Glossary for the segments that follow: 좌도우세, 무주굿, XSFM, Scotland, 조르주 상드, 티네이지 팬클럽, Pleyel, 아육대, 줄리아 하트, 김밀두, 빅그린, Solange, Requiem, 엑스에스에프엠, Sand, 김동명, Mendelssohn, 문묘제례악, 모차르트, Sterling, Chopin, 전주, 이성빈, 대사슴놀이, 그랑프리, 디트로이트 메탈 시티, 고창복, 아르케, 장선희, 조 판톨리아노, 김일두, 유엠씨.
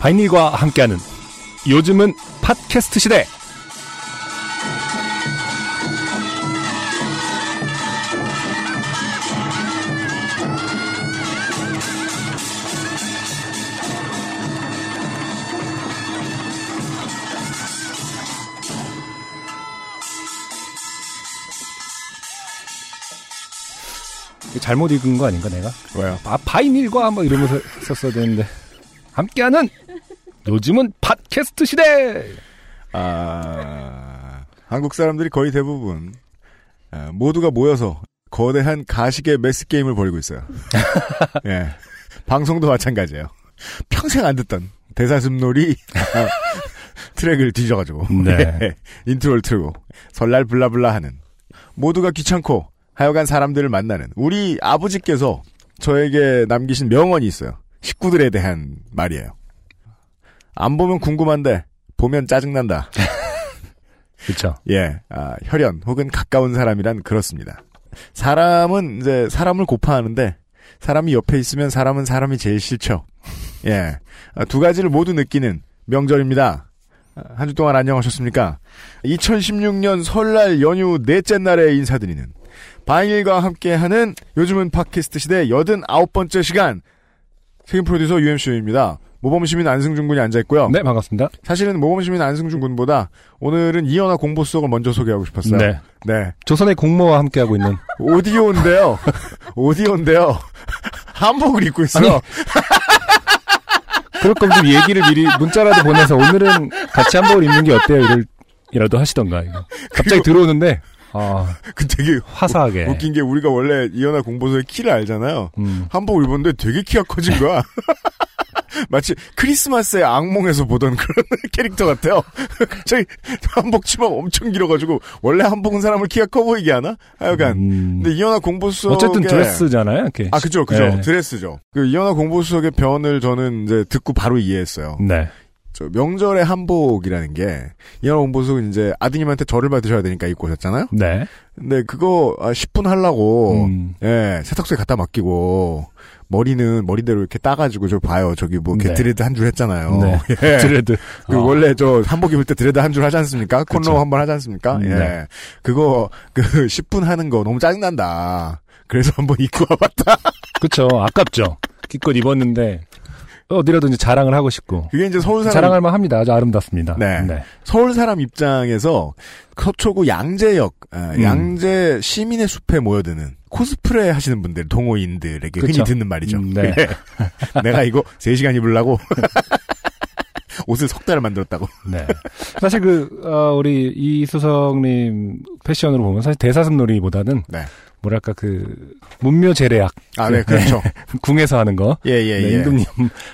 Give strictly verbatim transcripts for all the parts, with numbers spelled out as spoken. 바이닐과 함께하는 요즘은 팟캐스트 시대. 잘못 읽은 거 아닌가 내가? 왜요? 아, 바이닐과 뭐 이러면서 썼어야 되는데. 함께하는 요즘은 팟캐스트 시대! 아, 한국 사람들이 거의 대부분 모두가 모여서 거대한 가식의 매스게임을 벌이고 있어요. 예, 방송도 마찬가지예요. 평생 안 듣던 대사슴놀이 트랙을 뒤져가지고 네. 인트로를 틀고 설날 블라블라 하는 모두가 귀찮고 하여간 사람들을 만나는 우리 아버지께서 저에게 남기신 명언이 있어요. 식구들에 대한 말이에요. 안 보면 궁금한데 보면 짜증난다. 그렇죠. 예, 아, 혈연 혹은 가까운 사람이란 그렇습니다. 사람은 이제 사람을 고파하는데 사람이 옆에 있으면 사람은 사람이 제일 싫죠. 예, 아, 두 가지를 모두 느끼는 명절입니다. 한 주 동안 안녕하셨습니까? 이천십육 년 설날 연휴 넷째 날에 인사드리는 바이닐과 함께하는 요즘은 팟캐스트 시대 여든아홉 번째 시간. 책임 프로듀서 유엠씨입니다. 모범시민 안승준 군이 앉아있고요. 네, 반갑습니다. 사실은 모범시민 안승준 군보다 오늘은 이연아 공보 수석을 먼저 소개하고 싶었어요. 네. 네. 조선의 공모와 함께하고 있는. 오디오인데요. 오디오인데요. 한복을 입고 있어요. 그럴 거면 좀 얘기를 미리 문자라도 보내서 오늘은 같이 한복을 입는 게 어때요? 이럴, 이라도 하시던가. 이거. 갑자기 그리고... 들어오는데. 아, 그 되게 화사하게 우, 웃긴 게 우리가 원래 이연아 공보소의 키를 알잖아요. 음. 한복을 입었는데 되게 키가 커진 거야. 마치 크리스마스의 악몽에서 보던 그런 캐릭터 같아요. 갑자기 한복 치마 엄청 길어가지고 원래 한복은 사람을 키가 커 보이게 하나? 하여간 음. 근데 이연아 공보수석의 어쨌든 드레스잖아요. 이렇게. 아 그죠, 그죠. 네. 드레스죠. 그 이연아 공보수석의 변을 저는 이제 듣고 바로 이해했어요. 네. 명절의 한복이라는 게 이연아 공보수석은 이제 아드님한테 절을 받으셔야 되니까 입고 오셨잖아요. 네. 근데 그거 십 분 하려고 음. 예, 세탁소에 갖다 맡기고 머리는 머리대로 이렇게 따가지고 저 봐요. 저기 뭐 네. 드레드 한 줄 했잖아요. 네. 예. 드레드. 그 어. 원래 저 한복 입을 때 드레드 한 줄 하지 않습니까? 콘로 한 번 하지 않습니까? 예. 네. 그거 그 십 분 하는 거 너무 짜증난다. 그래서 한번 입고 와봤다. 그렇죠. 아깝죠. 기껏 입었는데. 어디라도 이제 자랑을 하고 싶고. 그게 이제 서울 사람. 자랑할 만 합니다. 아주 아름답습니다. 네. 네. 서울 사람 입장에서 서초구 양재역, 아, 음. 양재 시민의 숲에 모여드는 코스프레 하시는 분들, 동호인들에게 그쵸? 흔히 듣는 말이죠. 음, 네. 내가 이거 세 시간 입으려고. 옷을 석 달을 만들었다고. 네. 사실 그, 어, 우리 이수석님 패션으로 보면 사실 대사슴놀이보다는. 네. 뭐랄까 그 문묘제례악. 아, 네, 그렇죠. 궁에서 하는 거. 예, 예, 네, 예. 임금님.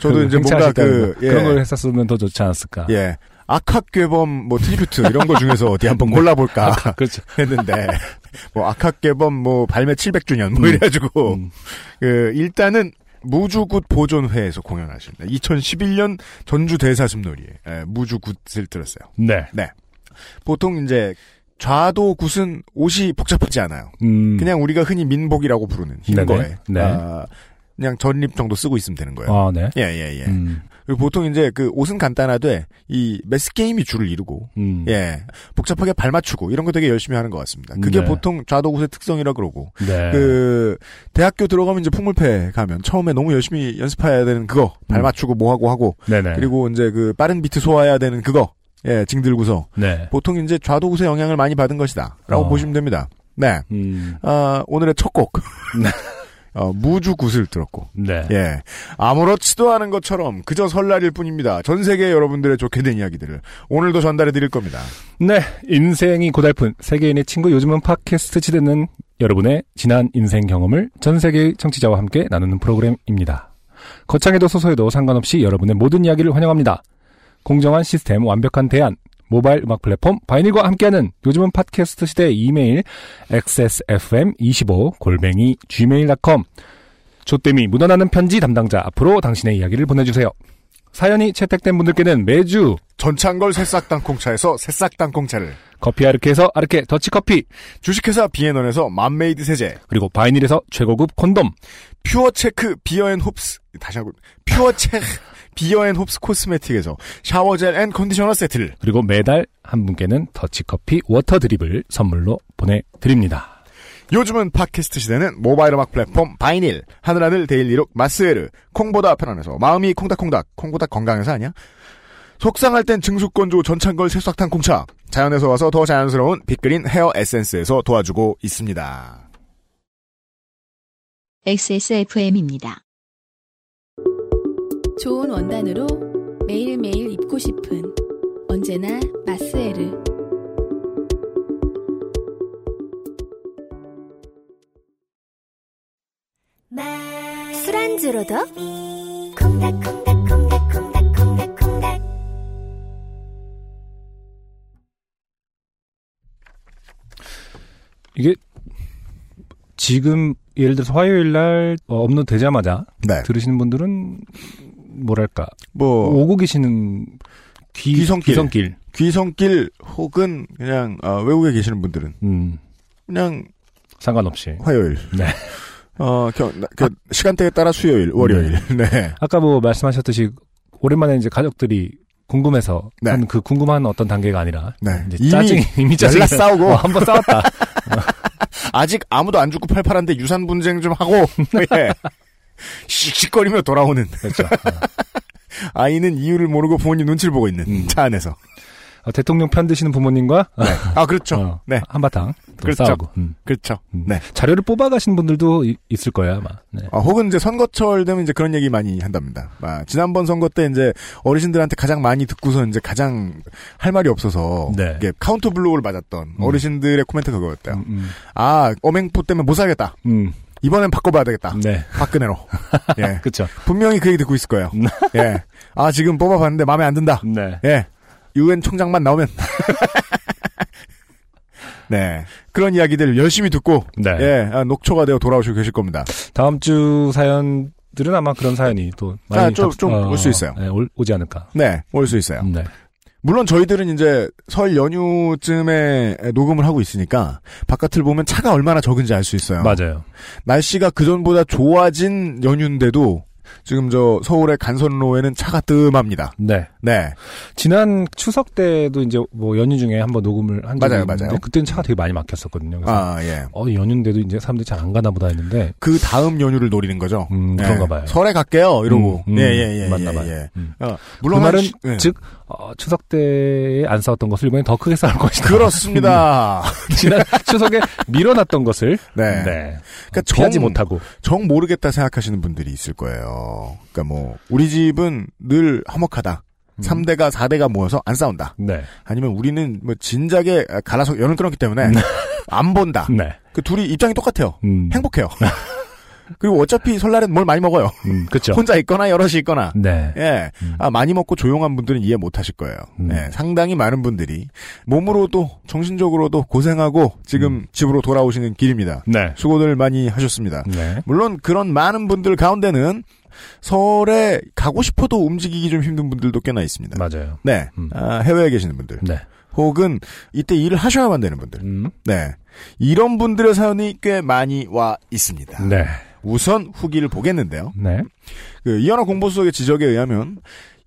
저도 그 이제 뭔가 그 예. 그런 걸 했었으면 더 좋지 않았을까. 예. 악학 괴범 뭐 트리뷰트 이런 거 중에서 어디 한번 골라 볼까. 아, 그렇죠. 했는데 뭐 악학 괴범 뭐 발매 칠백 주년 뭐 이래 가지고 음. 그 일단은 무주굿 보존회에서 공연하십니다. 이천십일 년 전주 대사슴놀이에 무주굿을 들었어요. 네. 네. 보통 이제 좌도 굿은 옷이 복잡하지 않아요. 음. 그냥 우리가 흔히 민복이라고 부르는 흰 거에 네. 아, 그냥 전립 정도 쓰고 있으면 되는 거예요. 아, 네. 예, 예, 예. 음. 그리고 보통 이제 그 옷은 간단하되 이 매스 게임이 줄을 이루고, 음. 예, 복잡하게 발 맞추고 이런 거 되게 열심히 하는 것 같습니다. 그게 네. 보통 좌도 굿의 특성이라 그러고, 네. 그 대학교 들어가면 이제 풍물패 가면 처음에 너무 열심히 연습해야 되는 그거 발 맞추고 뭐 하고 하고, 네네. 그리고 이제 그 빠른 비트 소화해야 되는 그거. 예, 징들구서. 네. 보통 이제 좌도우세 영향을 많이 받은 것이다. 라고 어. 보시면 됩니다. 네. 음. 어, 오늘의 첫 곡. 네. 어, 무주굿을 들었고. 네. 예. 아무렇지도 않은 것처럼 그저 설날일 뿐입니다. 전 세계 여러분들의 좋게 된 이야기들을 오늘도 전달해 드릴 겁니다. 네. 인생이 고달픈 세계인의 친구 요즘은 팟캐스트 시대는 여러분의 지난 인생 경험을 전 세계의 청취자와 함께 나누는 프로그램입니다. 거창해도 소소해도 상관없이 여러분의 모든 이야기를 환영합니다. 공정한 시스템, 완벽한 대안, 모바일 음악 플랫폼 바이닐과 함께하는 요즘은 팟캐스트 시대의 이메일 엑스에스에프엠 이십오 골뱅이 지메일 닷컴 조땜이 묻어나는 편지 담당자 앞으로 당신의 이야기를 보내주세요. 사연이 채택된 분들께는 매주 전창걸 새싹땅콩차에서 새싹땅콩차를, 커피 아르케에서 아르케 더치커피, 주식회사 비앤원에서 맘메이드 세제, 그리고 바이닐에서 최고급 콘돔, 퓨어체크 비어앤홉스, 다시 하고 퓨어체크 비어앤홉스 코스메틱에서 샤워젤 앤 컨디셔너 세트를, 그리고 매달 한 분께는 더치커피 워터드립을 선물로 보내드립니다. 요즘은 팟캐스트 시대는 모바일 음악 플랫폼 바이닐, 하늘하늘 데일리룩 마스에르, 콩보다 편안해서 마음이 콩닥콩닥, 콩보다 건강해서 아니야? 속상할 땐 증수건조 전창걸 새싹탕콩차, 자연에서 와서 더 자연스러운 빅그린 헤어 에센스에서 도와주고 있습니다. 엑스에스에프엠입니다. 좋은 원단으로 매일매일 입고 싶은 언제나 마스에르. 술안주로도 콩닥콩닥콩닥콩닥콩닥콩닥. 이게 지금 예를 들어서 화요일날 업로드 되자마자 네. 들으시는 분들은 뭐랄까 뭐 오고 계시는 귀, 귀성길. 귀성길 귀성길 혹은 그냥 어, 외국에 계시는 분들은 음. 그냥 상관없이 화요일 네 어, 겨, 겨, 아, 시간대에 따라 수요일, 월요일. 네. 네. 아까 뭐 말씀하셨듯이 오랜만에 이제 가족들이 궁금해서 네. 한 그 궁금한 어떤 단계가 아니라 네. 이제 이미 짜증, 이미 짜증 연락 싸우고 어, 한번 싸웠다. 아직 아무도 안 죽고 팔팔한데 유산 분쟁 좀 하고 예. 씩씩거리며 돌아오는. 그렇죠. 아이는 이유를 모르고 부모님 눈치를 보고 있는 음. 차 안에서. 어, 대통령 편 드시는 부모님과 네. 아 그렇죠. 어, 네 한바탕 그렇죠. 싸우고 음. 그렇죠. 음. 네 자료를 뽑아가시는 분들도 이, 있을 거예요 아마. 네. 어, 혹은 이제 선거철 되면 이제 그런 얘기 많이 한답니다. 아, 지난번 선거 때 이제 어르신들한테 가장 많이 듣고서 이제 가장 할 말이 없어서 네. 이게 카운터 블로우를 맞았던 음. 어르신들의 코멘트 그거였대요. 음, 음. 아 어맹포 때문에 못 살겠다. 음. 이번엔 바꿔봐야 되겠다. 네. 박근혜로. 예. 그렇죠. 분명히 그 얘기 듣고 있을 거예요. 예. 아 지금 뽑아봤는데 마음에 안 든다. 네. 예. 유엔 총장만 나오면 네 그런 이야기들 열심히 듣고 네. 예, 아, 녹초가 되어 돌아오시고 계실 겁니다. 다음 주 사연들은 아마 그런 사연이 또 많이 아, 좀 올 수 어, 있어요. 네, 올, 오지 않을까. 네, 올 수 있어요. 네. 물론 저희들은 이제 설 연휴쯤에 녹음을 하고 있으니까 바깥을 보면 차가 얼마나 적은지 알 수 있어요. 맞아요. 날씨가 그전보다 좋아진 연휴인데도. 지금 저 서울의 간선로에는 차가 뜸합니다. 네, 네. 지난 추석 때도 이제 뭐 연휴 중에 한번 녹음을 한 적이 맞아요, 맞아요. 그때는 차가 되게 많이 막혔었거든요. 그래서 아, 예. 어 연휴인데도 이제 사람들이 잘 안 가나 보다 했는데 그 다음 연휴를 노리는 거죠. 음, 네. 그런가 봐요. 설에 갈게요 이러고. 음, 음, 예, 예, 예. 맞나 봐요. 예. 음. 어, 물론 그날은 시, 예. 즉 어, 추석 때에 안 싸웠던 것을 이번에 더 크게 싸울 것이다. 그렇습니다. 지난 추석에 밀어놨던 것을 네. 네. 그러니까 피하지 못하고 정 모르겠다 생각하시는 분들이 있을 거예요. 그러니까 뭐 우리 집은 늘 화목하다. 음. 삼 대가 사 대가 모여서 안 싸운다. 네. 아니면 우리는 뭐 진작에 갈아서 연을 끊었기 때문에 네. 안 본다. 네. 그 둘이 입장이 똑같아요. 음. 행복해요. 그리고 어차피 설날엔 뭘 많이 먹어요. 음, 그렇죠. 혼자 있거나 여럿이 있거나. 네. 예. 음. 아, 많이 먹고 조용한 분들은 이해 못 하실 거예요. 음. 예. 상당히 많은 분들이 몸으로도 정신적으로도 고생하고 지금 음. 집으로 돌아오시는 길입니다. 네. 수고들 많이 하셨습니다. 네. 물론 그런 많은 분들 가운데는 설에 가고 싶어도 움직이기 좀 힘든 분들도 꽤나 있습니다. 맞아요. 네. 음. 아, 해외에 계시는 분들. 네. 혹은 이때 일을 하셔야만 되는 분들. 음. 네. 이런 분들의 사연이 꽤 많이 와 있습니다. 네. 우선 후기를 보겠는데요. 네. 그 이연아 공보수석의 지적에 의하면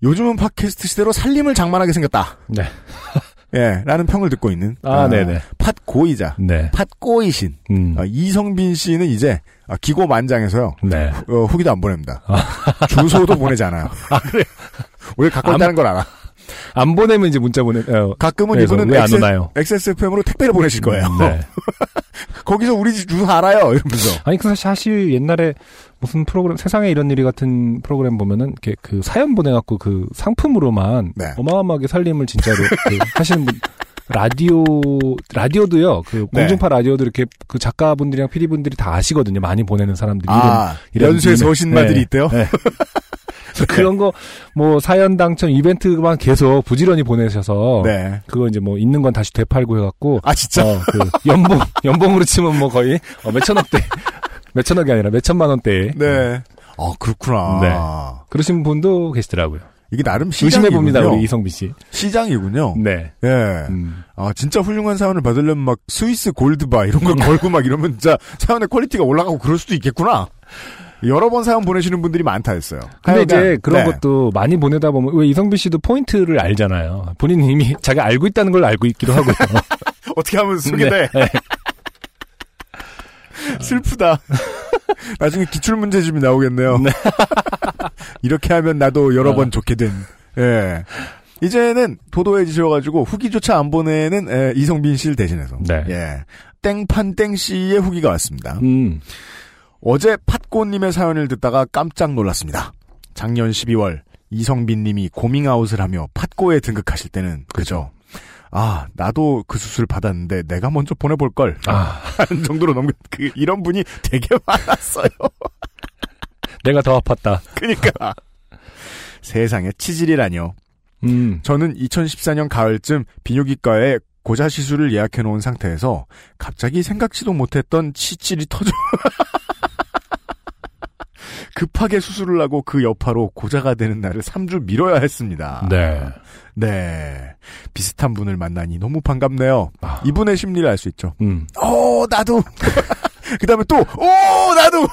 요즘은 팟캐스트 시대로 살림을 장만하게 생겼다. 네. 예, 라는 평을 듣고 있는 아, 아 네네. 팟고이자 네. 팟고이신 음. 아, 이성빈 씨는 이제 아, 기고만장해서요. 네. 후, 어, 후기도 안 보냅니다. 아. 주소도 보내지 않아요. 아, 그래요? 우리 가깝다는 걸 알아. 안 보내면 이제 문자 보내. 어, 가끔은 이분은 왜 안 오나요? 엑스에스에프엠으로 택배를 보내실 거예요. 네. 거기서 우리 집 주소 알아요. 이러면서. 아니 그 사실 옛날에 무슨 프로그램 세상에 이런 일이 같은 프로그램 보면은 이렇게 그 사연 보내갖고 그 상품으로만 네. 어마어마하게 살림을 진짜로 그 하시는 분 라디오 라디오도요. 그 공중파 네. 라디오도 이렇게 그 작가분들이랑 피디분들이 다 아시거든요. 많이 보내는 사람들이. 아, 이런, 이런 연수에서 오신 말들이 네. 있대요. 네. 네. 그런 거 뭐 사연 당첨 이벤트만 계속 부지런히 보내셔서 네. 그거 이제 뭐 있는 건 다시 되팔고 해갖고 아 진짜 어, 그 연봉 연봉으로 치면 뭐 거의 어, 몇 천억대 몇 천억이 아니라 몇 천만 원대. 네. 어. 아 그렇구나. 네. 그러신 분도 계시더라고요. 이게 나름 시장이군요. 의심해 봅니다, 우리 이성빈 씨. 시장이군요. 네. 예. 음. 아 진짜 훌륭한 사연을 받으려면 막 스위스 골드바 이런 걸 걸고 막 이러면 진짜 사연의 퀄리티가 올라가고 그럴 수도 있겠구나. 여러 번 사연 보내시는 분들이 많다 했어요. 근데 하여간, 이제 그런 네. 것도 많이 보내다 보면 왜 이성빈 씨도 포인트를 알잖아요. 본인 이미 자기가 알고 있다는 걸 알고 있기도 하고요. 어떻게 하면 소개돼? 네. 슬프다. 나중에 기출문제집이 나오겠네요. 네. 이렇게 하면 나도 여러 어. 번 좋게 된. 예. 이제는 도도해지셔가지고 후기조차 안 보내는 예, 이성빈 씨를 대신해서. 네. 예. 땡판땡 씨의 후기가 왔습니다. 음. 어제 팟꽃님의 사연을 듣다가 깜짝 놀랐습니다. 작년 십이월 이성빈 님이 고밍아웃을 하며 팟꽃에 등극하실 때는 그죠. 아, 나도 그 수술 받았는데 내가 먼저 보내볼걸. 아. 하는 정도로 넘겨, 그, 이런 분이 되게 많았어요. 내가 더 아팠다. 그니까. 세상에 치질이라뇨. 음. 저는 이천십사년 가을쯤 비뇨기과에 고자 시술을 예약해놓은 상태에서 갑자기 생각지도 못했던 치질이 터져. 급하게 수술을 하고 그 여파로 고자가 되는 날을 삼 주 미뤄야 했습니다. 네. 네. 비슷한 분을 만나니 너무 반갑네요. 아. 이분의 심리를 알 수 있죠. 음. 오, 나도! 그 다음에 또, 오, 나도!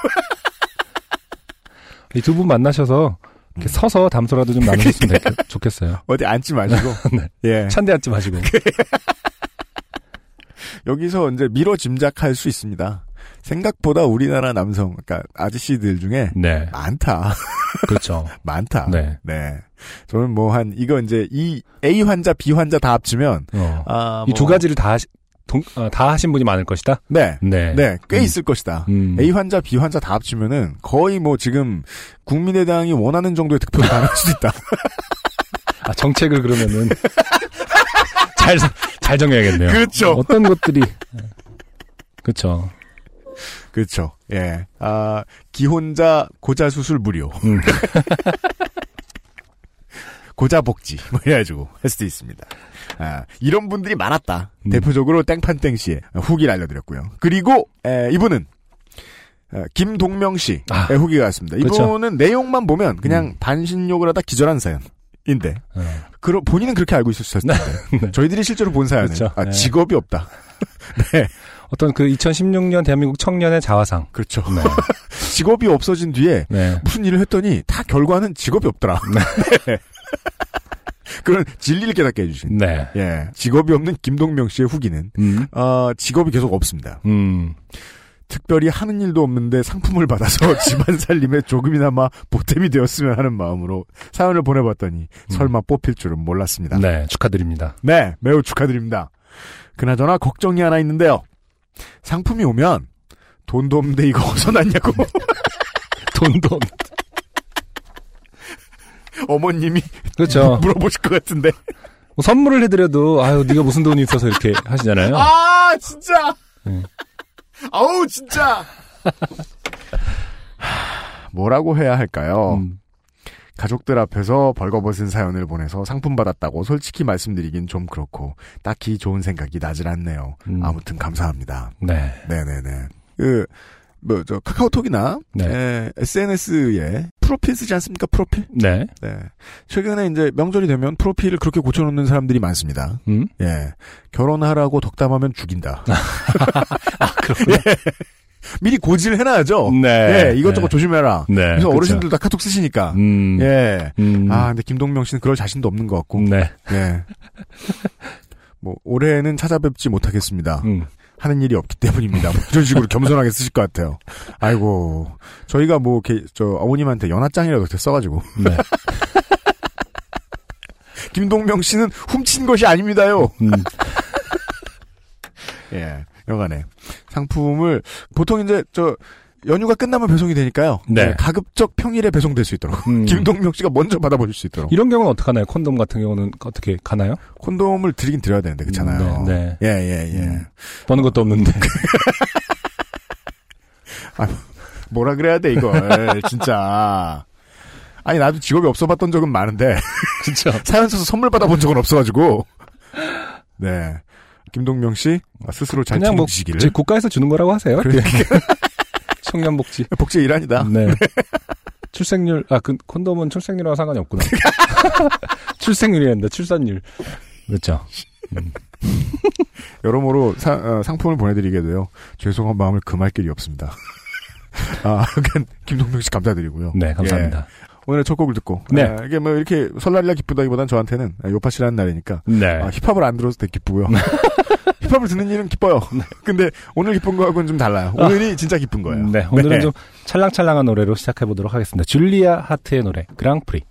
이 두 분 만나셔서 이렇게 음. 서서 담소라도 좀 나누셨으면 그러니까. 좋겠어요. 어디 앉지 마시고. 네. 예. 찬데 앉지 마시고. 여기서 이제 미뤄 짐작할 수 있습니다. 생각보다 우리나라 남성, 그러니까 아저씨들 중에 네. 많다. 그렇죠. 많다. 네. 네. 저는 뭐 한 이거 이제 이 A 환자, B 환자 다 합치면 어. 아, 이 두 뭐... 가지를 다 동, 아, 다 하신 분이 많을 것이다. 네. 네. 네. 꽤 음. 있을 것이다. 음. A 환자, B 환자 다 합치면은 거의 뭐 지금 국민의당이 원하는 정도의 득표를 안 할 수도 있다. 아, 정책을 그러면은 잘 잘 정해야겠네요. 그렇죠. 어떤 것들이 그렇죠. 그렇죠. 예. 아, 기혼자 고자 수술 무료. 음. 고자 복지 뭐 해가지고 할 수도 있습니다. 아, 이런 분들이 많았다. 음. 대표적으로 땡판땡 씨의 후기를 알려드렸고요. 그리고 에, 이분은 에, 김동명 씨의 아, 후기가 왔습니다. 이분은 그쵸. 내용만 보면 그냥 음. 반신욕을 하다 기절한 사연. 인데, 네. 그러, 본인은 그렇게 알고 있었을 텐데, 네. 저희들이 실제로 본 사연은, 그렇죠. 아, 네. 직업이 없다. 네. 어떤 그 이천십육년 대한민국 청년의 자화상. 그렇죠. 네. 직업이 없어진 뒤에, 네. 무슨 일을 했더니, 다 결과는 직업이 없더라. 네. 그런 진리를 깨닫게 해주신. 네. 예. 직업이 없는 김동명 씨의 후기는, 음. 어, 직업이 계속 없습니다. 음. 특별히 하는 일도 없는데 상품을 받아서 집안 살림에 조금이나마 보탬이 되었으면 하는 마음으로 사연을 보내봤더니 음. 설마 뽑힐 줄은 몰랐습니다. 네, 축하드립니다. 네, 매우 축하드립니다. 그나저나 걱정이 하나 있는데요. 상품이 오면 돈도 없는데 이거 어디서 났냐고. 돈도 없는데. 어머님이 그렇죠. 물어보실 것 같은데. 뭐 선물을 해드려도 아유 네가 무슨 돈이 있어서 이렇게 하시잖아요. 아 진짜. 네. 아우 진짜 뭐라고 해야 할까요? 음. 가족들 앞에서 벌거벗은 사연을 보내서 상품 받았다고 솔직히 말씀드리긴 좀 그렇고 딱히 좋은 생각이 나질 않네요. 음. 아무튼 감사합니다. 네, 네네네. 그 뭐 저 카카오톡이나 네. 에, 에스엔에스에 프로필 쓰지 않습니까? 프로필? 네. 네. 최근에 이제 명절이 되면 프로필을 그렇게 고쳐놓는 사람들이 많습니다. 음? 예. 결혼하라고 덕담하면 죽인다. 아, 그렇군요. 예. 미리 고지를 해놔야죠. 네. 예. 이것저것 네. 조심해라. 네. 그래서 어르신들 다 카톡 쓰시니까. 음. 예. 음. 아, 근데 김동명 씨는 그럴 자신도 없는 것 같고. 네. 예. 뭐, 올해는 찾아뵙지 못하겠습니다. 음. 하는 일이 없기 때문입니다. 뭐 이런 식으로 겸손하게 쓰실 것 같아요. 아이고 저희가 뭐 이렇게 저 어머님한테 연하장이라고 써가지고 네. 김동명 씨는 훔친 것이 아닙니다요. 음. 예, 여간에 상품을 보통 이제 저 연휴가 끝나면 배송이 되니까요. 네. 가급적 평일에 배송될 수 있도록. 음. 김동명 씨가 먼저 받아보실 수 있도록. 이런 경우는 어떻게 하나요? 콘돔 같은 경우는 어떻게 가나요? 콘돔을 드리긴 드려야 되는데 그렇잖아요. 음, 네. 예, 예, 예. 음. 버는 것도 없는데. 아, 뭐라 그래야 돼 이걸. 진짜. 아니 나도 직업이 없어봤던 적은 많은데. 진짜. 사연 써서 선물 받아본 적은 없어가지고. 네. 김동명 씨 스스로 잘 챙기시기를. 뭐, 국가에서 주는 거라고 하세요. 그러니까. 청년 복지. 복지 일환이다. 네. 출생률, 아, 그, 콘돔은 출생률하고 상관이 없구나. 출생률이 된다, 출산율. 그렇죠. 음. 여러모로 사, 어, 상품을 보내드리게 돼요. 죄송한 마음을 금할 길이 없습니다. 아, 김동명 씨 감사드리고요. 네, 감사합니다. 예. 오늘의 첫 곡을 듣고. 네. 아, 이게 뭐 이렇게 설날이라 기쁘다기보단 저한테는 요파시라는 날이니까. 네. 아, 힙합을 안 들어서 되게 기쁘고요. 힙합을 듣는 일은 기뻐요. 네. 근데 오늘 기쁜 거하고는 좀 달라요. 오늘이 어. 진짜 기쁜 거예요. 네. 오늘은 네. 좀 찰랑찰랑한 노래로 시작해보도록 하겠습니다. 줄리아 하트의 노래, 그랑프리.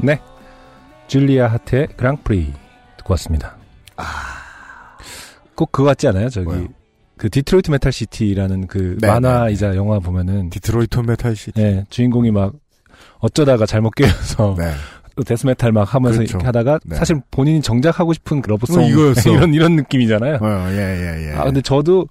네, 줄리아 하트의 그랑프리 듣고 왔습니다. 아, 꼭 그거 같지 않아요? 저기 뭐요? 그 디트로이트 메탈 시티라는 그 네, 만화이자 네. 영화 보면은 디트로이트 메탈 시티. 네, 주인공이 막 어쩌다가 잘못 깨어서 네. 데스메탈 막 하면서 그렇죠. 이렇게 하다가 네. 사실 본인이 정작 하고 싶은 러브송 어, 이런 이런 느낌이잖아요. 어, 예, 예, 예. 아 근데 저도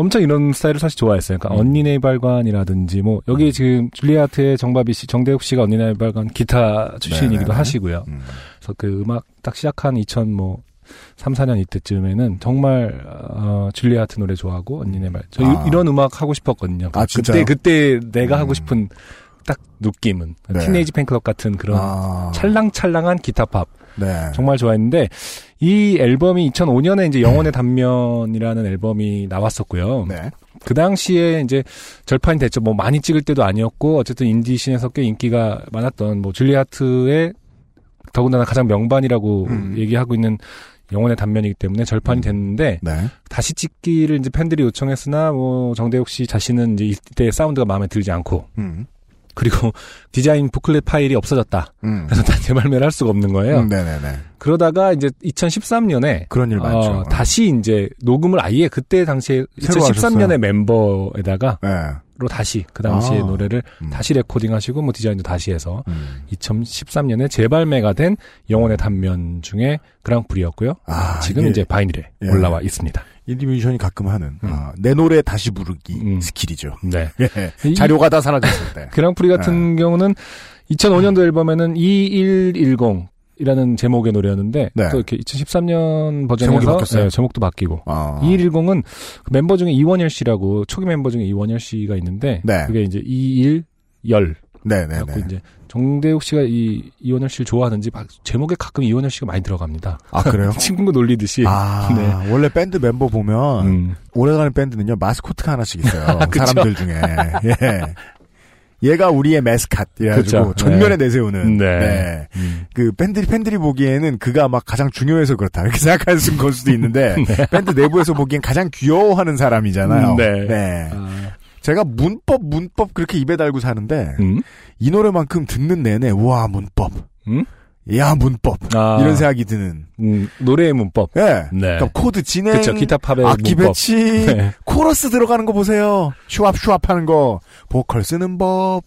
엄청 이런 스타일을 사실 좋아했어요. 그러니까 음. 언니네 발관이라든지 뭐 여기 음. 지금 줄리아 하트의 정바비 씨, 정대욱 씨가 언니네 발관 기타 출신이기도 네네네. 하시고요. 음. 그래서 그 음악 딱 시작한 이천삼, 사년 이때쯤에는 정말 어, 줄리아 하트 노래 좋아하고 언니네 발. 저 아. 이런 음악 하고 싶었거든요. 아, 그때 그때 내가 음. 하고 싶은 딱 느낌은 네. 티네이지 팬클럽 같은 그런 아. 찰랑찰랑한 기타 팝. 네. 정말 좋아했는데 이 앨범이 이천오년에 이제 영혼의 단면이라는 앨범이 나왔었고요. 네. 그 당시에 이제 절판이 됐죠. 뭐 많이 찍을 때도 아니었고 어쨌든 인디씬에서 꽤 인기가 많았던 뭐 줄리아 하트의 더군다나 가장 명반이라고 음. 얘기하고 있는 영혼의 단면이기 때문에 절판이 됐는데 네. 다시 찍기를 이제 팬들이 요청했으나 뭐 정대욱 씨 자신은 이제 이때 사운드가 마음에 들지 않고. 음. 그리고 디자인 부클렛 파일이 없어졌다. 음. 그래서 다 재발매를 할 수가 없는 거예요. 음, 네네네. 그러다가 이제 이천십삼년에 그런 일 많죠. 어, 다시 이제 녹음을 아예 그때 당시에 이천십삼년에 멤버에다가로 네. 다시 그 당시에 아. 노래를 음. 다시 레코딩하시고 뭐 디자인도 다시 해서 음. 이천십삼년에 재발매가 된 영혼의 단면 중에 그랑프리였고요. 아, 지금 예. 이제 바이닐에 예. 올라와 있습니다. 인디 뮤지션이 가끔 하는 음. 아, 내 노래 다시 부르기 음. 스킬이죠. 네. 예. 자료가 다 사라졌을 때. 그랑프리 같은 네. 경우는 이천오년도 음. 앨범에는 이천백십이라는 제목의 노래였는데 네. 또 이렇게 이천십삼년 버전에서 제목이 네, 제목도 바뀌고 아. 이천백십은 멤버 중에 이원열 씨라고 초기 멤버 중에 이원열 씨가 있는데 네. 그게 이제 이천백십 네네네. 그래서 이제 정대욱 씨가 이 이원열 씨를 좋아하는지 제목에 가끔 이원열 씨가 많이 들어갑니다. 아 그래요? 친구가 놀리듯이. 아 네. 원래 밴드 멤버 보면 음. 오래가는 밴드는요 마스코트가 하나씩 있어요. 사람들 중에. 예. 얘가 우리의 메스캇 이래가지고 전면에 네. 내세우는. 네. 네. 음. 그 밴드리 팬들이 보기에는 그가 막 가장 중요해서 그렇다 이렇게 생각할 수 있는 걸 수도 있는데 네. 밴드 내부에서 보기엔 가장 귀여워하는 사람이잖아요. 음, 네. 네. 아. 제가 문법 문법 그렇게 입에 달고 사는데 음? 이 노래만큼 듣는 내내 우와 문법, 음? 야 문법 아. 이런 생각이 드는 음, 노래의 문법. 네. 네. 그러니까 코드 진행, 그쵸, 기타 팝의 악기 문법. 배치, 네. 코러스 들어가는 거 보세요. 슈왑 슈왑 하는 거, 보컬 쓰는 법.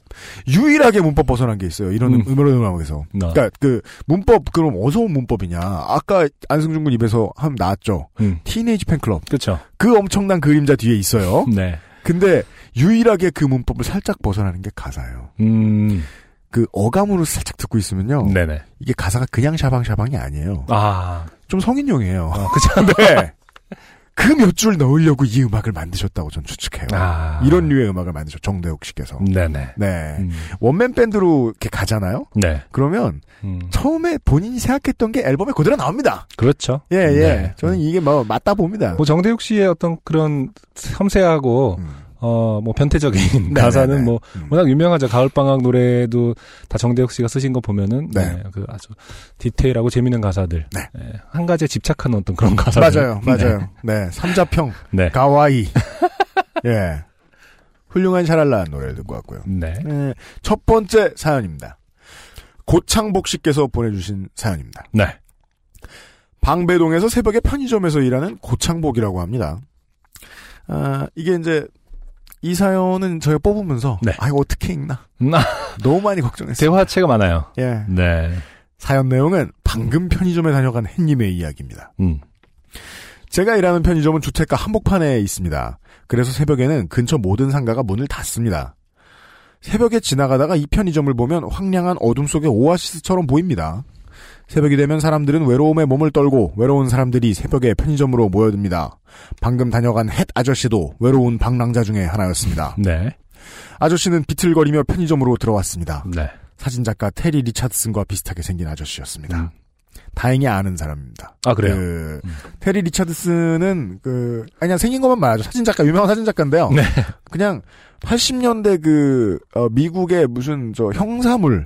유일하게 문법 벗어난 게 있어요. 이런 음. 음악을 음악에서. 나. 그러니까 그 문법 그럼 어디서 온 문법이냐? 아까 안승준 군 입에서 한 나왔죠. 음. 티네이지 팬클럽. 그렇죠. 그 엄청난 그림자 뒤에 있어요. 네. 근데 유일하게 그 문법을 살짝 벗어나는 게 가사예요. 음. 그 어감으로 살짝 듣고 있으면요. 네네. 이게 가사가 그냥 샤방샤방이 아니에요. 아. 좀 성인용이에요. 아, 그쵸. 네. 그 몇 줄 넣으려고 이 음악을 만드셨다고 전 추측해요. 아. 이런 류의 음악을 만드셨죠. 정대욱 씨께서. 네네. 네. 음. 원맨 밴드로 이렇게 가잖아요. 네. 그러면 음. 처음에 본인이 생각했던 게 앨범에 그대로 나옵니다. 그렇죠. 예, 예. 네. 저는 이게 뭐 맞다 봅니다. 뭐 정대욱 씨의 어떤 그런 섬세하고 음. 어, 뭐, 변태적인 가사는 뭐, 음. 워낙 유명하죠. 가을방학 노래도 다 정대욱 씨가 쓰신 거 보면은, 네. 네, 그 아주 디테일하고 재밌는 가사들. 네. 네, 한 가지에 집착하는 어떤 그런 가사들. 맞아요, 맞아요. 네. 네 삼자평. 네. 가와이. 예. 훌륭한 샤랄라한 노래를 듣고 왔고요. 네. 네. 첫 번째 사연입니다. 고창복 씨께서 보내주신 사연입니다. 네. 방배동에서 새벽에 편의점에서 일하는 고창복이라고 합니다. 아, 이게 이제, 이 사연은 저희가 뽑으면서 네. 아 이거 어떻게 읽나 너무 많이 걱정했어요. 대화체가 많아요. 예. 네. 사연 내용은 방금 편의점에 다녀간 햇님의 이야기입니다. 음. 제가 일하는 편의점은 주택가 한복판에 있습니다. 그래서 새벽에는 근처 모든 상가가 문을 닫습니다. 새벽에 지나가다가 이 편의점을 보면 황량한 어둠 속의 오아시스처럼 보입니다. 새벽이 되면 사람들은 외로움에 몸을 떨고 외로운 사람들이 새벽에 편의점으로 모여듭니다. 방금 다녀간 햇 아저씨도 외로운 방랑자 중에 하나였습니다. 네. 아저씨는 비틀거리며 편의점으로 들어왔습니다. 네. 사진작가 테리 리차드슨과 비슷하게 생긴 아저씨였습니다. 음. 다행히 아는 사람입니다. 아 그래요? 그, 음. 테리 리차드슨은 그 그냥 생긴 것만 말하죠. 사진작가 유명한 사진작가인데요. 네. 그냥 팔십년대 그 어, 미국의 무슨 저 형사물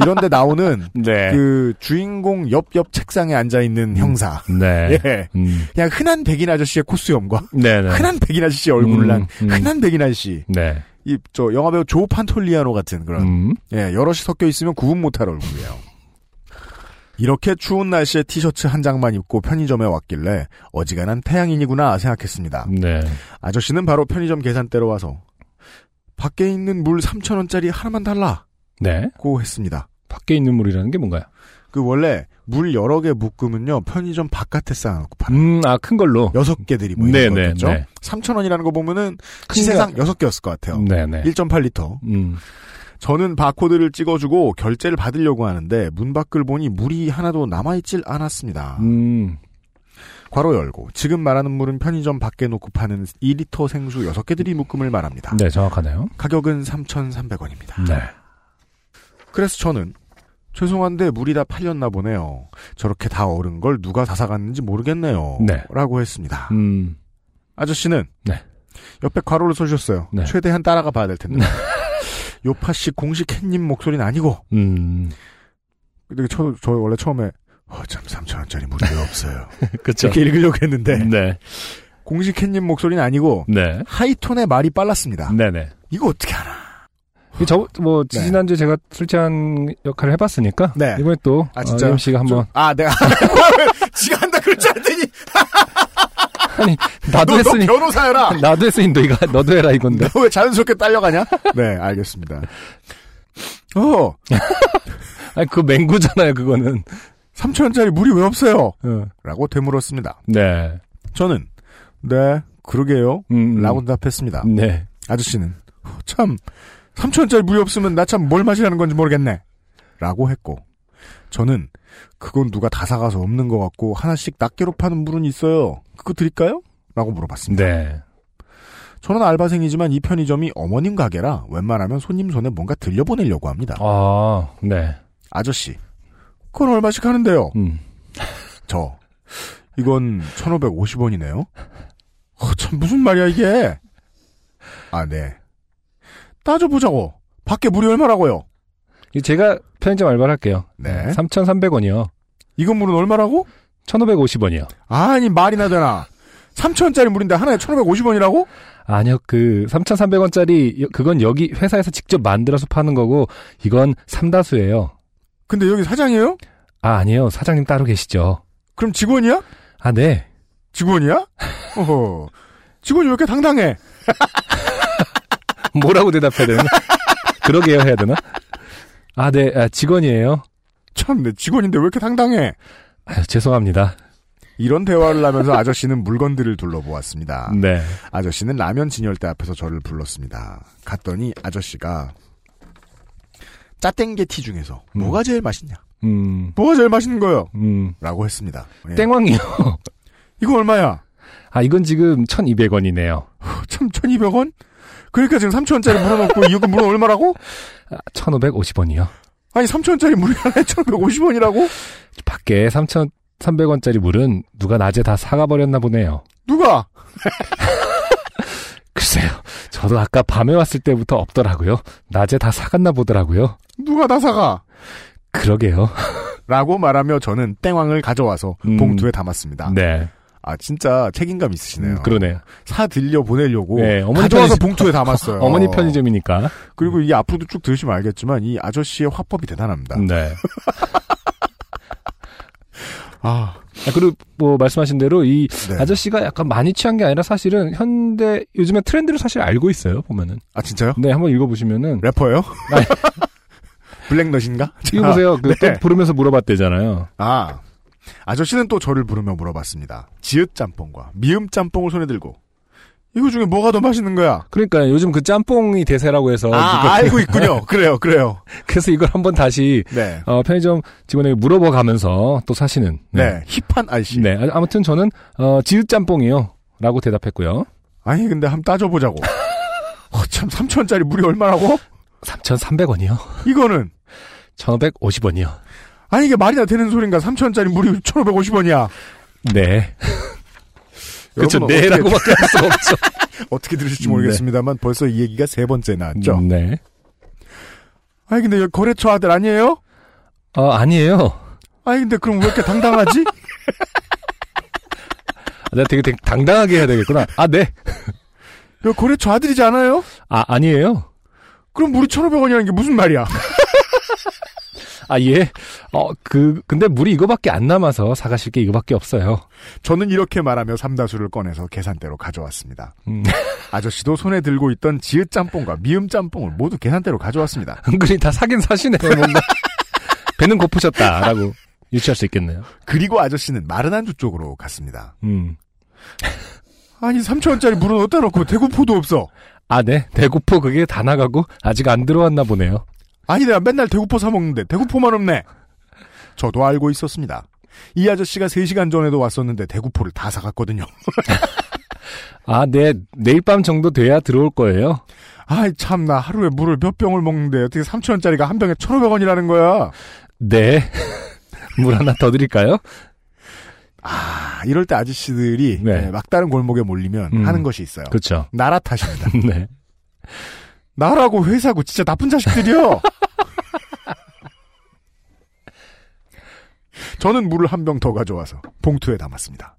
이런데 나오는 네. 그 주인공 옆옆 옆 책상에 앉아 있는 형사. 네. 예. 음. 그냥 흔한 백인 아저씨의 코수염과 네, 네. 흔한 백인 아저씨의 얼굴을 한 음, 음. 흔한 백인 아저씨. 네. 이 저 영화배우 조 판톨리아노 같은 그런 음. 예 여럿이 섞여 있으면 구분 못할 얼굴이에요. 이렇게 추운 날씨에 티셔츠 한 장만 입고 편의점에 왔길래 어지간한 태양인이구나 생각했습니다. 네. 아저씨는 바로 편의점 계산대로 와서 밖에 있는 물 삼천 원짜리 하나만 달라. 네. 고 했습니다. 밖에 있는 물이라는 게 뭔가요? 그 원래 물 여러 개 묶으면요, 편의점 바깥에 쌓아놓고 팔아요. 음, 아, 큰 걸로? 여섯 개들이 뭐 이런 거였죠. 삼천 원이라는 거 보면은 큰 세상 여섯 개였을 것 같아요. 네네. 일 점 팔 리터. 음. 저는 바코드를 찍어주고 결제를 받으려고 하는데 문 밖을 보니 물이 하나도 남아있질 않았습니다. 음. 괄호 열고 지금 말하는 물은 편의점 밖에 놓고 파는 이 리터 생수 여섯 개들이 묶음을 말합니다. 네, 정확하네요. 가격은 삼천삼백 원입니다. 네. 그래서 저는 죄송한데 물이 다 팔렸나 보네요. 저렇게 다 얼은 걸 누가 다 사갔는지 모르겠네요. 네. 라고 했습니다. 음. 아저씨는 네. 옆에 괄호를 써주셨어요. 네. 최대한 따라가 봐야 될 텐데. 요파씨 공식 캣님 목소리는 아니고. 음. 근데 저, 저 원래 처음에 어참 삼천 원짜리 물이 없어요. 그렇죠. 이렇게 읽으려고 했는데 네. 공식 캣님 목소리는 아니고 네. 하이톤의 말이 빨랐습니다. 네네. 이거 어떻게 알아? 저 뭐 네. 지난주에 제가 술 취한 역할을 해봤으니까 네. 이번에 또 아, 진짜? 어, 유엠씨가 한번 아 내가 지가 한다 그럴 줄 알더니 아니 나도 했으니 너 변호사해라 나도 했으니 너 이거 너도 해라 이건데 너 왜 자연스럽게 딸려가냐? 네 알겠습니다. 어 아니 그거 맹구잖아요 그거는. 삼천 원짜리 물이 왜 없어요? 어. 라고 되물었습니다. 네. 저는 네 그러게요 음, 라고 대답했습니다. 네. 아저씨는 참 삼천 원짜리 물이 없으면 나 참 뭘 마시라는 건지 모르겠네 라고 했고 저는 그건 누가 다 사가서 없는 것 같고 하나씩 낱개로 파는 물은 있어요. 그거 드릴까요? 라고 물어봤습니다. 네. 저는 알바생이지만 이 편의점이 어머님 가게라 웬만하면 손님 손에 뭔가 들려보내려고 합니다. 아, 네. 아저씨 그건 얼마씩 하는데요? 음. 저 이건 천오백오십 원이네요. 어, 참 무슨 말이야 이게. 아, 네. 따져보자고. 밖에 물이 얼마라고요? 제가 편의점 알바를 할게요. 네. 삼천삼백 원이요. 이건 물은 얼마라고? 천오백오십 원이요. 아니 말이나 되나. 삼천 원짜리 물인데 하나에 천오백오십 원이라고? 아니요. 그 삼천삼백 원짜리 그건 여기 회사에서 직접 만들어서 파는 거고 이건 삼다수예요. 근데 여기 사장이에요? 아, 아니에요. 사장님 따로 계시죠. 그럼 직원이야? 아, 네. 직원이야? 어허. 직원이 왜 이렇게 당당해? 뭐라고 대답해야 되나? 그러게요 해야 되나? 아, 네. 아, 직원이에요. 참, 내 직원인데 왜 이렇게 당당해? 아유, 죄송합니다. 이런 대화를 하면서 아저씨는 물건들을 둘러보았습니다. 네. 아저씨는 라면 진열대 앞에서 저를 불렀습니다. 갔더니 아저씨가 짜땡게티 중에서 음. 뭐가 제일 맛있냐? 음. 뭐가 제일 맛있는 거요? 음. 라고 했습니다. 예. 땡왕이요. 이거 얼마야? 아, 이건 지금 천이백 원이네요. 참, 천이백 원? 그러니까 지금 삼천 원짜리 물어놓고 이거 물은 얼마라고? 아, 천오백오십 원이요. 아니 삼천 원짜리 물이 하나에 천오백오십 원이라고? 밖에 삼천삼백 원짜리 물은 누가 낮에 다 사가버렸나 보네요. 누가? 글쎄요. 저도 아까 밤에 왔을 때부터 없더라고요. 낮에 다 사갔나 보더라고요. 누가 다 사가? 그러게요. 라고 말하며 저는 땡왕을 가져와서 음, 봉투에 담았습니다. 네. 아 진짜 책임감 있으시네요. 음, 그러네요. 사 들려 보내려고 네, 가져와서 편의점, 봉투에 담았어요. 어, 어머니 편의점이니까. 그리고 이게 앞으로도 쭉 들으시면 알겠지만 이 아저씨의 화법이 대단합니다. 네. 아 그리고 뭐 말씀하신 대로 이 네. 아저씨가 약간 많이 취한 게 아니라 사실은 현대 요즘에 트렌드를 사실 알고 있어요 보면은. 아 진짜요? 네 한번 읽어보시면은. 래퍼예요? 블랙넛인가? 이거 보세요. 그 네. 또 부르면서 물어봤대잖아요. 아. 아저씨는 또 저를 부르며 물어봤습니다. 지읒 짬뽕과 미음 짬뽕을 손에 들고 이거 중에 뭐가 더 맛있는 거야? 그러니까 요즘 그 짬뽕이 대세라고 해서 아 알고 있군요. 그래요, 그래요. 그래서 이걸 한번 다시 네. 어, 편의점 직원에게 물어보가면서 또 사시는 네, 네 힙한 아저씨. 네 아무튼 저는 어, 지읒 짬뽕이요라고 대답했고요. 아니 근데 한번 따져보자고. 어, 참 삼천 원짜리 물이 얼마라고? 삼천삼백 원이요. 이거는 천오백오십 원이요. 아니 이게 말이나 되는 소린가? 삼천 원짜리 물이 천오백오십 원이야. 네. 그렇죠. 네라고밖에 할 수 없죠. 어떻게 들으실지 모르겠습니다만 네. 벌써 이 얘기가 세 번째 나왔죠. 네. 아니 근데 여기 거래처 아들 아니에요? 어 아니에요. 아니 근데 그럼 왜 이렇게 당당하지? 내가 되게, 되게 당당하게 해야 되겠구나. 아 네. 여기 거래처 아들이지 않아요? 아 아니에요. 그럼 물이 천오백 원이라는 게 무슨 말이야? 아, 예. 어, 그, 근데 물이 이거밖에 안 남아서 사가실 게 이거밖에 없어요. 저는 이렇게 말하며 삼다수를 꺼내서 계산대로 가져왔습니다. 음. 아저씨도 손에 들고 있던 지읒 짬뽕과 미음 짬뽕을 모두 계산대로 가져왔습니다. 은근히 다 사긴 사시네요, 뭔가. 배는 고프셨다라고. 유치할 수 있겠네요. 그리고 아저씨는 마른 안주 쪽으로 갔습니다. 음. 아니 삼천 원짜리 물은 어디다 놓고 대구포도 없어. 아, 네. 대구포 그게 다 나가고 아직 안 들어왔나 보네요. 아니 내가 맨날 대구포 사 먹는데 대구포만 없네. 저도 알고 있었습니다. 이 아저씨가 세 시간 전에도 왔었는데 대구포를 다 사갔거든요. 아, 네. 내일 밤 정도 돼야 들어올 거예요. 아이 참, 나 하루에 물을 몇 병을 먹는데 어떻게 삼천 원짜리가 한 병에 천오백 원이라는 거야. 네. 물 하나 더 드릴까요? 아, 이럴 때 아저씨들이 네. 막다른 골목에 몰리면 음, 하는 것이 있어요. 그렇죠. 나라 탓입니다. 네. 나라고 회사고 진짜 나쁜 자식들이요. 저는 물을 한 병 더 가져와서 봉투에 담았습니다.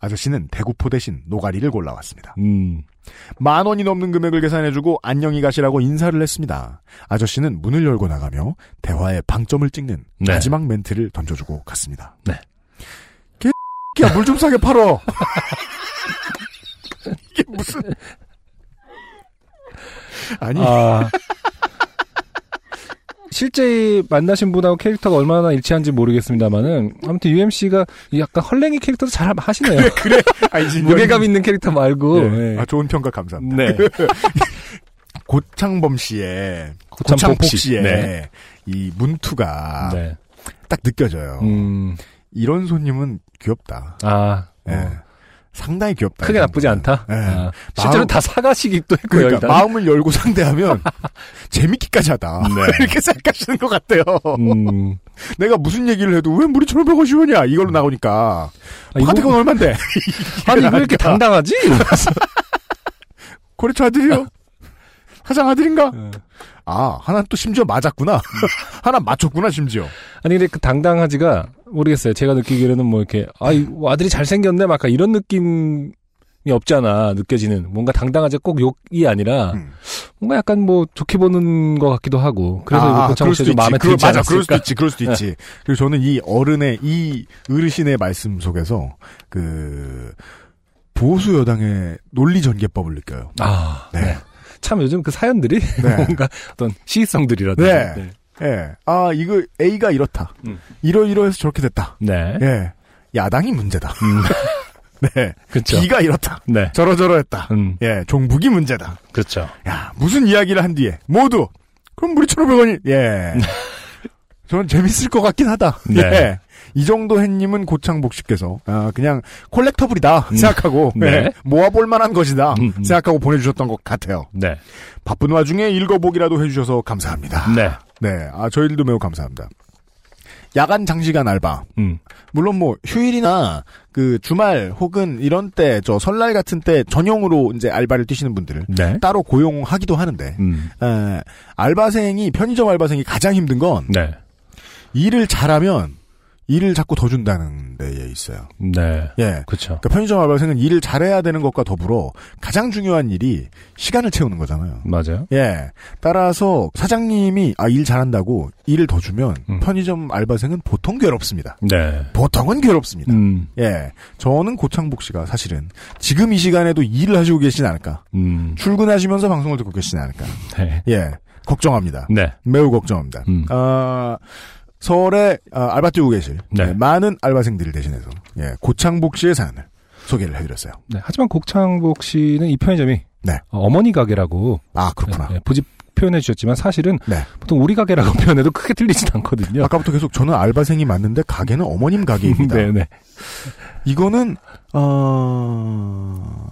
아저씨는 대구포 대신 노가리를 골라왔습니다. 음. 만 원이 넘는 금액을 계산해주고 안녕히 가시라고 인사를 했습니다. 아저씨는 문을 열고 나가며 대화의 방점을 찍는 네. 마지막 멘트를 던져주고 갔습니다. 네. 개XX야 물 좀 싸게 팔어. 이게 무슨 아니 아... 실제 만나신 분하고 캐릭터가 얼마나 일치한지 모르겠습니다만은 아무튼 유엠씨가 약간 헐랭이 캐릭터도 잘 하시네요. 그래, 그래. 아니, 무게감 있는 캐릭터 말고. 네. 네. 아, 좋은 평가 감사합니다. 네. 고창범 씨의 고창복 씨의 네. 이 문투가 네. 딱 느껴져요. 음. 이런 손님은 귀엽다. 아, 네. 어. 상당히 귀엽다. 크게 나쁘지 않다. 네. 아, 실제로 마음, 다 사가시기도 했고요. 그러니까 일단. 마음을 열고 상대하면 재밌기까지 하다. 네. 이렇게 생각하시는 것 같아요. 음. 내가 무슨 얘기를 해도 왜 물이 천오백 원이냐 이걸로 나오니까 파티가 아, 얼만데. 아니 왜 이렇게 당당하지? 거래처 아들이요? 화장 아들인가? 네. 아, 하나는 또 심지어 맞았구나. 하나 맞췄구나, 심지어. 아니, 근데 그 당당하지가, 모르겠어요. 제가 느끼기로는 뭐 이렇게, 아이, 아들이 잘생겼네? 막 이런 느낌이 없잖아, 느껴지는. 뭔가 당당하지 꼭 욕이 아니라, 음. 뭔가 약간 뭐 좋게 보는 것 같기도 하고. 그래서 고창복 씨도 마음에 들지 않았을까. 맞아, 그럴 수도 있지, 그럴 수도 있지. 네. 그리고 저는 이 어른의, 이 어르신의 말씀 속에서, 그, 보수 여당의 논리 전개법을 느껴요. 아. 네. 네. 참 요즘 그 사연들이 네. 뭔가 어떤 시의성들이라든지 네. 네. 네. 아 이거 A가 이렇다. 음. 이러이러해서 저렇게 됐다. 네. 네. 야당이 문제다. 음. 네. 그렇죠. B가 이렇다. 네. 저러저러했다. 음. 예. 종북이 문제다. 그렇죠. 야 무슨 이야기를 한 뒤에 모두 그럼 우리 천오백 원이 예. 저는 재밌을 것 같긴 하다. 네. 예. 이 정도 햇님은 고창복 씨께서 아, 그냥 콜렉터블이다 생각하고 네. 네. 모아볼 만한 것이다 생각하고 보내주셨던 것 같아요. 네. 바쁜 와중에 읽어보기라도 해주셔서 감사합니다. 네, 네, 아, 저희들도 매우 감사합니다. 야간 장시간 알바. 음. 물론 뭐 휴일이나 그 주말 혹은 이런 때 저 설날 같은 때 전용으로 이제 알바를 뛰시는 분들을 네. 따로 고용하기도 하는데 음. 에, 알바생이 편의점 알바생이 가장 힘든 건 네. 일을 잘하면 일을 자꾸 더 준다는 데에 있어요. 네. 예. 그쵸. 그러니까 편의점 알바생은 일을 잘해야 되는 것과 더불어 가장 중요한 일이 시간을 채우는 거잖아요. 맞아요. 예. 따라서 사장님이, 아, 일 잘한다고 일을 더 주면 음. 편의점 알바생은 보통 괴롭습니다. 네. 보통은 괴롭습니다. 음. 예. 저는 고창복 씨가 사실은 지금 이 시간에도 일을 하시고 계시지 않을까. 음. 출근하시면서 방송을 듣고 계시지 않을까. 네. 예. 걱정합니다. 네. 매우 걱정합니다. 음. 아, 서울에 알바 뛰고 계실 네. 많은 알바생들을 대신해서 고창복 씨의 사연을 소개를 해드렸어요. 네, 하지만 고창복 씨는 이 편의점이 네. 어머니 가게라고 아 그렇구나 부집 표현해 주셨지만 사실은 네. 보통 우리 가게라고 표현해도 크게 틀리진 않거든요. 아까부터 계속 저는 알바생이 맞는데 가게는 어머님 가게입니다. 네네. 이거는 어...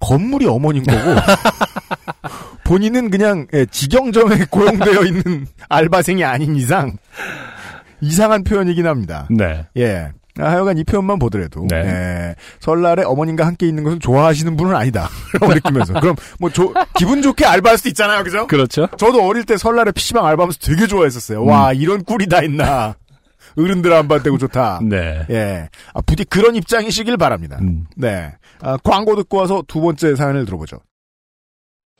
건물이 어머님 거고 본인은 그냥 직영점에 고용되어 있는 알바생이 아닌 이상 이상한 표현이긴 합니다. 네. 예. 하여간 이 표현만 보더라도 네. 예. 설날에 어머님과 함께 있는 것을 좋아하시는 분은 아니다. 라고 느끼면서 그럼 뭐 조, 기분 좋게 알바할 수도 있잖아요, 그죠? 그렇죠. 저도 어릴 때 설날에 피시방 알바하면서 되게 좋아했었어요. 음. 와 이런 꿀이 다 있나. 어른들 안 봐도 되고 좋다. 네. 예. 아, 부디 그런 입장이시길 바랍니다. 음. 네. 아, 광고 듣고 와서 두 번째 사연을 들어보죠.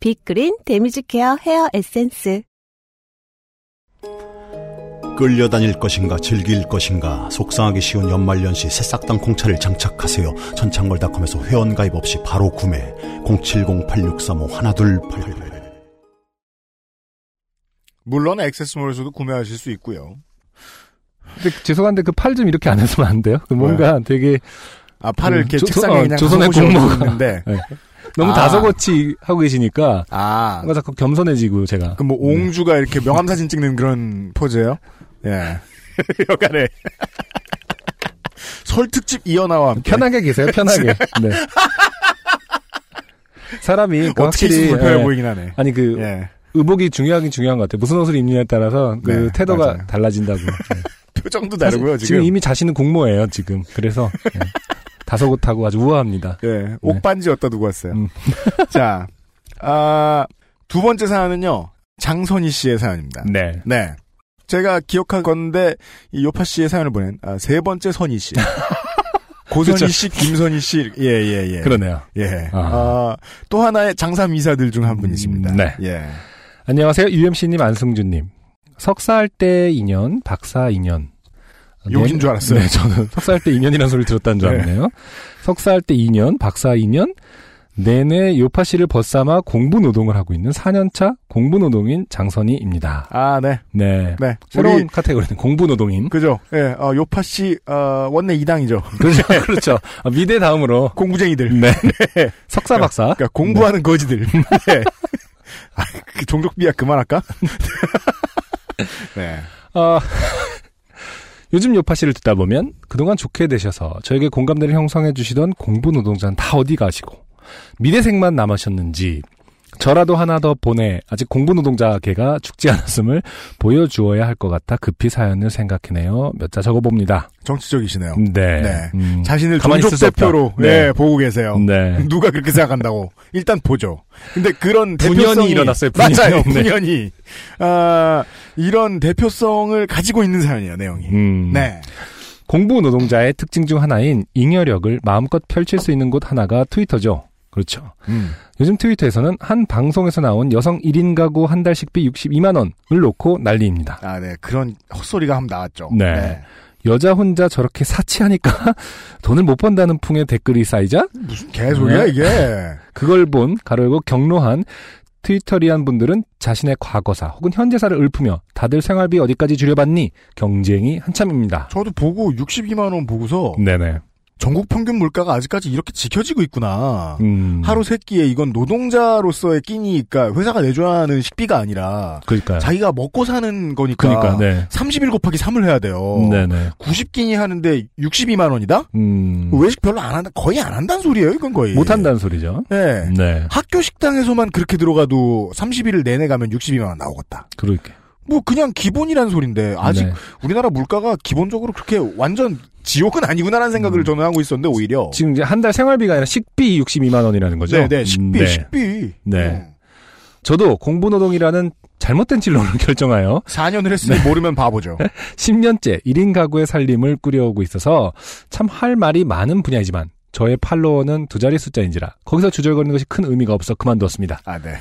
빅그린 데미지 케어 헤어 에센스. 끌려다닐 것인가 즐길 것인가 속상하기 쉬운 연말연시 새싹땅콩차를 장착하세요. 천창걸닷컴에서 회원가입 없이 바로 구매. 공칠공 팔육삼오 일이팔팔. 물론 엑세스몰에서도 구매하실 수 있고요. 근데 죄송한데 그 팔 좀 이렇게 안 해서 안 돼요? 그 뭔가 네. 되게 아 팔을 음, 이렇게 조, 책상에 어, 그냥 조선의 공무원인데 네. 너무 아. 다소거치 하고 계시니까 아. 뭔가 자꾸 겸손해지고 제가 그 뭐 옹주가 네. 이렇게 명함사진 찍는 그런 포즈예요? 예. 여간에 설 특집 이연아와 함께 편하게 계세요. 편하게. 네. 사람이 그 확실히 불편해 예. 보이긴 하네. 아니 그 예. 의복이 중요하긴 중요한 것 같아요. 무슨 옷을 입느냐에 따라서 그 네, 태도가 맞아요. 달라진다고. 네. 표정도 다르고요. 지금. 지금 이미 자신은 공모예요. 지금. 그래서 네. 다소곳하고 아주 우아합니다. 예, 네. 옷반지 어디다 두고 왔어요. 음. 자, 아, 두 번째 사연은요. 장선희 씨의 사연입니다. 네. 네. 제가 기억한 건데 이 요파 씨의 사연을 보낸 아, 세 번째 선희 씨. 고선희 그렇죠. 씨, 김선희 씨, 예, 예, 예. 그러네요. 예. 아, 또 하나의 장삼이사들 중 한 분이십니다. 음, 네. 예. 안녕하세요. 유엠씨님, 안승준님. 석사할 때 이 년, 박사 이 년. 욕인 줄 알았어요. 네, 저는 석사할 때 이 년이라는 소리를 들었다는 줄 알았네요. 네. 석사할 때 이 년, 박사 이 년, 내내 요파 씨를 벗삼아 공부노동을 하고 있는 사 년차 공부노동인 장선희입니다. 아, 네. 네. 네. 새로운 카테고리는 공부노동인. 그죠. 예, 네. 어, 요파 씨, 어, 원내 이 당이죠. 그렇죠. 네. 그렇죠. 아, 미대 다음으로. 공부쟁이들. 네. 네. 석사, 박사. 그러니까, 그러니까 공부하는 네. 거지들. 네. 아, 그 종족비야 그만할까? 네. 어, 요즘 요파 씨를 듣다 보면 그동안 좋게 되셔서 저에게 공감대를 형성해 주시던 공부 노동자는 다 어디 가시고 미대생만 남으셨는지 저라도 하나 더 보내 아직 공부 노동자 개가 죽지 않았음을 보여주어야 할 것 같아 급히 사연을 생각해내요. 몇 자 적어봅니다. 정치적이시네요. 네. 네. 음, 자신을 종족 대표로 네. 네, 보고 계세요. 네. 누가 그렇게 생각한다고. 일단 보죠. 근데 그런 대표성이. 분연이 일어났어요. 분연이. 맞아요. 분연이. 네. 아, 이런 대표성을 가지고 있는 사연이에요. 내용이. 음. 네. 공부 노동자의 특징 중 하나인 잉여력을 마음껏 펼칠 수 있는 곳 하나가 트위터죠. 그렇죠. 음. 요즘 트위터에서는 한 방송에서 나온 여성 일 인 가구 한 달 식비 육십이만 원을 놓고 난리입니다. 아, 네. 그런 헛소리가 한번 나왔죠. 네. 네. 여자 혼자 저렇게 사치하니까 돈을 못 번다는 풍의 댓글이 쌓이자 무슨 개소리야 네. 이게. 그걸 본 가로 열고 경로한 트위터리한 분들은 자신의 과거사 혹은 현재사를 읊으며 다들 생활비 어디까지 줄여봤니? 경쟁이 한참입니다. 저도 보고 육십이만 원 보고서 네네. 전국 평균 물가가 아직까지 이렇게 지켜지고 있구나. 음. 하루 세 끼에 이건 노동자로서의 끼니니까 회사가 내줘야 하는 식비가 아니라 그러니까요. 자기가 먹고 사는 거니까 그러니까, 네. 삼십일 곱하기 삼을 해야 돼요. 네네. 구십 끼니 하는데 육십이만 원이다? 음. 외식 별로 안 한다. 거의 안 한다는 소리예요. 이건 거의. 못 한다는 소리죠. 네. 네. 학교 식당에서만 그렇게 들어가도 삼십 일 내내 가면 육십이만 원 나오겠다. 그러니까. 뭐 그냥 기본이란 소린데 아직 네. 우리나라 물가가 기본적으로 그렇게 완전 지옥은 아니구나라는 생각을 음. 저는 하고 있었는데 오히려 지금 이제 한 달 생활비가 아니라 식비 육십이만 원이라는 거죠. 네네 식비 네. 식비. 네. 음. 저도 공부노동이라는 잘못된 진로를 결정하여 사 년을 했으니 네. 모르면 바보죠. 십 년째 일 인 가구의 살림을 꾸려오고 있어서 참 할 말이 많은 분야이지만 저의 팔로워는 두 자리 숫자인지라 거기서 주절거리는 것이 큰 의미가 없어 그만두었습니다. 아, 네.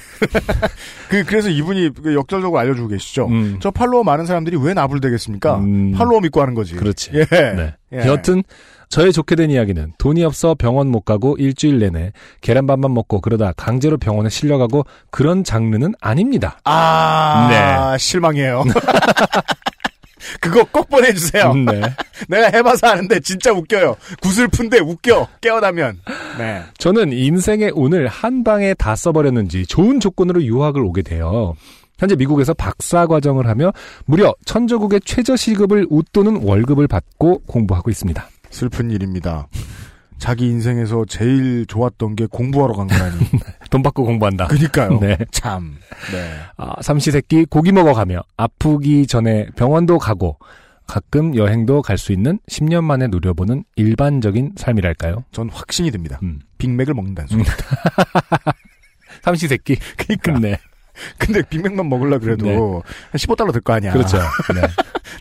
그 그래서 이분이 역설적으로 알려주고 계시죠. 음. 저 팔로워 많은 사람들이 왜 나불대겠습니까? 음. 팔로워 믿고 하는 거지. 그렇지. 예. 네. 예. 여튼 저의 좋게 된 이야기는 돈이 없어 병원 못 가고 일주일 내내 계란밥만 먹고 그러다 강제로 병원에 실려가고 그런 장르는 아닙니다. 아, 네. 실망해요. 그거 꼭 보내주세요. 음, 네. 내가 해봐서 아는데 진짜 웃겨요. 구슬픈데 웃겨. 깨어나면. 네. 저는 인생의 운을 한 방에 다 써버렸는지 좋은 조건으로 유학을 오게 돼요. 현재 미국에서 박사 과정을 하며 무려 천조국의 최저시급을 웃도는 월급을 받고 공부하고 있습니다. 슬픈 일입니다. 자기 인생에서 제일 좋았던 게 공부하러 간 거라니. 돈 받고 공부한다. 그러니까요. 네. 참. 네. 아, 삼시세끼 고기 먹어가며 아프기 전에 병원도 가고 가끔 여행도 갈 수 있는 십 년 만에 누려보는 일반적인 삶이랄까요? 전 확신이 듭니다. 음. 빅맥을 먹는다는 소리입니다. 삼시세끼. 그러니까. 네. 근데 빅맥만 먹으려 그래도 네. 한 십오 달러 들 거 아니야. 그렇죠. 네.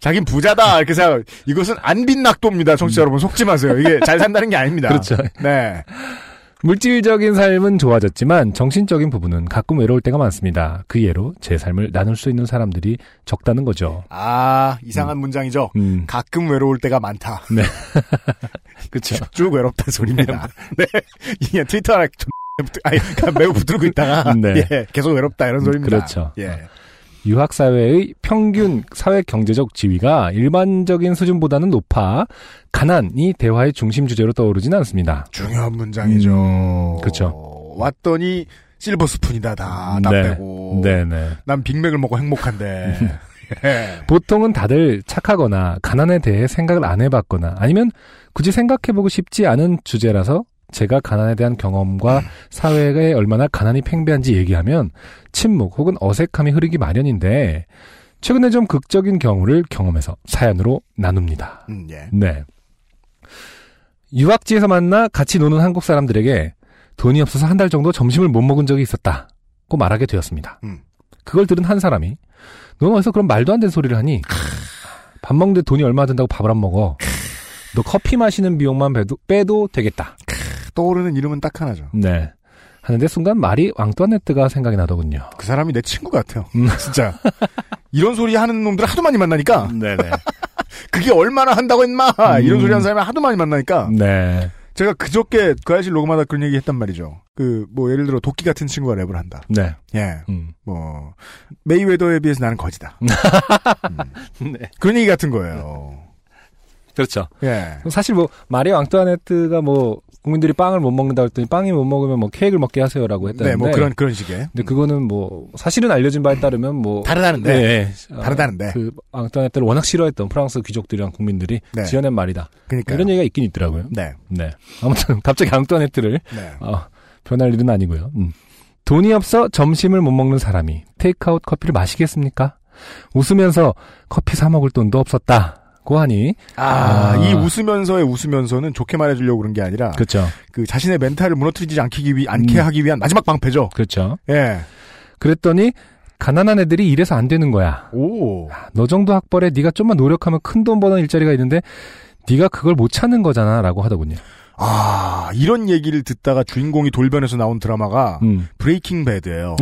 자긴 부자다 이렇게 생각. 이것은 안빈 낙도입니다, 청취자 여러분. 속지 마세요. 이게 잘 산다는 게 아닙니다. 그렇죠. 네. 물질적인 삶은 좋아졌지만 정신적인 부분은 가끔 외로울 때가 많습니다. 그 예로 제 삶을 나눌 수 있는 사람들이 적다는 거죠. 아, 이상한 음. 문장이죠. 음. 가끔 외로울 때가 많다. 네. 그렇죠. 쭉 외롭다는 소리입니다. 네. 이게 트위터랑 아니, 매우 붙들고 있다가 네. 예, 계속 외롭다 이런 소리입니다. 그렇죠. 예. 유학사회의 평균 사회경제적 지위가 일반적인 수준보다는 높아 가난이 대화의 중심 주제로 떠오르진 않습니다. 중요한 문장이죠. 음, 그렇죠. 왔더니 실버스푼이다 다 남 빼고. 네, 네. 난 빅맥을 먹고 행복한데. 예. 보통은 다들 착하거나 가난에 대해 생각을 안 해봤거나 아니면 굳이 생각해보고 싶지 않은 주제라서 제가 가난에 대한 경험과 사회에 얼마나 가난이 팽배한지 얘기하면 침묵 혹은 어색함이 흐르기 마련인데 최근에 좀 극적인 경우를 경험해서 사연으로 나눕니다. 음, 예. 네. 유학지에서 만나 같이 노는 한국 사람들에게 돈이 없어서 한 달 정도 점심을 못 먹은 적이 있었다고 말하게 되었습니다. 음. 그걸 들은 한 사람이 넌 어디서 그런 말도 안 되는 소리를 하니 밥 먹는데 돈이 얼마 든다고 밥을 안 먹어. 너 커피 마시는 비용만 빼도, 빼도 되겠다. 떠오르는 이름은 딱 하나죠. 네. 하는데 순간 마리 앙뚜아네트가 생각이 나더군요. 그 사람이 내 친구 같아요. 진짜. 이런 소리 하는 놈들 하도 많이 만나니까. 네네. 그게 얼마나 한다고 인마. 음. 이런 소리 하는 사람이 하도 많이 만나니까. 네. 제가 그저께 그 아저씨 녹음하다 그런 얘기 했단 말이죠. 그 뭐 예를 들어 도끼 같은 친구가 랩을 한다. 네. 예. 음. 뭐 메이웨더에 비해서 나는 거지다. 음. 네. 그런 얘기 같은 거예요. 그렇죠. 예. 사실 뭐 마리 앙뚜아네트가 뭐 국민들이 빵을 못 먹는다 했더니 빵이 못 먹으면 뭐 케이크를 먹게 하세요라고 했다는데. 네, 뭐 그런 그런 식의. 근데 그거는 뭐 사실은 알려진 바에 따르면 뭐 다르다는데. 네, 네. 다르다는데. 그 앙뚜아네트를 워낙 싫어했던 프랑스 귀족들이랑 국민들이 네. 지어낸 말이다. 그러니까 이런 얘기가 있긴 있더라고요. 네. 네. 아무튼 갑자기 앙뚜아네트를 네. 어, 변할 일은 아니고요. 음. 돈이 없어 점심을 못 먹는 사람이 테이크아웃 커피를 마시겠습니까? 웃으면서 커피 사 먹을 돈도 없었다. 고하니 아, 아, 이 웃으면서의 웃으면서는 좋게 말해주려고 그런 게 아니라, 그렇죠. 그 자신의 멘탈을 무너뜨리지 않기 위, 않게 음. 하기 위한 마지막 방패죠. 그렇죠. 예. 그랬더니 가난한 애들이 이래서 안 되는 거야. 오. 너 정도 학벌에 네가 좀만 노력하면 큰 돈 버는 일자리가 있는데 네가 그걸 못 찾는 거잖아라고 하더군요. 아, 이런 얘기를 듣다가 주인공이 돌변해서 나온 드라마가 음. 브레이킹 배드예요.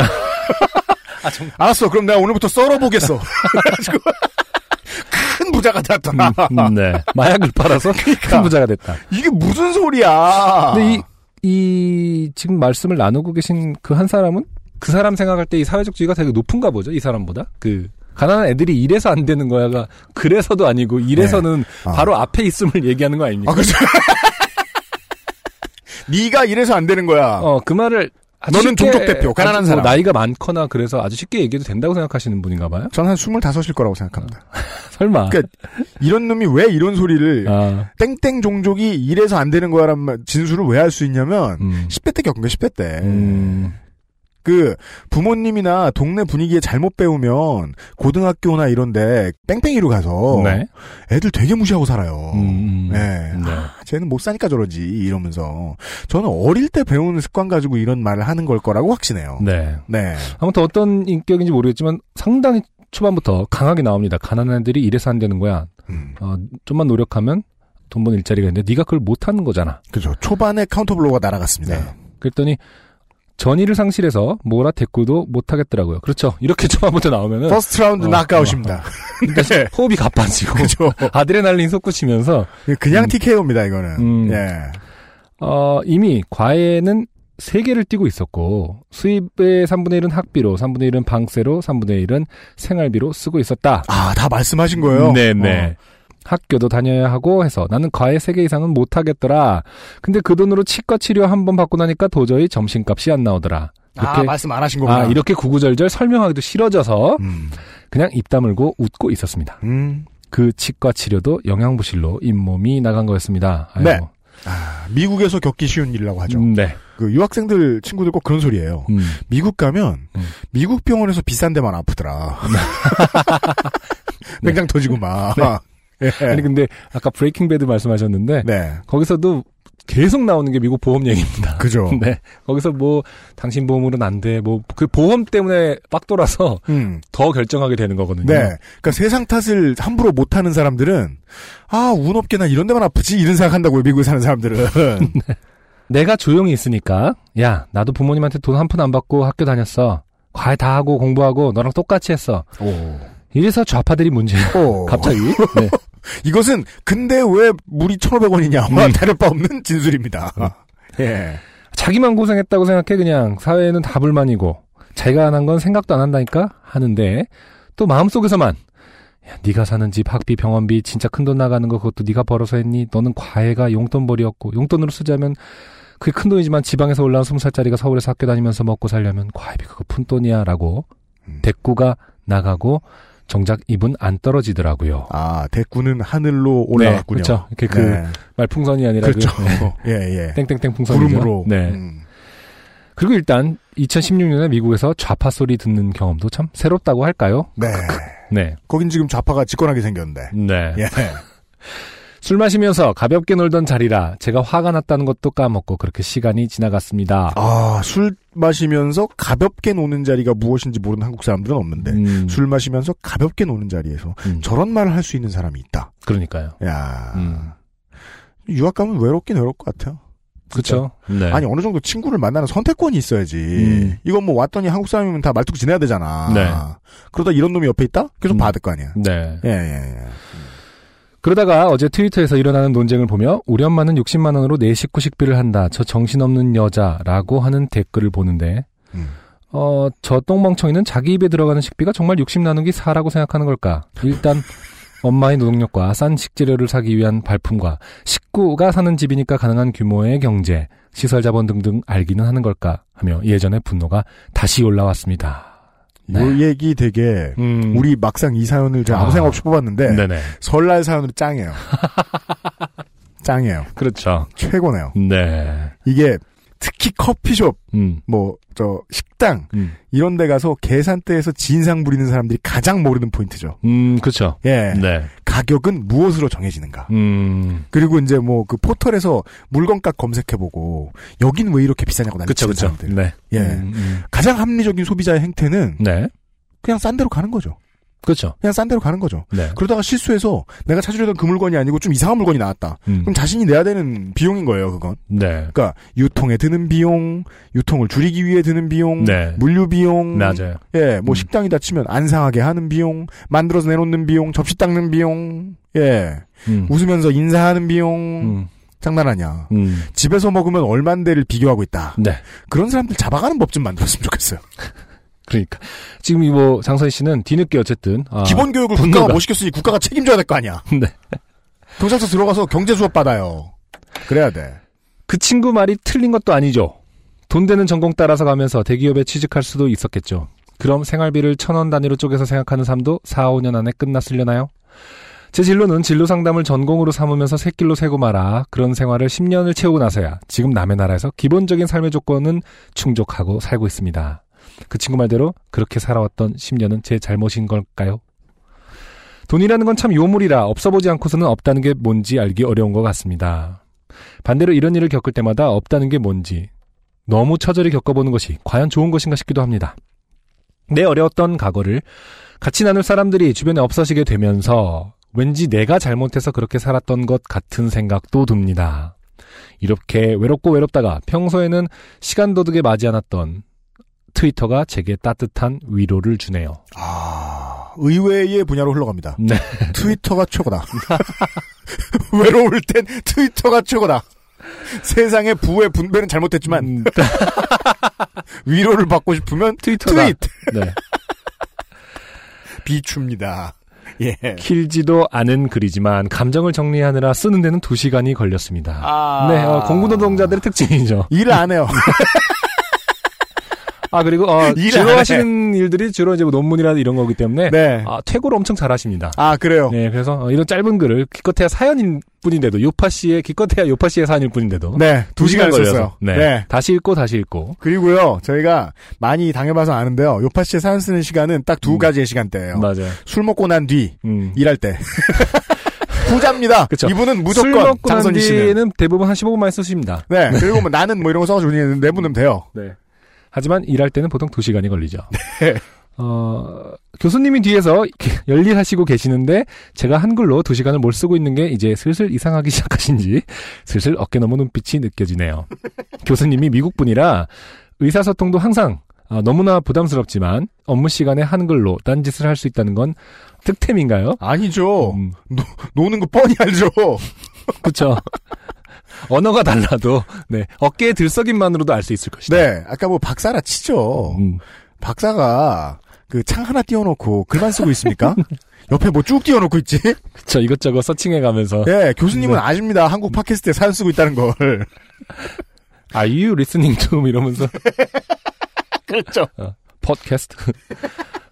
아, 정말. 알았어. 그럼 내가 오늘부터 썰어보겠어. 큰 부자가 됐다. 음, 네. 마약을 팔아서 그러니까. 큰 부자가 됐다. 이게 무슨 소리야? 근데 이, 이 지금 말씀을 나누고 계신 그 한 사람은 그 사람 생각할 때 이 사회적 지위가 되게 높은가 보죠. 이 사람보다 그 가난한 애들이 이래서 안 되는 거야가 그래서도 아니고 이래서는 네. 아. 바로 앞에 있음을 얘기하는 거 아닙니까? 아, 그렇죠. 네가 이래서 안 되는 거야. 어, 그 말을. 너는 종족 대표, 가난한 사람. 뭐 나이가 많거나 그래서 아주 쉽게 얘기해도 된다고 생각하시는 분인가 봐요? 저는 한 스물다섯일 거라고 생각합니다. 아, 설마. 그러니까 이런 놈이 왜 이런 소리를 아. 땡땡 종족이 이래서 안 되는 거야라는 진술을 왜 할 수 있냐면 음. 십 대 때 겪은 게 십 대 때. 음. 그 부모님이나 동네 분위기에 잘못 배우면 고등학교나 이런데 뺑뺑이로 가서 네. 애들 되게 무시하고 살아요. 음, 네. 네. 아, 쟤는 못 사니까 저러지 이러면서 저는 어릴 때 배우는 습관 가지고 이런 말을 하는 걸 거라고 확신해요. 네. 네. 아무튼 어떤 인격인지 모르겠지만 상당히 초반부터 강하게 나옵니다. 가난한 애들이 이래서 안 되는 거야. 음. 어, 좀만 노력하면 돈 버는 일자리가 있는데 네가 그걸 못하는 거잖아. 그렇죠. 초반에 카운터블로우가 날아갔습니다. 네. 그랬더니 전의를 상실해서 뭐라 대꾸도 못하겠더라고요. 그렇죠. 이렇게 초반부터 나오면은 퍼스트 라운드 어, 낙아웃입니다. 네. 호흡이 가빠지고 그렇죠. 아드레날린 솟구치면서 그냥 음, 티케이오입니다. 이거는. 음, 예. 어, 이미 과외는 세 개를 띄고 있었고 수입의 삼분의 일은 학비로 삼분의 일은 방세로 삼분의 일은 생활비로 쓰고 있었다. 아, 다 말씀하신 거예요? 네네. 어. 학교도 다녀야 하고 해서 나는 과외 세 개 이상은 못하겠더라. 근데 그 돈으로 치과 치료 한번 받고 나니까 도저히 점심값이 안 나오더라. 이렇게, 아, 말씀 안 하신 거구나. 아, 이렇게 구구절절 설명하기도 싫어져서 음. 그냥 입 다물고 웃고 있었습니다. 음. 그 치과 치료도 영양부실로 잇몸이 나간 거였습니다. 아이고. 네. 아, 미국에서 겪기 쉬운 일이라고 하죠. 음, 네. 그 유학생들 친구들 꼭 그런 소리예요. 음. 미국 가면 음. 미국 병원에서 비싼 데만 아프더라. 네. 맹장 터지고 막. 네. 예. 아니 근데 아까 브레이킹 배드 말씀하셨는데 네. 거기서도 계속 나오는 게 미국 보험 얘기입니다. 그죠? 네. 거기서 뭐 당신 보험으로는 안 돼. 뭐 그 보험 때문에 빡 돌아서 음. 더 결정하게 되는 거거든요. 네. 그러니까 세상 탓을 함부로 못 하는 사람들은 아, 운 없게 나 이런 데만 아프지 이런 생각한다고요. 미국에 사는 사람들은. 네. 내가 조용히 있으니까 야 나도 부모님한테 돈 한 푼 안 받고 학교 다녔어. 과외 다 하고 공부하고 너랑 똑같이 했어. 오. 이래서 좌파들이 문제야. 갑자기. 네. 이것은 근데 왜 물이 천오백 원이냐 아마 다를 바 없는 진술입니다. 음. 예. 자기만 고생했다고 생각해. 그냥 사회에는 다 불만이고 자기가 안 한 건 생각도 안 한다니까 하는데 또 마음속에서만 야, 네가 사는 집 학비 병원비 진짜 큰 돈 나가는 거 그것도 네가 벌어서 했니? 너는 과외가 용돈벌이었고 용돈으로 쓰자면 그게 큰 돈이지만 지방에서 올라온 스무 살짜리가 서울에서 학교 다니면서 먹고 살려면 과외비 그거 푼돈이야 라고 음. 대꾸가 나가고 정작 입은 안 떨어지더라고요. 아, 대꾸는 하늘로 올라갔군요. 네, 그렇죠. 이렇게 그 네. 말풍선이 아니라 그렇죠. 그, 네. 예, 예. 땡땡땡 풍선이죠. 구름으로. 네. 음. 그리고 일단 이천십육 년에 미국에서 좌파 소리 듣는 경험도 참 새롭다고 할까요? 네. 네. 거긴 지금 좌파가 집권하게 생겼는데. 네. 예. 술 마시면서 가볍게 놀던 자리라 제가 화가 났다는 것도 까먹고 그렇게 시간이 지나갔습니다. 아, 술 마시면서 가볍게 노는 자리가 무엇인지 모르는 한국 사람들은 없는데 음. 술 마시면서 가볍게 노는 자리에서 음. 저런 말을 할 수 있는 사람이 있다. 그러니까요. 야 음. 유학 가면 외롭긴 외로울 것 같아요. 그렇죠. 네. 아니 어느 정도 친구를 만나는 선택권이 있어야지. 음. 이건 뭐 왔더니 한국 사람이면 다 말뚝 지내야 되잖아. 네. 그러다 이런 놈이 옆에 있다? 계속 음. 받을 거 아니야. 네. 예, 예, 예. 그러다가 어제 트위터에서 일어나는 논쟁을 보며 우리 엄마는 육십만 원으로 내 식구 식비를 한다. 저 정신없는 여자라고 하는 댓글을 보는데 음. 어, 저 똥멍청이는 자기 입에 들어가는 식비가 정말 육십 나누기 사라고 생각하는 걸까? 일단 엄마의 노동력과 싼 식재료를 사기 위한 발품과 식구가 사는 집이니까 가능한 규모의 경제, 시설 자본 등등 알기는 하는 걸까 하며 예전의 분노가 다시 올라왔습니다. 네. 이 얘기 되게 음. 우리 막상 이 사연을 제가 아무 생각 없이 뽑았는데 네네. 설날 사연으로 짱이에요. 짱이에요. 그렇죠. 최고네요. 네. 이게 특히 커피숍, 음. 뭐 저 식당 음. 이런 데 가서 계산대에서 진상 부리는 사람들이 가장 모르는 포인트죠. 음, 그렇죠. 예. 네. 가격은 무엇으로 정해지는가. 음. 그리고 이제 뭐 그 포털에서 물건값 검색해보고 여긴 왜 이렇게 비싸냐고 난리치는 사람들. 네. 예. 음, 음. 가장 합리적인 소비자의 행태는 네. 그냥 싼 데로 가는 거죠. 그렇죠. 그냥 싼 데로 가는 거죠. 네. 그러다가 실수해서 내가 찾으려던 그 물건이 아니고 좀 이상한 물건이 나왔다. 음. 그럼 자신이 내야 되는 비용인 거예요, 그건. 네. 그러니까 유통에 드는 비용, 유통을 줄이기 위해 드는 비용, 네. 물류 비용, 맞아요. 예, 뭐 음. 식당이 닫히면 안 상하게 하는 비용, 만들어서 내놓는 비용, 접시 닦는 비용, 예, 음. 웃으면서 인사하는 비용. 음. 장난하냐. 음. 집에서 먹으면 얼만데를 비교하고 있다. 네. 그런 사람들 잡아가는 법 좀 만들었으면 좋겠어요. 그러니까 지금 이 뭐 장선희 씨는 뒤늦게 어쨌든 아, 기본 교육을 분노가. 국가가 못 시켰으니 국가가 책임져야 될 거 아니야. 네. 경찰서 들어가서 경제 수업 받아요. 그래야 돼. 그 친구 말이 틀린 것도 아니죠. 돈 되는 전공 따라서 가면서 대기업에 취직할 수도 있었겠죠. 그럼 생활비를 천 원 단위로 쪼개서 생각하는 삶도 사오년 안에 끝났으려나요? 제 진로는 진로 상담을 전공으로 삼으면서 새길로 새고 마라. 그런 생활을 십년을 채우고 나서야 지금 남의 나라에서 기본적인 삶의 조건은 충족하고 살고 있습니다. 그 친구 말대로 그렇게 살아왔던 십년은 제 잘못인 걸까요? 돈이라는 건 참 요물이라 없어보지 않고서는 없다는 게 뭔지 알기 어려운 것 같습니다. 반대로 이런 일을 겪을 때마다 없다는 게 뭔지 너무 처절히 겪어보는 것이 과연 좋은 것인가 싶기도 합니다. 내 어려웠던 과거를 같이 나눌 사람들이 주변에 없어지게 되면서 왠지 내가 잘못해서 그렇게 살았던 것 같은 생각도 듭니다. 이렇게 외롭고 외롭다가 평소에는 시간 도둑에 맞지 않았던 트위터가 제게 따뜻한 위로를 주네요. 아, 의외의 분야로 흘러갑니다. 네. 트위터가 최고다. 외로울 땐 트위터가 최고다. 세상의 부의 분배는 잘못됐지만 위로를 받고 싶으면 트위터다. 트윗. 네. 비춥니다. 예. 길지도 않은 글이지만 감정을 정리하느라 쓰는 데는 두 시간이 걸렸습니다. 아... 네, 어, 공부노동자들의 특징이죠. 일 안 해요. 아, 그리고, 어, 주로 하시는 일들이 주로 이제 뭐 논문이라든 이런 거기 때문에. 네. 아, 퇴고를 엄청 잘 하십니다. 아, 그래요? 네, 그래서 이런 짧은 글을 기껏해야 사연일 뿐인데도, 요파 씨의, 기껏해야 요파 씨의 사연일 뿐인데도. 네, 두 시간 걸렸어요. 네. 네. 다시 읽고, 다시 읽고. 그리고요, 저희가 많이 당해봐서 아는데요, 요파 씨의 사연 쓰는 시간은 딱 두 가지의 음. 시간대예요. 맞아요. 술 먹고 난 뒤, 음. 일할 때. 부자입니다. 그쵸. 이분은 무조건 술 먹고 장선희 씨는. 난 뒤에는 대부분 한 십오분만 쓰십니다. 네, 그리고 뭐 나는 뭐 이런 거 써가지고 내보내면 돼요. 네. 하지만 일할 때는 보통 두 시간이 걸리죠. 네. 어, 교수님이 뒤에서 열일하시고 계시는데 제가 한글로 두 시간을 뭘 쓰고 있는 게 이제 슬슬 이상하기 시작하신지 슬슬 어깨 너머 눈빛이 느껴지네요. 교수님이 미국분이라 의사소통도 항상 아, 너무나 부담스럽지만 업무 시간에 한글로 딴짓을 할 수 있다는 건 득템인가요? 아니죠. 음. 노, 노는 거 뻔히 알죠. 그렇죠. 언어가 달라도 네 어깨에 들썩임만으로도 알 수 있을 것이다. 네, 아까 뭐 박사라 치죠. 음. 박사가 그 창 하나 띄워놓고 글만 쓰고 있습니까? 옆에 뭐 쭉 띄워놓고 있지? 그쵸, 이것저것 서칭해가면서. 네, 교수님은 네. 아십니다. 한국 팟캐스트에 사연 쓰고 있다는 걸. Are you listening to? 이러면서. 그렇죠. 어, 팟캐스트.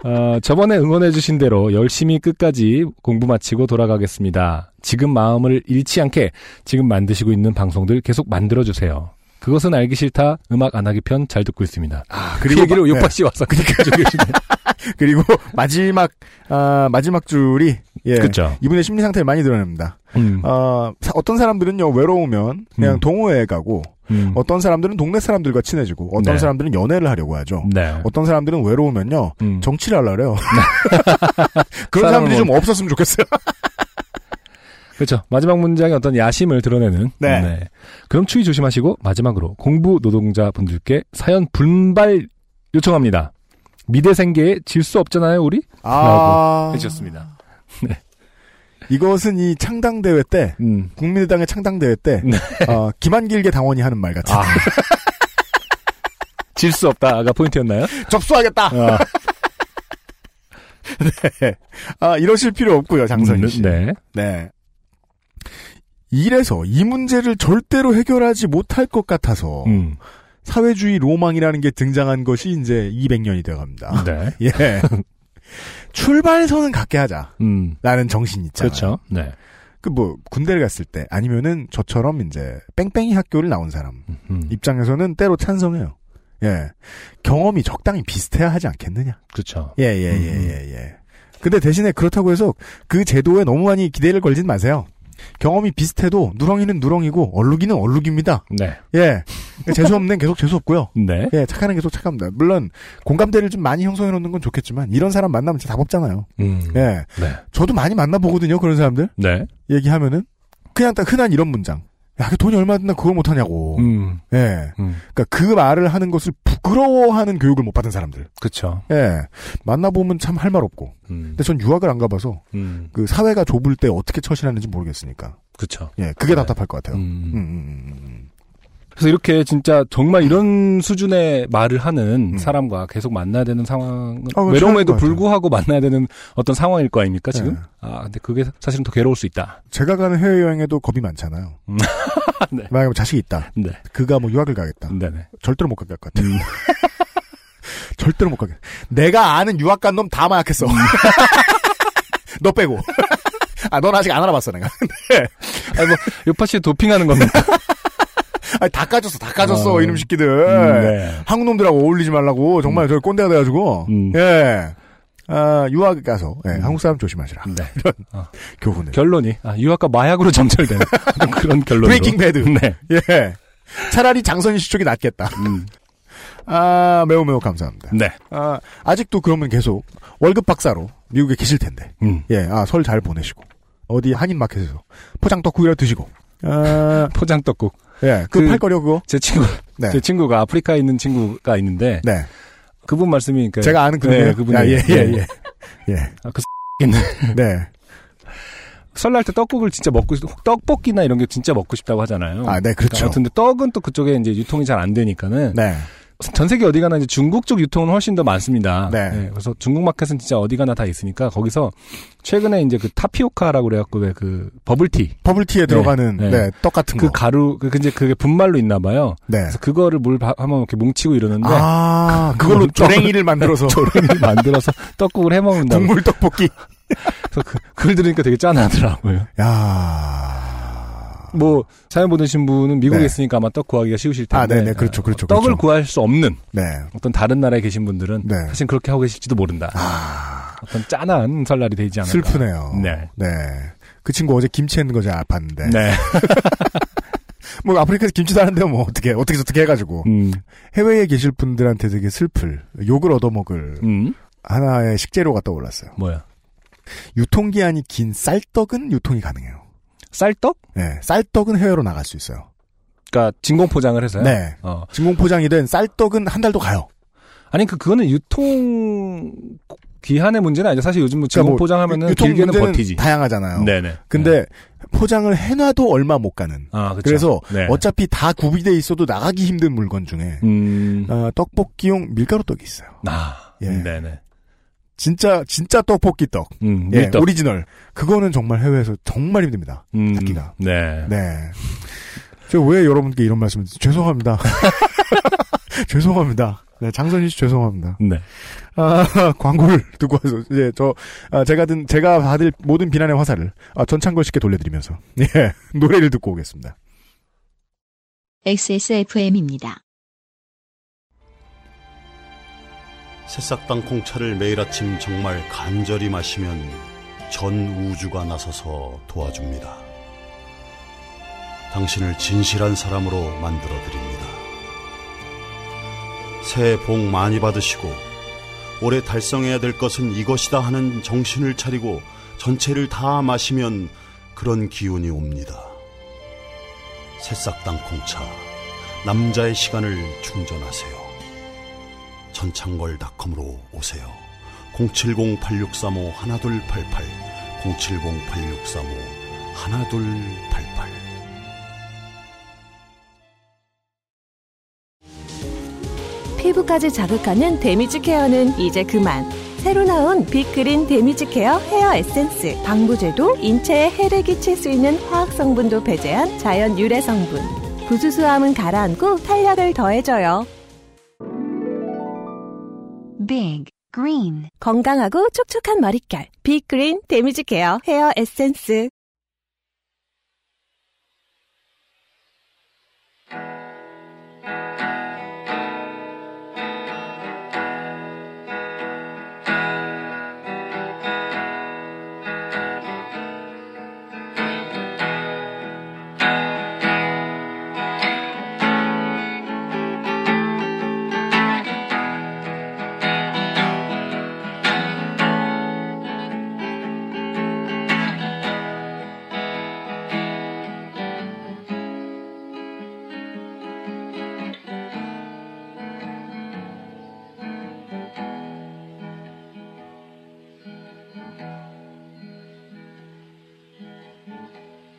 어, 저번에 응원해주신 대로 열심히 끝까지 공부 마치고 돌아가겠습니다. 지금 마음을 잃지 않게 지금 만드시고 있는 방송들 계속 만들어주세요. 그것은 알기 싫다. 음악 안 하기 편 잘 듣고 있습니다. 아, 그리고 그 얘기를 네. 요파씨 와서 그니까 그리고 마지막 아, 마지막 줄이 예. 그렇죠. 이분의 심리 상태를 많이 드러냅니다. 음. 어, 어떤 사람들은요 외로우면 그냥 음. 동호회에 가고 음. 어떤 사람들은 동네 사람들과 친해지고 어떤 네. 사람들은 연애를 하려고 하죠. 네. 어떤 사람들은 외로우면요 음. 정치를 하려고 해요. 네. 그런 사람들이 좀 없었으면 좋겠어요. 그렇죠. 마지막 문장의 어떤 야심을 드러내는. 네. 네. 그럼 추위 조심하시고 마지막으로 공부 노동자분들께 사연 분발 요청합니다. 미대생계에 질 수 없잖아요, 우리? 아. 라고 해주셨습니다. 네. 이것은 이 창당대회 때, 음. 국민의당의 창당대회 때, 네. 어, 김한길계 당원이 하는 말 같은. 아. 질 수 없다가 포인트였나요? 접수하겠다! 아. 네. 아, 이러실 필요 없고요, 장선희 씨. 네. 네. 이래서 이 문제를 절대로 해결하지 못할 것 같아서 음. 사회주의 로망이라는 게 등장한 것이 이제 이백 년이 되어갑니다. 네. 예. 출발선은 갖게 하자. 음. 라는 정신이 있잖아요. 그렇죠. 네. 그 뭐 군대를 갔을 때 아니면은 저처럼 이제 뺑뺑이 학교를 나온 사람 음. 입장에서는 때로 찬성해요. 예. 경험이 적당히 비슷해야 하지 않겠느냐. 그렇죠. 예, 예, 예, 예, 예. 근데 대신에 그렇다고 해서 그 제도에 너무 많이 기대를 걸진 마세요. 경험이 비슷해도 누렁이는 누렁이고 얼룩이는 얼룩입니다. 네. 예. 재수없는 계속 재수없고요. 네. 예. 착하는 계속 착합니다. 물론 공감대를 좀 많이 형성해 놓는 건 좋겠지만 이런 사람 만나면 진짜 답 없잖아요. 음. 예. 네. 저도 많이 만나 보거든요. 그런 사람들. 네. 얘기하면은 그냥 딱 흔한 이런 문장. 야, 그 돈이 얼마 든다 그걸 못 하냐고. 음. 예. 음. 그러니까 그 말을 하는 것을 부끄러워하는 교육을 못 받은 사람들. 그렇죠. 예. 만나 보면 참 할 말 없고. 음. 근데 전 유학을 안 가봐서 음. 그 사회가 좁을 때 어떻게 처신하는지 모르겠으니까. 그렇죠. 예. 그게 네. 답답할 것 같아요. 음. 음, 음, 음. 그래서 이렇게 진짜 정말 이런 수준의 말을 하는 음. 사람과 계속 만나야 되는 상황은 아, 외로움에도 불구하고 만나야 되는 어떤 상황일 거 아닙니까 지금? 네. 아 근데 그게 사실은 더 괴로울 수 있다. 제가 가는 해외여행에도 겁이 많잖아요. 네. 만약에 자식이 있다. 네. 그가 뭐 유학을 가겠다. 네네. 절대로 못 가게 할 것 같아요. 음. 절대로 못 가게. 내가 아는 유학 간 놈 다 마약했어. 너 빼고. 아, 넌 아직 안 알아봤어 내가. 네. 아니 뭐 요파 씨 도핑하는 겁니까? 아니, 다 까졌어, 다 까졌어, 어, 이놈 새끼들. 음, 네. 한국 놈들하고 어울리지 말라고, 정말 음. 저 꼰대가 돼가지고, 음. 예. 아, 유학 가서, 예, 음. 한국 사람 조심하시라. 네. 이런 어. 교훈을. 결론이, 아, 유학과 마약으로 점철되는 그런 결론이. 브레이킹 배드. 네. 예. 차라리 장선희 씨 쪽이 낫겠다. 음. 아, 매우 매우 감사합니다. 네. 아, 아직도 그러면 계속 월급 박사로 미국에 계실 텐데, 음. 예, 아, 설 잘 보내시고, 어디 한인 마켓에서 포장떡국이라도 드시고, 아, 포장떡국. 예, 그, 그 팔거려 그거. 제 친구, 네. 제 친구가 아프리카에 있는 친구가 있는데, 네. 그분 말씀이니까 제가 아는 그분, 네, 그분이, 아, 예, 예, 예, 예. 아, 그 X겠네. 네. 설날 때 떡국을 진짜 먹고 싶, 떡볶이나 이런 게 진짜 먹고 싶다고 하잖아요. 아, 네, 그렇죠. 근데 떡은 또 그쪽에 이제 유통이 잘 안 되니까는, 네. 전 세계 어디 가나 이제 중국 쪽 유통은 훨씬 더 많습니다. 네. 네. 그래서 중국 마켓은 진짜 어디 가나 다 있으니까 거기서 최근에 이제 그 타피오카라고 그래갖고 왜 그 버블티. 버블티에 네. 들어가는 네. 네. 떡 같은 그 거. 그 가루, 그 이제 그게 분말로 있나 봐요. 네. 그래서 그거를 물 한번 이렇게 뭉치고 이러는데. 아, 그, 그걸로 조랭이를 만들어서. 조랭이를 만들어서 떡국을 해 먹는다. 국물 떡볶이. 그래서 그, 그걸 들으니까 되게 짠하더라고요. 야 뭐 사연 보내신 분은 미국에 네. 있으니까 아마 떡 구하기가 쉬우실 텐데. 아, 네네. 그렇죠, 그렇죠. 떡을 그렇죠. 구할 수 없는 네. 어떤 다른 나라에 계신 분들은 네. 사실 그렇게 하고 계실지도 모른다. 아, 어떤 짠한 설날이 되지 않을까. 슬프네요. 네, 네. 그 친구 어제 김치 했는 거 제가 봤는데. 네. 뭐 아프리카에서 김치도 하는데 뭐 어떻게 어떻게 저떻게 해가지고 음. 해외에 계실 분들한테 되게 슬플 욕을 얻어먹을. 음. 하나의 식재료가 떠올랐어요. 뭐야? 유통기한이 긴 쌀떡은 유통이 가능해요. 쌀떡? 네. 쌀떡은 해외로 나갈 수 있어요. 그러니까 진공포장을 해서요? 네. 어. 진공포장이 된 쌀떡은 한 달도 가요. 아니, 그, 그거는 유통 기한의 문제는 아니죠. 사실 요즘 뭐 진공포장하면은 그러니까 뭐 길게는 버티지. 다양하잖아요. 네네. 근데 네. 포장을 해놔도 얼마 못 가는. 아, 그쵸. 그래서 네. 어차피 다 구비돼 있어도 나가기 힘든 물건 중에 음... 어, 떡볶이용 밀가루 떡이 있어요. 아, 예. 네네. 진짜 진짜 떡볶이 떡, 음, 예, 밀떡. 오리지널. 그거는 정말 해외에서 정말 힘듭니다. 음, 찾기가. 네. 네. 저 왜 여러분께 이런 말씀을 죄송합니다. 죄송합니다. 네, 장선희 씨 죄송합니다. 네. 아, 광고를 듣고 와서 이제 저 아, 제가 든 제가 받을 모든 비난의 화살을 아, 전창걸 씨께 돌려드리면서 예, 노래를 듣고 오겠습니다. 엑스에스에프엠입니다. 새싹땅콩차를 매일 아침 정말 간절히 마시면 전 우주가 나서서 도와줍니다. 당신을 진실한 사람으로 만들어드립니다. 새해 복 많이 받으시고 올해 달성해야 될 것은 이것이다 하는 정신을 차리고 전체를 다 마시면 그런 기운이 옵니다. 새싹땅콩차, 남자의 시간을 충전하세요. 전창걸닷컴으로 오세요. 공칠공 팔육삼오 일이팔팔 공칠공 팔육삼오 일이팔팔 피부까지 자극하는 데미지 케어는 이제 그만. 새로 나온 빅그린 데미지 케어 헤어 에센스. 방부제도 인체에 해를 끼칠 수 있는 화학성분도 배제한 자연 유래 성분. 부수수함은 가라앉고 탄력을 더해줘요. Big Green. 건강하고 촉촉한 머릿결. 빅그린 데미지 케어 헤어 에센스.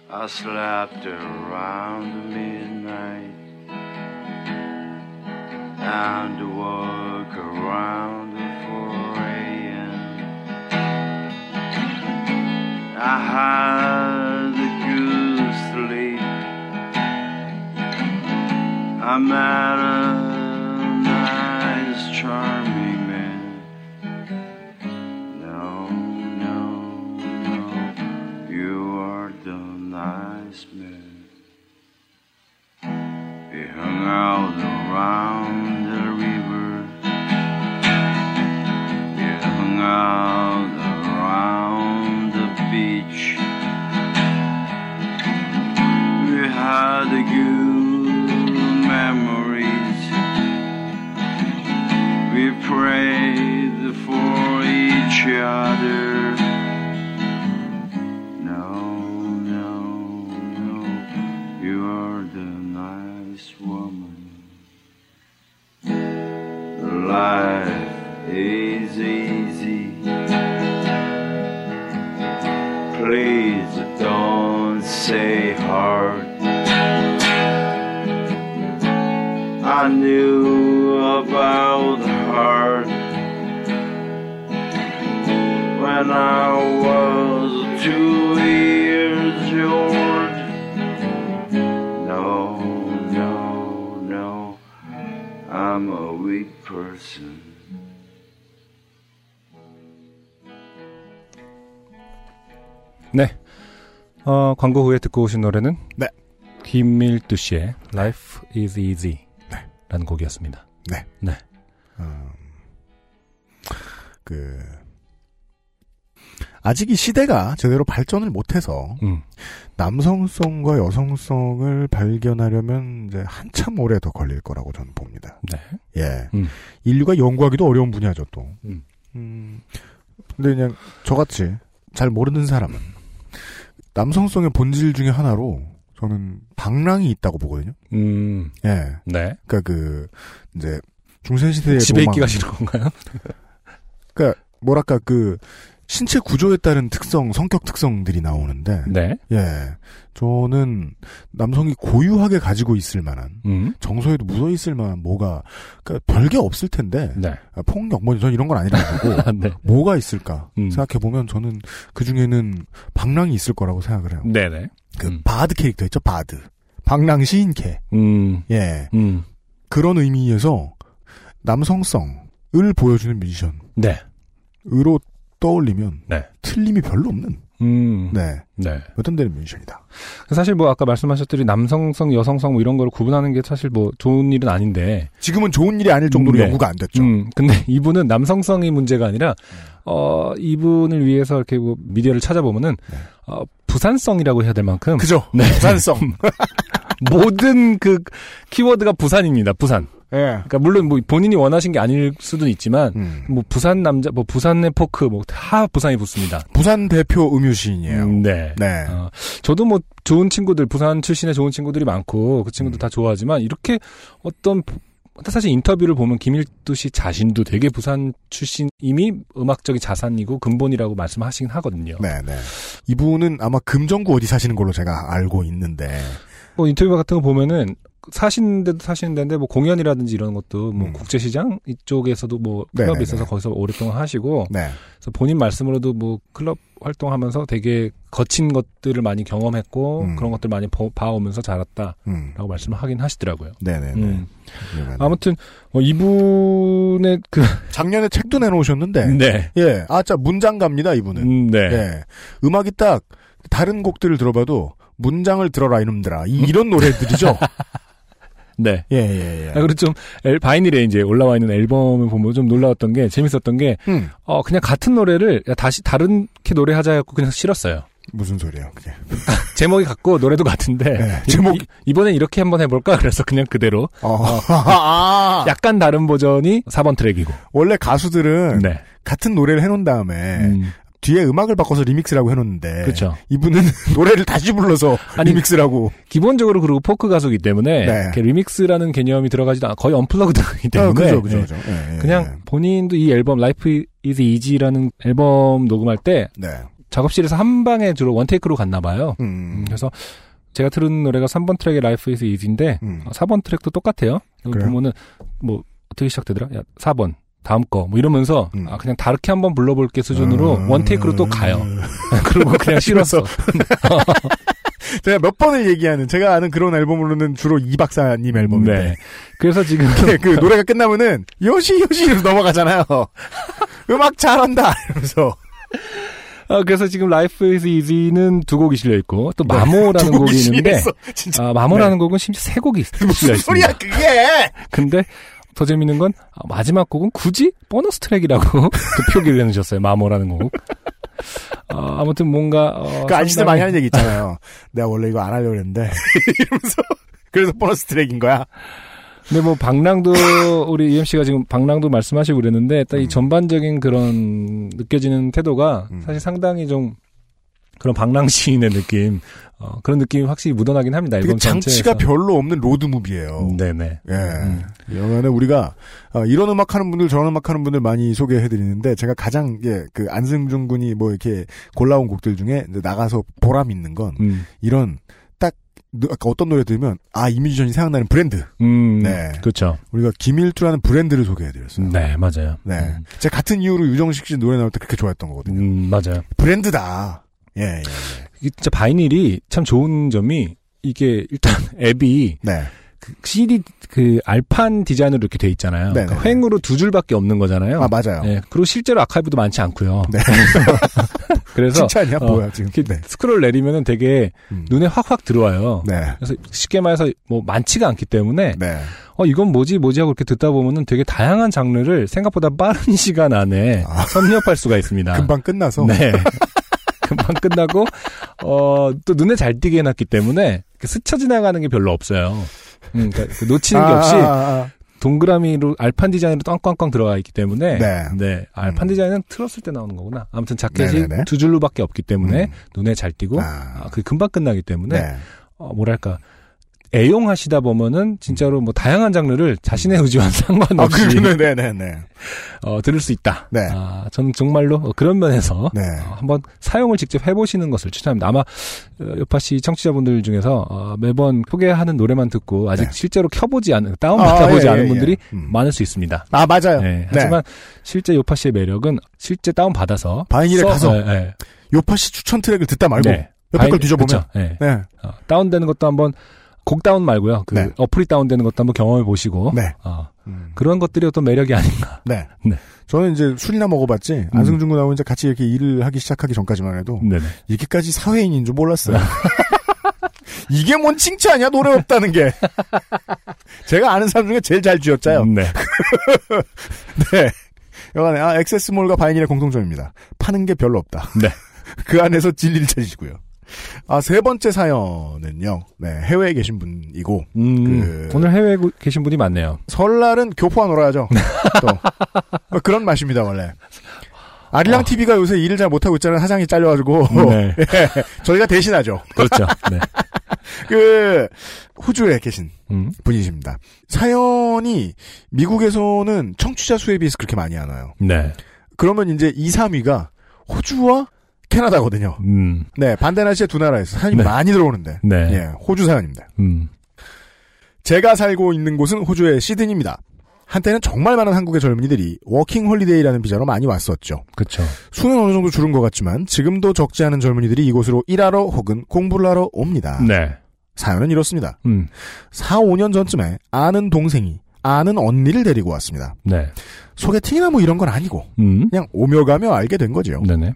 I slept around midnight and woke around four a.m. I had a good sleep. I met a nice charming man. No, no, no, you are the nice man. We hung out around the river. We hung out around the beach. We had a good memories. We prayed for each other. Life is easy. Please don't say hard. I knew about hard when I was two years old. No, no, no, I'm a weak person. 네, 어, 광고 후에 듣고 오신 노래는 네. 김밀두 씨의 Life is Easy 네. 라는 곡이었습니다. 네, 네. 음, 그 아직 이 시대가 제대로 발전을 못해서 음. 남성성과 여성성을 발견하려면 이제 한참 오래 더 걸릴 거라고 저는 봅니다. 네. 예. 음. 인류가 연구하기도 어려운 분야죠, 또. 음. 음, 근데 그냥 저같이 잘 모르는 사람은 남성성의 본질 중에 하나로 저는 방랑이 있다고 보거든요. 음, 예, 네. 그러니까 그 이제 중세 시대의 집에 로망... 있기가 싫은 건가요? 그러니까 뭐랄까 그 신체 구조에 따른 특성, 성격 특성들이 나오는데, 네, 예, 저는 남성이 고유하게 가지고 있을 만한, 음. 정서에도 묻어 있을 만한 뭐가, 그러니까 별게 없을 텐데, 네. 아, 폭력 뭐 전 이런 건 아니라고 보고, 네. 뭐가 있을까 음. 생각해 보면 저는 그 중에는 방랑이 있을 거라고 생각을 해요. 네네. 그 음. 바드 캐릭터 있죠, 바드, 방랑 시인캐, 음. 예, 음. 그런 의미에서 남성성을 보여주는 뮤지션, 네, 으로 떠올리면 네. 틀림이 별로 없는 음. 네. 네. 어떤 데는 뮤지션이다. 사실 뭐 아까 말씀하셨듯이 남성성, 여성성 뭐 이런 걸 구분하는 게 사실 뭐 좋은 일은 아닌데 지금은 좋은 일이 아닐 정도로 네. 연구가 안 됐죠. 음. 근데 이분은 남성성이 문제가 아니라 어 이분을 위해서 이렇게 뭐 미디어를 찾아보면은 네. 어, 부산성이라고 해야 될 만큼 그죠. 네. 부산성. 모든 그 키워드가 부산입니다. 부산. 예. 그러니까 물론 뭐 본인이 원하신 게 아닐 수도 있지만 음. 뭐 부산 남자, 뭐 부산의 포크, 뭐 다 부산이 붙습니다. 부산 대표 음유시인이에요. 음, 네. 네. 어, 저도 뭐 좋은 친구들, 부산 출신의 좋은 친구들이 많고 그 친구들 음. 다 좋아하지만 이렇게 어떤 사실 인터뷰를 보면 김일두 씨 자신도 되게 부산 출신 이미 음악적인 자산이고 근본이라고 말씀하시긴 하거든요. 네, 네. 이분은 아마 금정구 어디 사시는 걸로 제가 알고 있는데. 뭐 인터뷰 같은 거 보면은. 사시는 데도 사시는 데인데 뭐 공연이라든지 이런 것도 뭐 음. 국제시장 이쪽에서도 뭐 클럽이 네네네. 있어서 거기서 오랫동안 하시고 네. 그래서 본인 말씀으로도 뭐 클럽 활동하면서 되게 거친 것들을 많이 경험했고 음. 그런 것들 많이 봐오면서 자랐다라고 음. 말씀을 하긴 하시더라고요. 네네네. 음. 아무튼 어, 이분의 그 작년에 책도 내놓으셨는데 네. 예, 아짜 문장갑니다 이분은. 음, 네. 예. 음악이 딱 다른 곡들을 들어봐도 문장을 들어라 이놈들아 이, 이런 노래들이죠. 네. 예, 예, 예. 그리고 좀, 엘, 바이닐에 이제 올라와 있는 앨범을 보면 좀 놀라웠던 게, 재밌었던 게, 음. 어, 그냥 같은 노래를, 다시 다른 게 노래하자 해갖고 그냥 싫었어요. 무슨 소리예요, 그게. 제목이 같고, 노래도 같은데, 네, 제목. 이, 이번엔 이렇게 한번 해볼까? 그래서 그냥 그대로. 어. 어. 아. 약간 다른 버전이 사 번 트랙이고. 원래 가수들은, 네. 같은 노래를 해놓은 다음에, 음. 뒤에 음악을 바꿔서 리믹스라고 해놓는데 그쵸. 이분은 노래를 다시 불러서 아니, 리믹스라고 기본적으로 그리고 포크 가수이기 때문에 네. 리믹스라는 개념이 들어가지도 않, 거의 언플러그드이기 때문에 아, 그쵸, 그쵸, 그쵸. 네. 네. 그냥 네. 본인도 이 앨범 Life is Easy라는 앨범 녹음할 때 네. 작업실에서 한 방에 주로 원테이크로 갔나 봐요. 음. 그래서 제가 들은 노래가 삼 번 트랙의 Life is Easy인데 음. 사 번 트랙도 똑같아요. 그래요? 보면은 뭐 어떻게 시작되더라? 야, 사 번 다음 거, 뭐 이러면서, 음. 아, 그냥 다르게 한번 불러볼게 수준으로, 음. 원테이크로 또 가요. 그리고 그냥 싫었어. 제가 몇 번을 얘기하는, 제가 아는 그런 앨범으로는 주로 이 박사님 앨범인데. 네. 그래서 지금. 그 노래가 끝나면은, 요시, 요시 이러면서 넘어가잖아요. 음악 잘한다! 이러면서. 어, 그래서 지금 Life is Easy는 두 곡이 실려있고, 또 마모라는 곡이, 곡이 있는데, 아, 마모라는 네. 곡은 심지어 세 곡이 실려있습니다. 무슨 소리야, 그게! 근데, 더 재밌는 건 마지막 곡은 굳이 보너스 트랙이라고 그 표기를 해놓으셨어요. 마모라는 곡. 어, 아무튼 뭔가 어, 그 아저씨들 상당히... 많이 하는 얘기 있잖아요. 내가 원래 이거 안 하려고 했는데 이러면서 그래서 보너스 트랙인 거야. 근데 뭐 방랑도 우리 이엠씨가 지금 방랑도 말씀하시고 그랬는데 딱 이 전반적인 그런 느껴지는 태도가 사실 상당히 좀 그런 방랑 시인의 느낌, 어, 그런 느낌이 확실히 묻어나긴 합니다. 이번 장치가 전체에서. 별로 없는 로드무비예요. 네네. 예. 음. 영화는 우리가 어, 이런 음악하는 분들, 저런 음악하는 분들 많이 소개해드리는데 제가 가장 예, 그 안승준 군이 뭐 이렇게 골라온 곡들 중에 나가서 보람 있는 건 음. 이런 딱 아까 어떤 노래 들으면 아 이 뮤지션이 생각나는 브랜드. 음. 네. 그렇죠. 우리가 김일두라는 브랜드를 소개해드렸어요. 네, 맞아요. 네. 음. 제가 같은 이유로 유정식 씨 노래 나올 때 그렇게 좋아했던 거거든요. 음, 맞아요. 브랜드다. 예, 예, 예. 이게 진짜 바이닐이 참 좋은 점이 이게 일단 앱이 네. 그 씨디 그 알판 디자인으로 이렇게 돼 있잖아요. 그러니까 횡으로 두 줄밖에 없는 거잖아요. 아 맞아요. 예, 그리고 실제로 아카이브도 많지 않고요. 네. 그래서 진짜냐 어, 뭐야 지금 네. 스크롤 내리면은 되게 음. 눈에 확확 들어와요. 네. 그래서 쉽게 말해서 뭐 많지가 않기 때문에 네. 어 이건 뭐지 뭐지 하고 이렇게 듣다 보면은 되게 다양한 장르를 생각보다 빠른 시간 안에 아. 섭렵할 수가 있습니다. 금방 끝나서. 네. 금방 끝나고 어, 또 눈에 잘 띄게 해놨기 때문에 스쳐 지나가는 게 별로 없어요. 음, 그러니까 놓치는 게 없이 동그라미로 알판 디자인으로 꽝꽝꽝 들어가 있기 때문에 네, 네 알판 음. 디자인은 틀었을 때 나오는 거구나. 아무튼 자켓이 네네네. 두 줄로밖에 없기 때문에 음. 눈에 잘 띄고 아. 아, 그게 금방 끝나기 때문에 네. 어, 뭐랄까 애용하시다 보면은 진짜로 뭐 다양한 장르를 자신의 의지와 상관없이 아, 그거는, 네네네. 어, 들을 수 있다. 네. 아, 저는 정말로 그런 면에서 네. 어, 한번 사용을 직접 해보시는 것을 추천합니다. 아마 요파 씨 청취자분들 중에서 어, 매번 소개하는 노래만 듣고 아직 네. 실제로 켜보지 않은 다운받아보지 아, 예, 않은 예, 예. 분들이 음. 많을 수 있습니다. 아 맞아요. 네. 네. 하지만 실제 요파 씨의 매력은 실제 다운받아서 바이닐에 써, 가서 네, 네. 요파 씨 추천 트랙을 듣다 말고 네. 옆에 바이닐, 걸 뒤져보면 네. 네. 어, 다운되는 것도 한번 곡 다운 말고요. 그 네. 어플이 다운되는 것도 한번 경험해 보시고 네. 어, 음. 그런 것들이 어떤 매력이 아닌가. 네. 네. 저는 이제 술이나 먹어봤지 음. 안승준 군하고 이제 같이 이렇게 일을 하기 시작하기 전까지만 해도 네네. 이렇게까지 사회인인 줄 몰랐어요. 이게 뭔 칭찬이야 노래 없다는 게. 제가 아는 사람 중에 제일 잘 쥐었자요. 음, 네. 네. 여간에 아, 엑세스몰과 바이닐의 공통점입니다. 파는 게 별로 없다. 네. 그 안에서 진리를 찾으시고요. 아, 세 번째 사연은요. 네, 해외에 계신 분이고 음, 그... 오늘 해외에 계신 분이 많네요. 설날은 교포와 놀아야죠. 또 뭐 그런 맛입니다 원래. 아리랑 어. 티비가 요새 일을 잘 못하고 있잖아요. 사장이 잘려가지고 네. 예, 저희가 대신하죠. 그렇죠. 네. 그 호주에 계신 음. 분이십니다. 사연이 미국에서는 청취자 수에 비해서 그렇게 많이 안 와요. 네. 그러면 이제 이, 삼 위가 호주와 캐나다거든요. 음. 네, 반대나시의 두 나라에서 사연이 네. 많이 들어오는데 네. 예, 호주 사연입니다. 음. 제가 살고 있는 곳은 호주의 시드니입니다. 한때는 정말 많은 한국의 젊은이들이 워킹 홀리데이라는 비자로 많이 왔었죠. 그쵸. 수는 어느 정도 줄은 것 같지만 지금도 적지 않은 젊은이들이 이곳으로 일하러 혹은 공부를 하러 옵니다. 네. 사연은 이렇습니다. 음. 사, 오 년 전쯤에 아는 동생이 아는 언니를 데리고 왔습니다. 네. 소개팅이나 뭐 이런 건 아니고 음. 그냥 오며 가며 알게 된 거죠. 네네.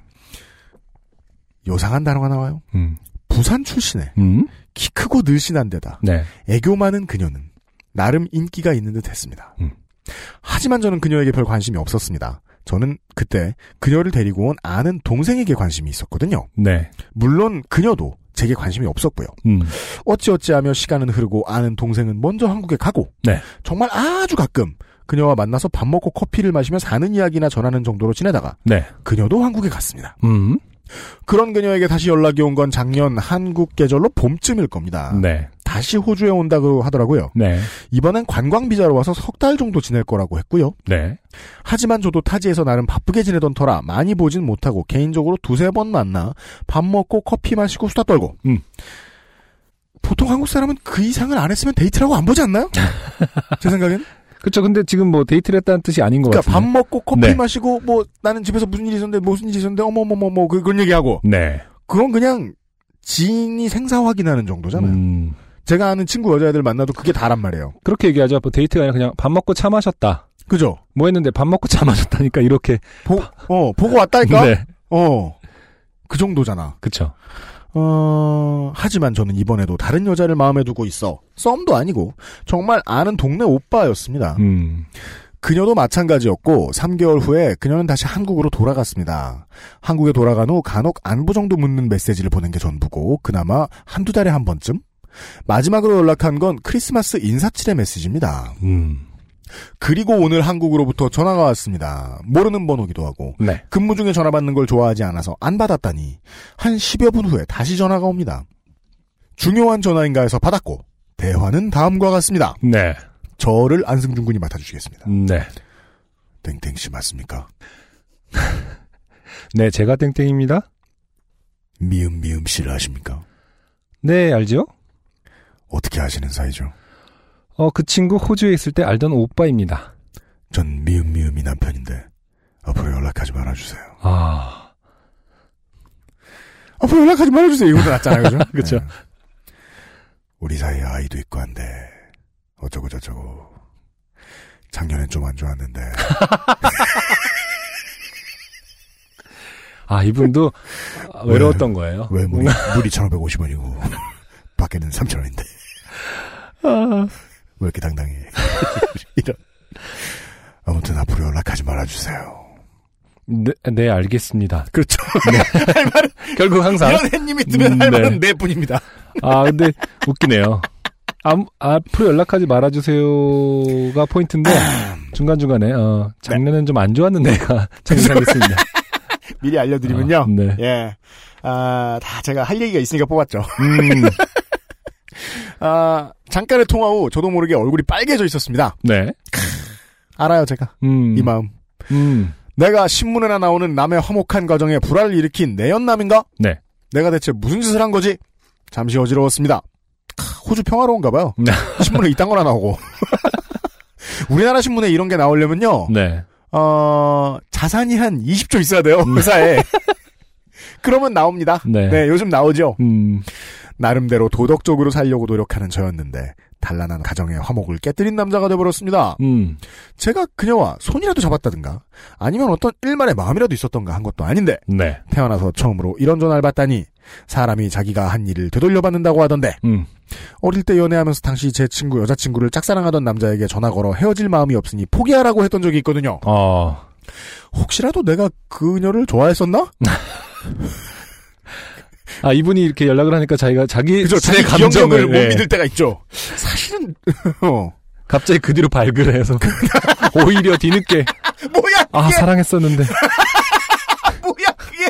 요상한 단어가 나와요. 음. 부산 출신에 음? 키 크고 늘씬한데다 네. 애교 많은 그녀는 나름 인기가 있는 듯 했습니다. 음. 하지만 저는 그녀에게 별 관심이 없었습니다. 저는 그때 그녀를 데리고 온 아는 동생에게 관심이 있었거든요. 네. 물론 그녀도 제게 관심이 없었고요. 음. 어찌어찌하며 시간은 흐르고 아는 동생은 먼저 한국에 가고 네. 정말 아주 가끔 그녀와 만나서 밥 먹고 커피를 마시며 사는 이야기나 전하는 정도로 지내다가 네. 그녀도 한국에 갔습니다. 음. 그런 그녀에게 다시 연락이 온 건 작년 한국 계절로 봄쯤일 겁니다. 네. 다시 호주에 온다고 하더라고요. 네. 이번엔 관광 비자로 와서 석 달 정도 지낼 거라고 했고요. 네. 하지만 저도 타지에서 나름 바쁘게 지내던 터라 많이 보진 못하고 개인적으로 두세 번 만나 밥 먹고 커피 마시고 수다 떨고. 음. 보통 한국 사람은 그 이상을 안 했으면 데이트라고 안 보지 않나요? 제 생각에는. 그렇죠. 근데 지금 뭐 데이트를 했다는 뜻이 아닌 것 같아요. 그러니까 같은데. 밥 먹고 커피 네. 마시고 뭐 나는 집에서 무슨 일이 있었는데 무슨 일이 있었는데 어머머머 뭐 그런 얘기하고. 네. 그건 그냥 지인이 생사 확인하는 정도잖아요. 음. 제가 아는 친구 여자애들 만나도 그게 다란 말이에요. 그렇게 얘기하죠. 뭐 데이트가 아니라 그냥 밥 먹고 차 마셨다. 그죠. 뭐 했는데 밥 먹고 차 마셨다니까 이렇게. 보, 어 보고 왔다니까. 네. 어 그 정도잖아. 그렇죠. 어, 하지만 저는 이번에도 다른 여자를 마음에 두고 있어. 썸도 아니고 정말 아는 동네 오빠였습니다. 음. 그녀도 마찬가지였고 삼 개월 후에 그녀는 다시 한국으로 돌아갔습니다. 한국에 돌아간 후 간혹 안부 정도 묻는 메시지를 보낸 게 전부고 그나마 한두 달에 한 번쯤? 마지막으로 연락한 건 크리스마스 인사치레 메시지입니다. 음. 그리고 오늘 한국으로부터 전화가 왔습니다. 모르는 번호기도 하고 네. 근무 중에 전화 받는 걸 좋아하지 않아서 안 받았다니 한 십여 분 후에 다시 전화가 옵니다. 중요한 전화인가 해서 받았고 대화는 다음과 같습니다. 네. 저를 안승준 군이 맡아주시겠습니다. 네. 땡땡씨 맞습니까? 네, 제가 땡땡입니다. 미음 미음 씨를 아십니까? 네, 알죠. 어떻게 아시는 사이죠? 어, 그 친구 호주에 있을 때 알던 오빠입니다. 전 미음미음이 남편인데 앞으로 연락하지 말아주세요. 아, 앞으로 연락하지 말아주세요. 이거보다 낫잖아요, 그죠? 그렇죠. 네. 우리 사이에 아이도 있고 한데 어쩌고 저쩌고 작년엔 좀 안 좋았는데. 아, 이분도 외로웠던 거예요. 왜 물이, 물이 천오백오십 원이고 밖에는 삼천 원인데. 아. 왜 이렇게 당당해. 이런. 아무튼 앞으로 연락하지 말아주세요. 네, 네 알겠습니다. 그렇죠. 네. 할 말은 결국 항상 이런 햇님이 뜨면 음, 할 네. 말은 네 뿐입니다. 아 근데 웃기네요. 암, 앞으로 연락하지 말아주세요가 포인트인데 중간중간에 어, 작년엔 네. 좀 안 좋았는 애가 생각했습니다. 미리 알려드리면요. 아, 네. 예. 아, 다 제가 할 얘기가 있으니까 뽑았죠. 음. 아, 잠깐의 통화 후 저도 모르게 얼굴이 빨개져 있었습니다. 네. 알아요, 제가. 음. 이 마음. 음. 내가 신문에나 나오는 남의 화목한 가정에 불화를 일으킨 내연남인가? 네. 내가 대체 무슨 짓을 한 거지? 잠시 어지러웠습니다. 호주 평화로운가 봐요. 신문에 이딴 거나 나오고. 우리나라 신문에 이런 게 나오려면요. 네. 어, 자산이 한 이십 조 있어야 돼요, 회사에. 그러면 나옵니다. 네. 네, 요즘 나오죠. 음. 나름대로 도덕적으로 살려고 노력하는 저였는데 단란한 가정의 화목을 깨뜨린 남자가 되어버렸습니다. 음. 제가 그녀와 손이라도 잡았다든가 아니면 어떤 일만의 마음이라도 있었던가 한 것도 아닌데 네. 태어나서 처음으로 이런 전화를 받다니 사람이 자기가 한 일을 되돌려받는다고 하던데 음. 어릴 때 연애하면서 당시 제 친구 여자친구를 짝사랑하던 남자에게 전화 걸어 헤어질 마음이 없으니 포기하라고 했던 적이 있거든요. 어. 혹시라도 내가 그녀를 좋아했었나? 아, 이분이 이렇게 연락을 하니까 자기가 자기 그쵸, 자기 감정을 못 네. 믿을 때가 있죠. 사실은 어. 갑자기 그 뒤로 발그레해서 오히려 뒤늦게 뭐야? 아, 그게? 사랑했었는데. 뭐야, 그게?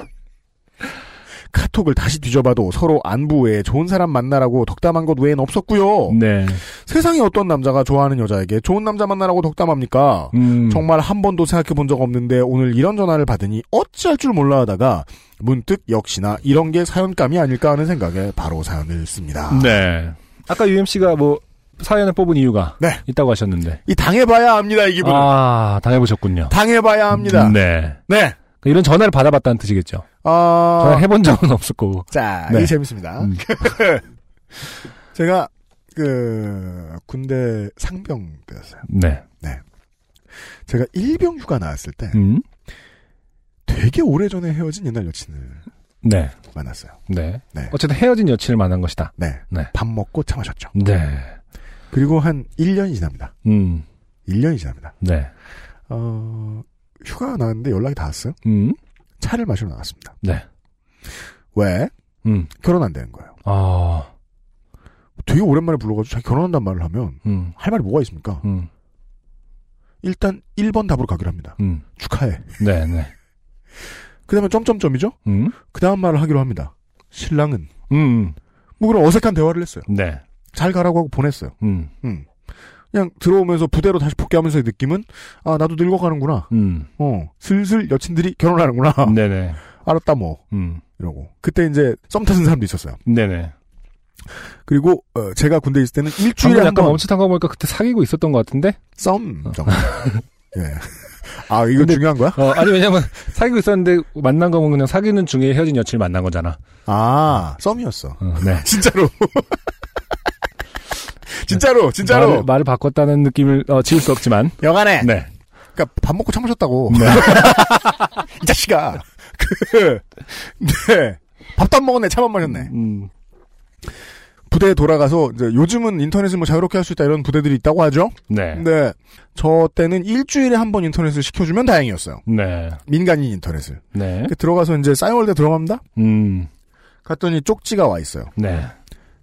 카톡을 다시 뒤져봐도 서로 안부 외에 좋은 사람 만나라고 덕담한 것 외엔 없었고요. 네. 세상에 어떤 남자가 좋아하는 여자에게 좋은 남자 만나라고 덕담합니까? 음. 정말 한 번도 생각해 본 적 없는데 오늘 이런 전화를 받으니 어찌할 줄 몰라 하다가 문득 역시나 이런 게 사연감이 아닐까 하는 생각에 바로 사연을 씁니다. 네. 아까 유엠씨가 뭐 사연을 뽑은 이유가 네. 있다고 하셨는데 이 당해봐야 합니다. 이 기분은. 아, 당해보셨군요. 당해봐야 합니다. 네. 네. 이런 전화를 받아봤다는 뜻이겠죠. 어... 전화 해본 적은 없을 거고. 자, 네. 이게 재밌습니다. 음. 제가 그 군대 상병이었어요. 네, 네. 제가 일병 휴가 나왔을 때 음? 되게 오래 전에 헤어진 옛날 여친을 네. 만났어요. 네. 네. 어쨌든 헤어진 여친을 만난 것이다. 네. 네. 밥 먹고 차 마셨죠. 네. 그리고 한 일 년이 지납니다. 음. 일 년이 지납니다. 네. 어. 휴가 나왔는데 연락이 닿았어요. 음. 차를 마시러 나갔습니다. 네. 왜? 음. 결혼 안 되는 거예요. 아. 되게 오랜만에 불러가지고 자기 결혼한다는 말을 하면 음. 할 말이 뭐가 있습니까? 음. 일단 일 번 답으로 가기로 합니다. 음. 축하해. 네네. 그 다음에 점점점이죠. 음. 그 다음 말을 하기로 합니다. 신랑은 음. 뭐 그런 어색한 대화를 했어요. 네. 잘 가라고 하고 보냈어요. 음. 음. 그냥 들어오면서 부대로 다시 복귀하면서의 느낌은 아 나도 늙어가는구나. 음. 어 슬슬 여친들이 결혼하는구나. 네네. 알았다 뭐. 음. 이러고 그때 이제 썸 타는 사람도 있었어요. 네네. 그리고 어, 제가 군대 있을 때는 일주일에 한 번. 약간 멈칫한 거 보니까 그때 사귀고 있었던 것 같은데. 썸. 어. 예. 아 이거 근데, 중요한 거야? 어, 아니 왜냐면 사귀고 있었는데 만난 거면 그냥 사귀는 중에 헤어진 여친을 만난 거잖아. 아 썸이었어. 어, 네. 진짜로. 진짜로, 진짜로. 말을, 말을 바꿨다는 느낌을, 어, 지울 수 없지만. 여간에. 네. 그니까, 밥 먹고 참으셨다고. 네. 이 자식아. 그, 네. 밥도 안 먹었네, 차만 마셨네. 음. 부대에 돌아가서, 이제 요즘은 인터넷을 뭐 자유롭게 할 수 있다 이런 부대들이 있다고 하죠? 네. 근데, 저 때는 일주일에 한 번 인터넷을 시켜주면 다행이었어요. 네. 민간인 인터넷을. 네. 들어가서 이제 싸이월드에 들어갑니다? 음. 갔더니 쪽지가 와 있어요. 네.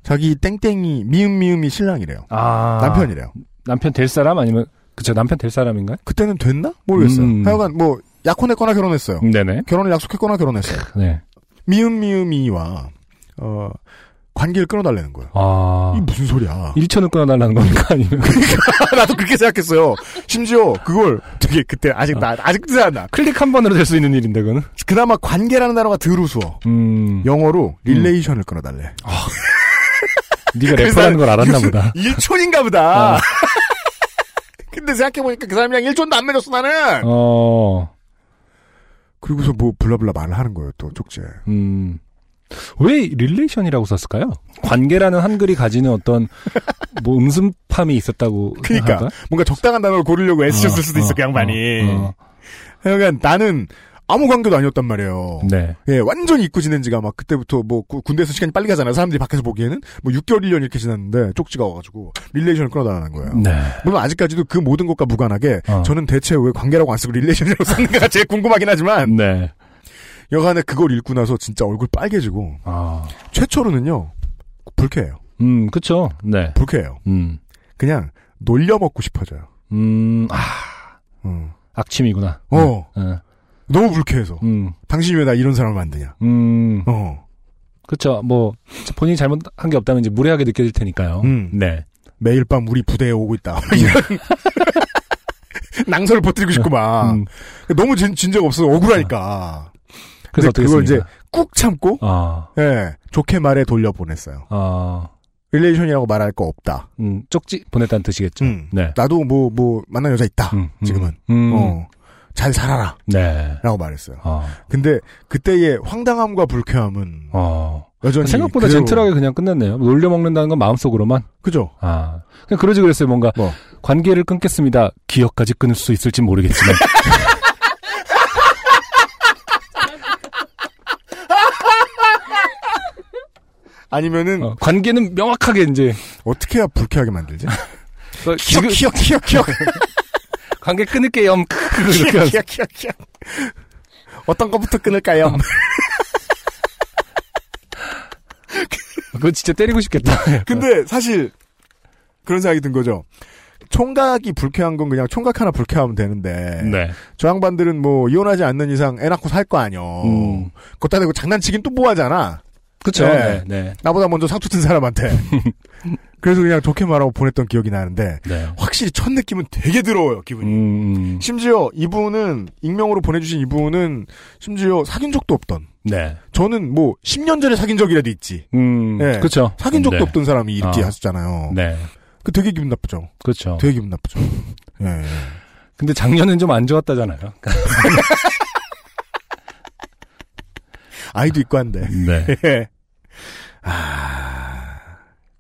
자기 땡땡이 미음미음이 신랑이래요. 아 남편이래요. 남편 될 사람 아니면 그쵸 남편 될 사람인가요? 그때는 됐나 모르겠어요. 음. 하여간 뭐 약혼했거나 결혼했어요. 네네. 결혼을 약속했거나 결혼했어요. 네. 미음미음이와 어, 관계를 끊어달라는 거예요. 아 이게 무슨 소리야? 일천을 끊어달라는 겁니까 아니면? 그러니까 나도 그렇게 생각했어요. 심지어 그걸 되게 그때 아직 나 아직도 잘 안 나. 클릭 한 번으로 될 수 있는 일인데 그거는. 그나마 관계라는 단어가 드루수어. 음. 영어로 릴레이션을 음. 끊어달래. 아. 네가 래퍼라는 걸 알았나 보다. 일촌인가 보다. 어. 근데 생각해보니까 그 사람이랑 일촌도 안 맺었어 나는. 어. 그리고서 뭐 블라블라 말을 하는 거예요 또 쪽지에. 음. 왜 릴레이션이라고 썼을까요? 관계라는 한글이 가지는 어떤 뭐 음습함이 있었다고. 그러니까 할까? 뭔가 적당한 단어를 고르려고 애쓰셨을 어, 수도 어, 있어 그 양반이. 어, 어. 하여간 나는. 아무 관계도 아니었단 말이에요. 네. 예, 완전히 잊고 지낸 지가 막 그때부터 뭐 군대에서 시간이 빨리 가잖아요. 사람들이 밖에서 보기에는 뭐 육 개월 일 년 이렇게 지났는데 쪽지가 와가지고 릴레이션을 끊어달라는 거예요. 네. 물론 아직까지도 그 모든 것과 무관하게 어. 저는 대체 왜 관계라고 안 쓰고 릴레이션이라고 쓰는가 제일 궁금하긴 하지만. 네. 여간에 그걸 읽고 나서 진짜 얼굴 빨개지고. 아. 최초로는요 불쾌해요. 음, 그쵸. 네. 불쾌해요. 음. 그냥 놀려먹고 싶어져요. 음, 아. 음. 악취미구나. 어. 네. 네. 너무 불쾌해서. 음. 당신이 왜 나 이런 사람을 만드냐. 음. 어. 그쵸. 뭐, 본인이 잘못한 게 없다면 이제 무례하게 느껴질 테니까요. 음. 네. 매일 밤 우리 부대에 오고 있다. 이런. 낭설을 퍼뜨리고 싶고 막. 음. 너무 진, 진적 없어서 억울하니까. 그래서 그걸 이제 꾹 참고, 아. 예, 좋게 말해 돌려보냈어요. 아. 릴레이션이라고 말할 거 없다. 음, 쪽지 보냈다는 뜻이겠죠. 음. 네. 나도 뭐, 뭐, 만난 여자 있다. 음, 음. 지금은. 음. 어, 잘 살아라. 네. 라고 말했어요. 아. 근데 그때의 황당함과 불쾌함은. 아. 여전히 생각보다 그대로... 젠틀하게 그냥 끝났네요. 놀려먹는다는 건 마음속으로만. 그죠. 아. 그냥 그러지 그랬어요. 뭔가. 뭐. 관계를 끊겠습니다. 기억까지 끊을 수 있을지 모르겠지만. 아니면은. 어, 관계는 명확하게 이제. 어떻게 해야 불쾌하게 만들지? 어, 기억, 기억, 기억, 기억. 관계 끊을게요. 기억, 기억, 기억, 기억. 어떤 거부터 끊을까요? 어. 그건 진짜 때리고 싶겠다. 근데 사실 그런 생각이 든 거죠. 총각이 불쾌한 건 그냥 총각 하나 불쾌하면 되는데 네. 저 양반들은 뭐 이혼하지 않는 이상 애 낳고 살 거 아뇨. 음. 그것도 아니고 장난치긴 또 뭐하잖아. 그렇죠. 네. 네, 네. 나보다 먼저 상투 튼 사람한테. 그래서 그냥 좋게 말하고 보냈던 기억이 나는데 네. 확실히 첫 느낌은 되게 더러워요. 기분이. 음. 심지어 이분은 익명으로 보내주신 이분은 심지어 사귄 적도 없던 네. 저는 뭐 십 년 전에 사귄 적이라도 있지. 음. 네. 그렇죠. 사귄 적도 네. 없던 사람이 이렇게 아. 하셨잖아요. 네. 그 되게 기분 나쁘죠. 그렇죠. 되게 기분 나쁘죠. 네. 근데 작년엔 좀 안 좋았다잖아요. 아이도 있고 한데. 네. 아,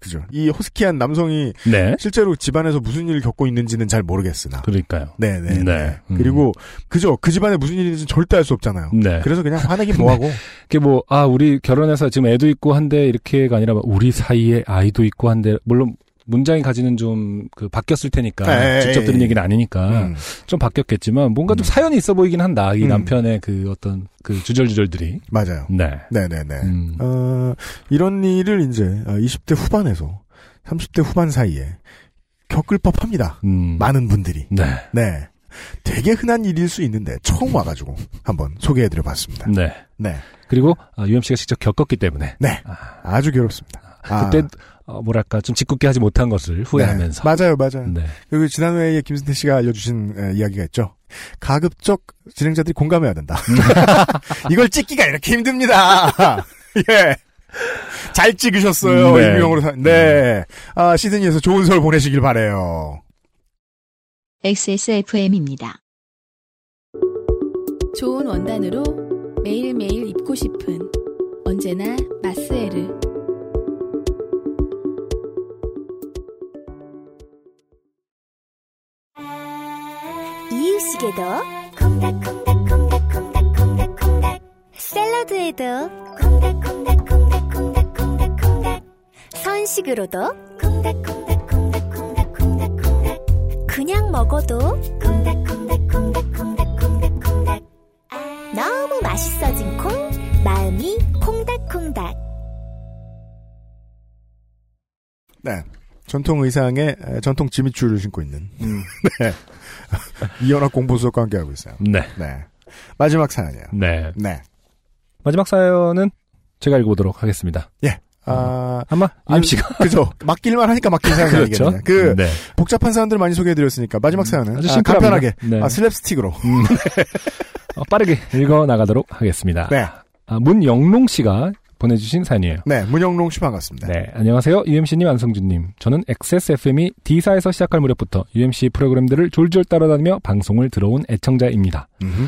그죠. 이 호스키한 남성이 네. 실제로 집안에서 무슨 일을 겪고 있는지는 잘 모르겠으나. 그러니까요. 네네. 네. 음. 그리고 그죠. 그 집안에 무슨 일인지는 절대 알 수 없잖아요. 네. 그래서 그냥 화내긴 뭐하고. 이게 뭐 아 우리 결혼해서 지금 애도 있고 한데 이렇게가 아니라 우리 사이에 아이도 있고 한데 물론. 문장이 가지는 좀 그 바뀌었을 테니까 에이, 직접 들은 얘기는 아니니까 음. 좀 바뀌었겠지만 뭔가 좀 음. 사연이 있어 보이긴 한다. 이 음. 남편의 그 어떤 그 주절주절들이 맞아요. 네, 네, 네, 네. 음. 어, 이런 일을 이제 이십 대 후반에서 삼십 대 후반 사이에 겪을 법합니다. 음. 많은 분들이. 네, 네. 되게 흔한 일일 수 있는데 처음 와가지고 한번 소개해드려봤습니다. 네, 네. 그리고 유엠씨가 직접 겪었기 때문에 네, 아. 아주 괴롭습니다. 아. 그때. 어, 뭐랄까 좀 짓궂게 하지 못한 것을 후회하면서 네, 맞아요 맞아요 네. 그리고 지난 회에 김승태 씨가 알려주신 에, 이야기가 있죠. 가급적 진행자들이 공감해야 된다. 이걸 찍기가 이렇게 힘듭니다. 예, 잘 찍으셨어요. 네. 익명으로 사... 네. 아, 시드니에서 좋은 설 보내시길 바래요. 엑스에스에프엠입니다. 좋은 원단으로 매일매일 입고 싶은 언제나 마스에르. 이유식에도 콩닥콩닥콩닥콩닥콩닥콩닥 샐러드에도 콩닥콩닥콩닥콩닥콩닥콩닥 선식으로도 콩닥콩닥콩닥콩닥콩닥콩닥 그냥 먹어도 콩닥콩닥콩닥콩닥콩닥콩닥 너무 맛있어진 콩 마음이 콩닥콩닥. 네. 전통 의상에 전통 지미추를 신고 있는 음. 네. 이연아 공보수석과 함께하고 있어요. 네. 네. 마지막 사연이에요. 네. 네. 마지막 사연은 제가 읽어보도록 하겠습니다. 예. 아, 아마 유엠씨가 그죠. 맡길만 하니까 맡긴 사연이겠죠. 그렇죠? 그 네. 복잡한 사연들 을 많이 소개해드렸으니까 마지막 사연은 음, 아주 아, 간편하게 네. 아, 슬랩스틱으로 음. 어, 빠르게 읽어 나가도록 하겠습니다. 네. 아, 문영롱 씨가 보내주신 사연이에요. 네, 문영롱 씨 반갑습니다. 네, 안녕하세요. 유엠씨님, 안승준님. 저는 엑스에스에프엠이 D사에서 시작할 무렵부터 유엠씨 프로그램들을 졸졸 따라다니며 방송을 들어온 애청자입니다. 음흠.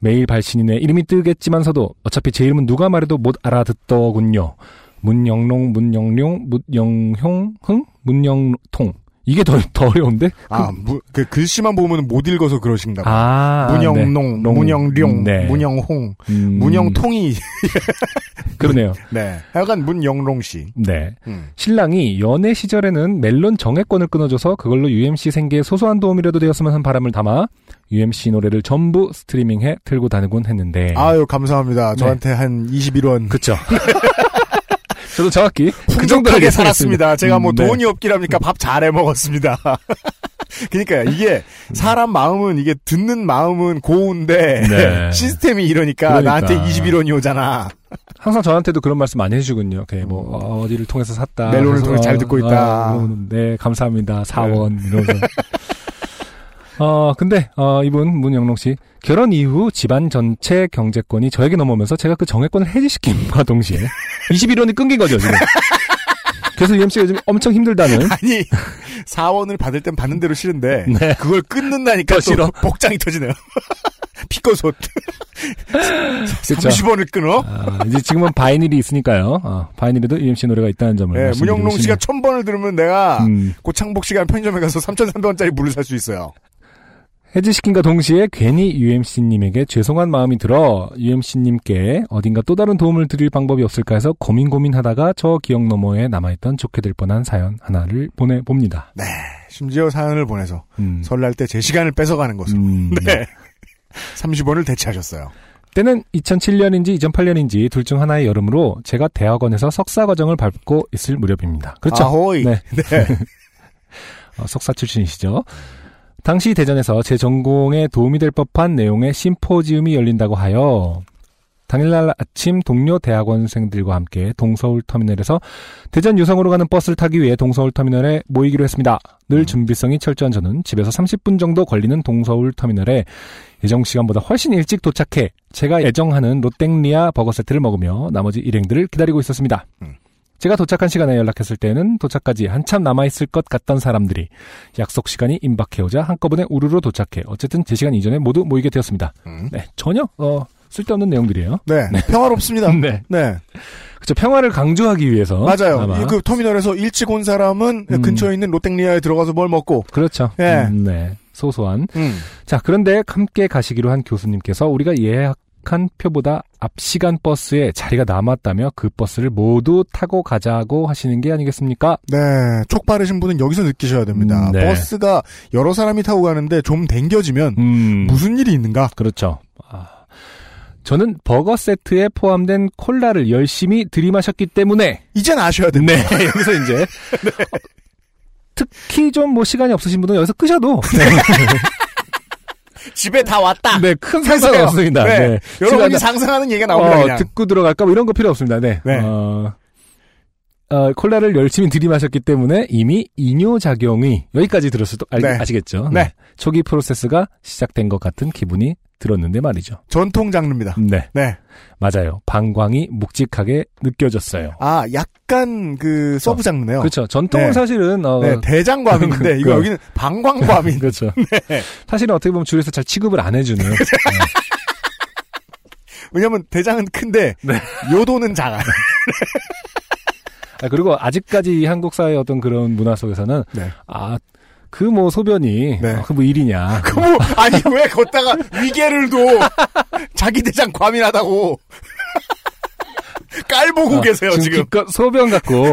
매일 발신인의 이름이 뜨겠지만서도 어차피 제 이름은 누가 말해도 못 알아듣더군요. 문영롱, 문영룡, 문영형, 흥? 문영통. 이게 더, 더 어려운데? 아, 무, 그 글씨만 보면 못 읽어서 그러신가 봐요. 아, 문영농, 네. 문영룡, 네. 문영홍, 음. 문영통이. 그러네요. 네. 하여간 문영롱 씨. 네. 음. 신랑이 연애 시절에는 멜론 정액권을 끊어줘서 그걸로 유엠씨 생계에 소소한 도움이라도 되었으면 한 바람을 담아 유엠씨 노래를 전부 스트리밍해 틀고 다니곤 했는데. 아유, 감사합니다. 저한테 네. 한 이십일 원. 그쵸. 저도 정확히 그 정도로 살았습니다. 제가 뭐 음, 네. 돈이 없기랍니까? 밥 잘해 먹었습니다. 그러니까 이게 사람 마음은 이게 듣는 마음은 고운데 네. 시스템이 이러니까 그러니까. 나한테 이십일 원이 오잖아. 항상 저한테도 그런 말씀 많이 해주군요. 오케이, 뭐 어, 어디를 통해서 샀다. 멜론을 통해 잘 듣고 있다. 아, 네, 감사합니다. 사 원 네. 이러면서. 어, 근데 어, 이분 문영롱 씨 결혼 이후 집안 전체 경제권이 저에게 넘어오면서 제가 그 정액권을 해지시킴과 동시에 이십일 원이 끊긴 거죠 지금. 그래서 유엠씨가 요즘 엄청 힘들다는. 아니 사 원을 받을 땐 받는 대로 싫은데 네. 그걸 끊는다니까 또 싫어. 복장이 터지네요. 피꺼솥. 삼십 원을 끊어? 아, 이제 지금은 바이닐이 있으니까요. 아, 바이닐에도 유엠씨 노래가 있다는 점을. 네, 문영롱 씨가 천 번을 들으면 내가 음. 고창복 씨가 편의점에 가서 삼천삼백 원짜리 물을 살 수 있어요. 해지시킨과 동시에 괜히 유엠씨님에게 죄송한 마음이 들어 유엠씨님께 어딘가 또 다른 도움을 드릴 방법이 없을까 해서 고민 고민하다가 저 기억 너머에 남아있던 좋게 될 뻔한 사연 하나를 보내봅니다. 네. 심지어 사연을 보내서 음. 설날 때 제 시간을 뺏어가는 것으로. 음, 네. 네. 삼십 원을 대체하셨어요. 때는 이천칠 년인지 이천팔 년인지 둘 중 하나의 여름으로 제가 대학원에서 석사 과정을 밟고 있을 무렵입니다. 그렇죠? 아호이. 네. 네. 어, 석사 출신이시죠. 당시 대전에서 제 전공에 도움이 될 법한 내용의 심포지움이 열린다고 하여 당일날 아침 동료 대학원생들과 함께 동서울터미널에서 대전 유성으로 가는 버스를 타기 위해 동서울터미널에 모이기로 했습니다. 늘 준비성이 철저한 저는 집에서 삼십 분 정도 걸리는 동서울터미널에 예정시간보다 훨씬 일찍 도착해 제가 애정하는 롯땡리아 버거세트를 먹으며 나머지 일행들을 기다리고 있었습니다. 제가 도착한 시간에 연락했을 때는 도착까지 한참 남아있을 것 같던 사람들이 약속 시간이 임박해오자 한꺼번에 우르르 도착해 어쨌든 제 시간 이전에 모두 모이게 되었습니다. 음. 네, 전혀 어, 쓸데없는 내용들이에요. 네, 네. 평화롭습니다. 네, 네, 그렇죠. 평화를 강조하기 위해서 맞아요. 그 터미널에서 일찍 온 사람은 음. 근처에 있는 롯땡리아에 들어가서 뭘 먹고 그렇죠. 네, 음, 네. 소소한. 음. 자, 그런데 함께 가시기로 한 교수님께서 우리가 예약 한 표보다 앞시간 버스에 자리가 남았다며 그 버스를 모두 타고 가자고 하시는 게 아니겠습니까? 네. 촉발하신 분은 여기서 느끼셔야 됩니다. 음, 네. 버스가 여러 사람이 타고 가는데 좀 댕겨지면 음, 무슨 일이 있는가? 그렇죠. 아, 저는 버거 세트에 포함된 콜라를 열심히 들이마셨기 때문에 이젠 아셔야 됩니다. 네. 여기서 이제 네. 어, 특히 좀 뭐 시간이 없으신 분은 여기서 끄셔도 네. 집에 다 왔다. 네, 큰 상관은 없습니다. 네. 네. 여러분이 상상하는 얘기가 나옵니다. 어, 그냥. 듣고 들어갈까? 뭐 이런 거 필요 없습니다. 네. 네. 어, 어, 콜라를 열심히 들이마셨기 때문에 이미 이뇨작용이 여기까지 들었어도 알, 네. 아시겠죠? 네. 네. 초기 프로세스가 시작된 것 같은 기분이 들었는데 말이죠. 전통 장르입니다. 네. 네. 맞아요. 방광이 묵직하게 느껴졌어요. 아, 약간 그 서브 장르네요. 어, 그렇죠. 전통은 네. 사실은 어, 네, 대장괌인데 그, 이거 그, 여기는 방광괌인 그렇죠. 네. 사실은 어떻게 보면 줄에서 잘 취급을 안 해주는. 네. 왜냐하면 대장은 큰데 네. 요도는 작아요. 아, 그리고 아직까지 한국 사회의 어떤 그런 문화 속에서는 네. 아. 그, 뭐, 소변이, 네. 어, 그, 뭐, 일이냐. 그, 뭐, 아니, 왜 걷다가 위계를 둬! 자기 대장 과민하다고! 깔보고 어, 계세요, 지금. 지금. 기껏 소변 갖고.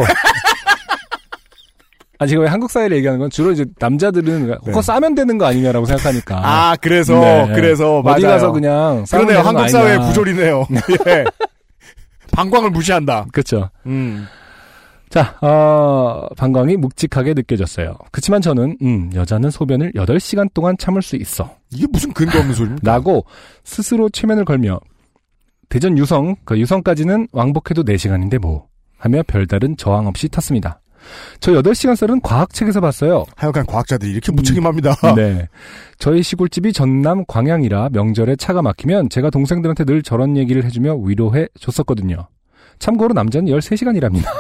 아, 지금 한국 사회를 얘기하는 건 주로 이제 남자들은 네. 그거 싸면 되는 거 아니냐라고 생각하니까. 아, 그래서, 네. 그래서, 맞아요. 어디 가서 그냥 싸면 되는 거 아니냐. 그러네요, 한국 사회의 부조리네요. 예. 방광을 무시한다. 그쵸. 음. 자, 어, 방광이 묵직하게 느껴졌어요. 그치만 저는 음, 여자는 소변을 여덟 시간 동안 참을 수 있어. 이게 무슨 근거 없는 소리입니까? 라고 스스로 최면을 걸며 대전 유성, 그 유성까지는 왕복해도 네 시간인데 뭐 하며 별다른 저항 없이 탔습니다. 저 여덟 시간 썰은 과학책에서 봤어요. 하여간 과학자들이 이렇게 무책임합니다. 음, 네. 저희 시골집이 전남 광양이라 명절에 차가 막히면 제가 동생들한테 늘 저런 얘기를 해주며 위로해 줬었거든요. 참고로 남자는 열세 시간이랍니다.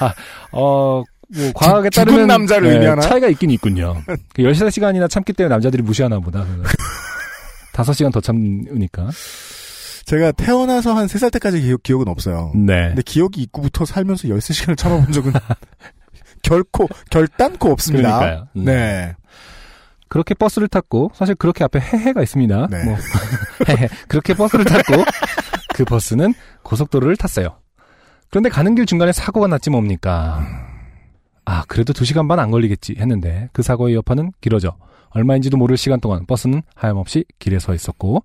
아, 어, 뭐, 과학에 주, 따르면. 남자를 네, 의미하나? 차이가 있긴 있군요. 열세 시간이나 참기 때문에 남자들이 무시하나 보다. 다섯 시간 더 참으니까. 제가 태어나서 한 세 살 때까지 기억, 기억은 없어요. 네. 근데 기억이 있고부터 살면서 열세 시간을 참아본 적은 결코, 결단코 없습니다. 그러니까요. 네. 네. 그렇게 버스를 탔고, 사실 그렇게 앞에 해해가 있습니다. 네. 뭐, 해해. 그렇게 버스를 탔고, 그 버스는 고속도로를 탔어요. 그런데 가는 길 중간에 사고가 났지 뭡니까. 아, 그래도 두 시간 반 안 걸리겠지 했는데 그 사고의 여파는 길어져 얼마인지도 모를 시간 동안 버스는 하염없이 길에 서 있었고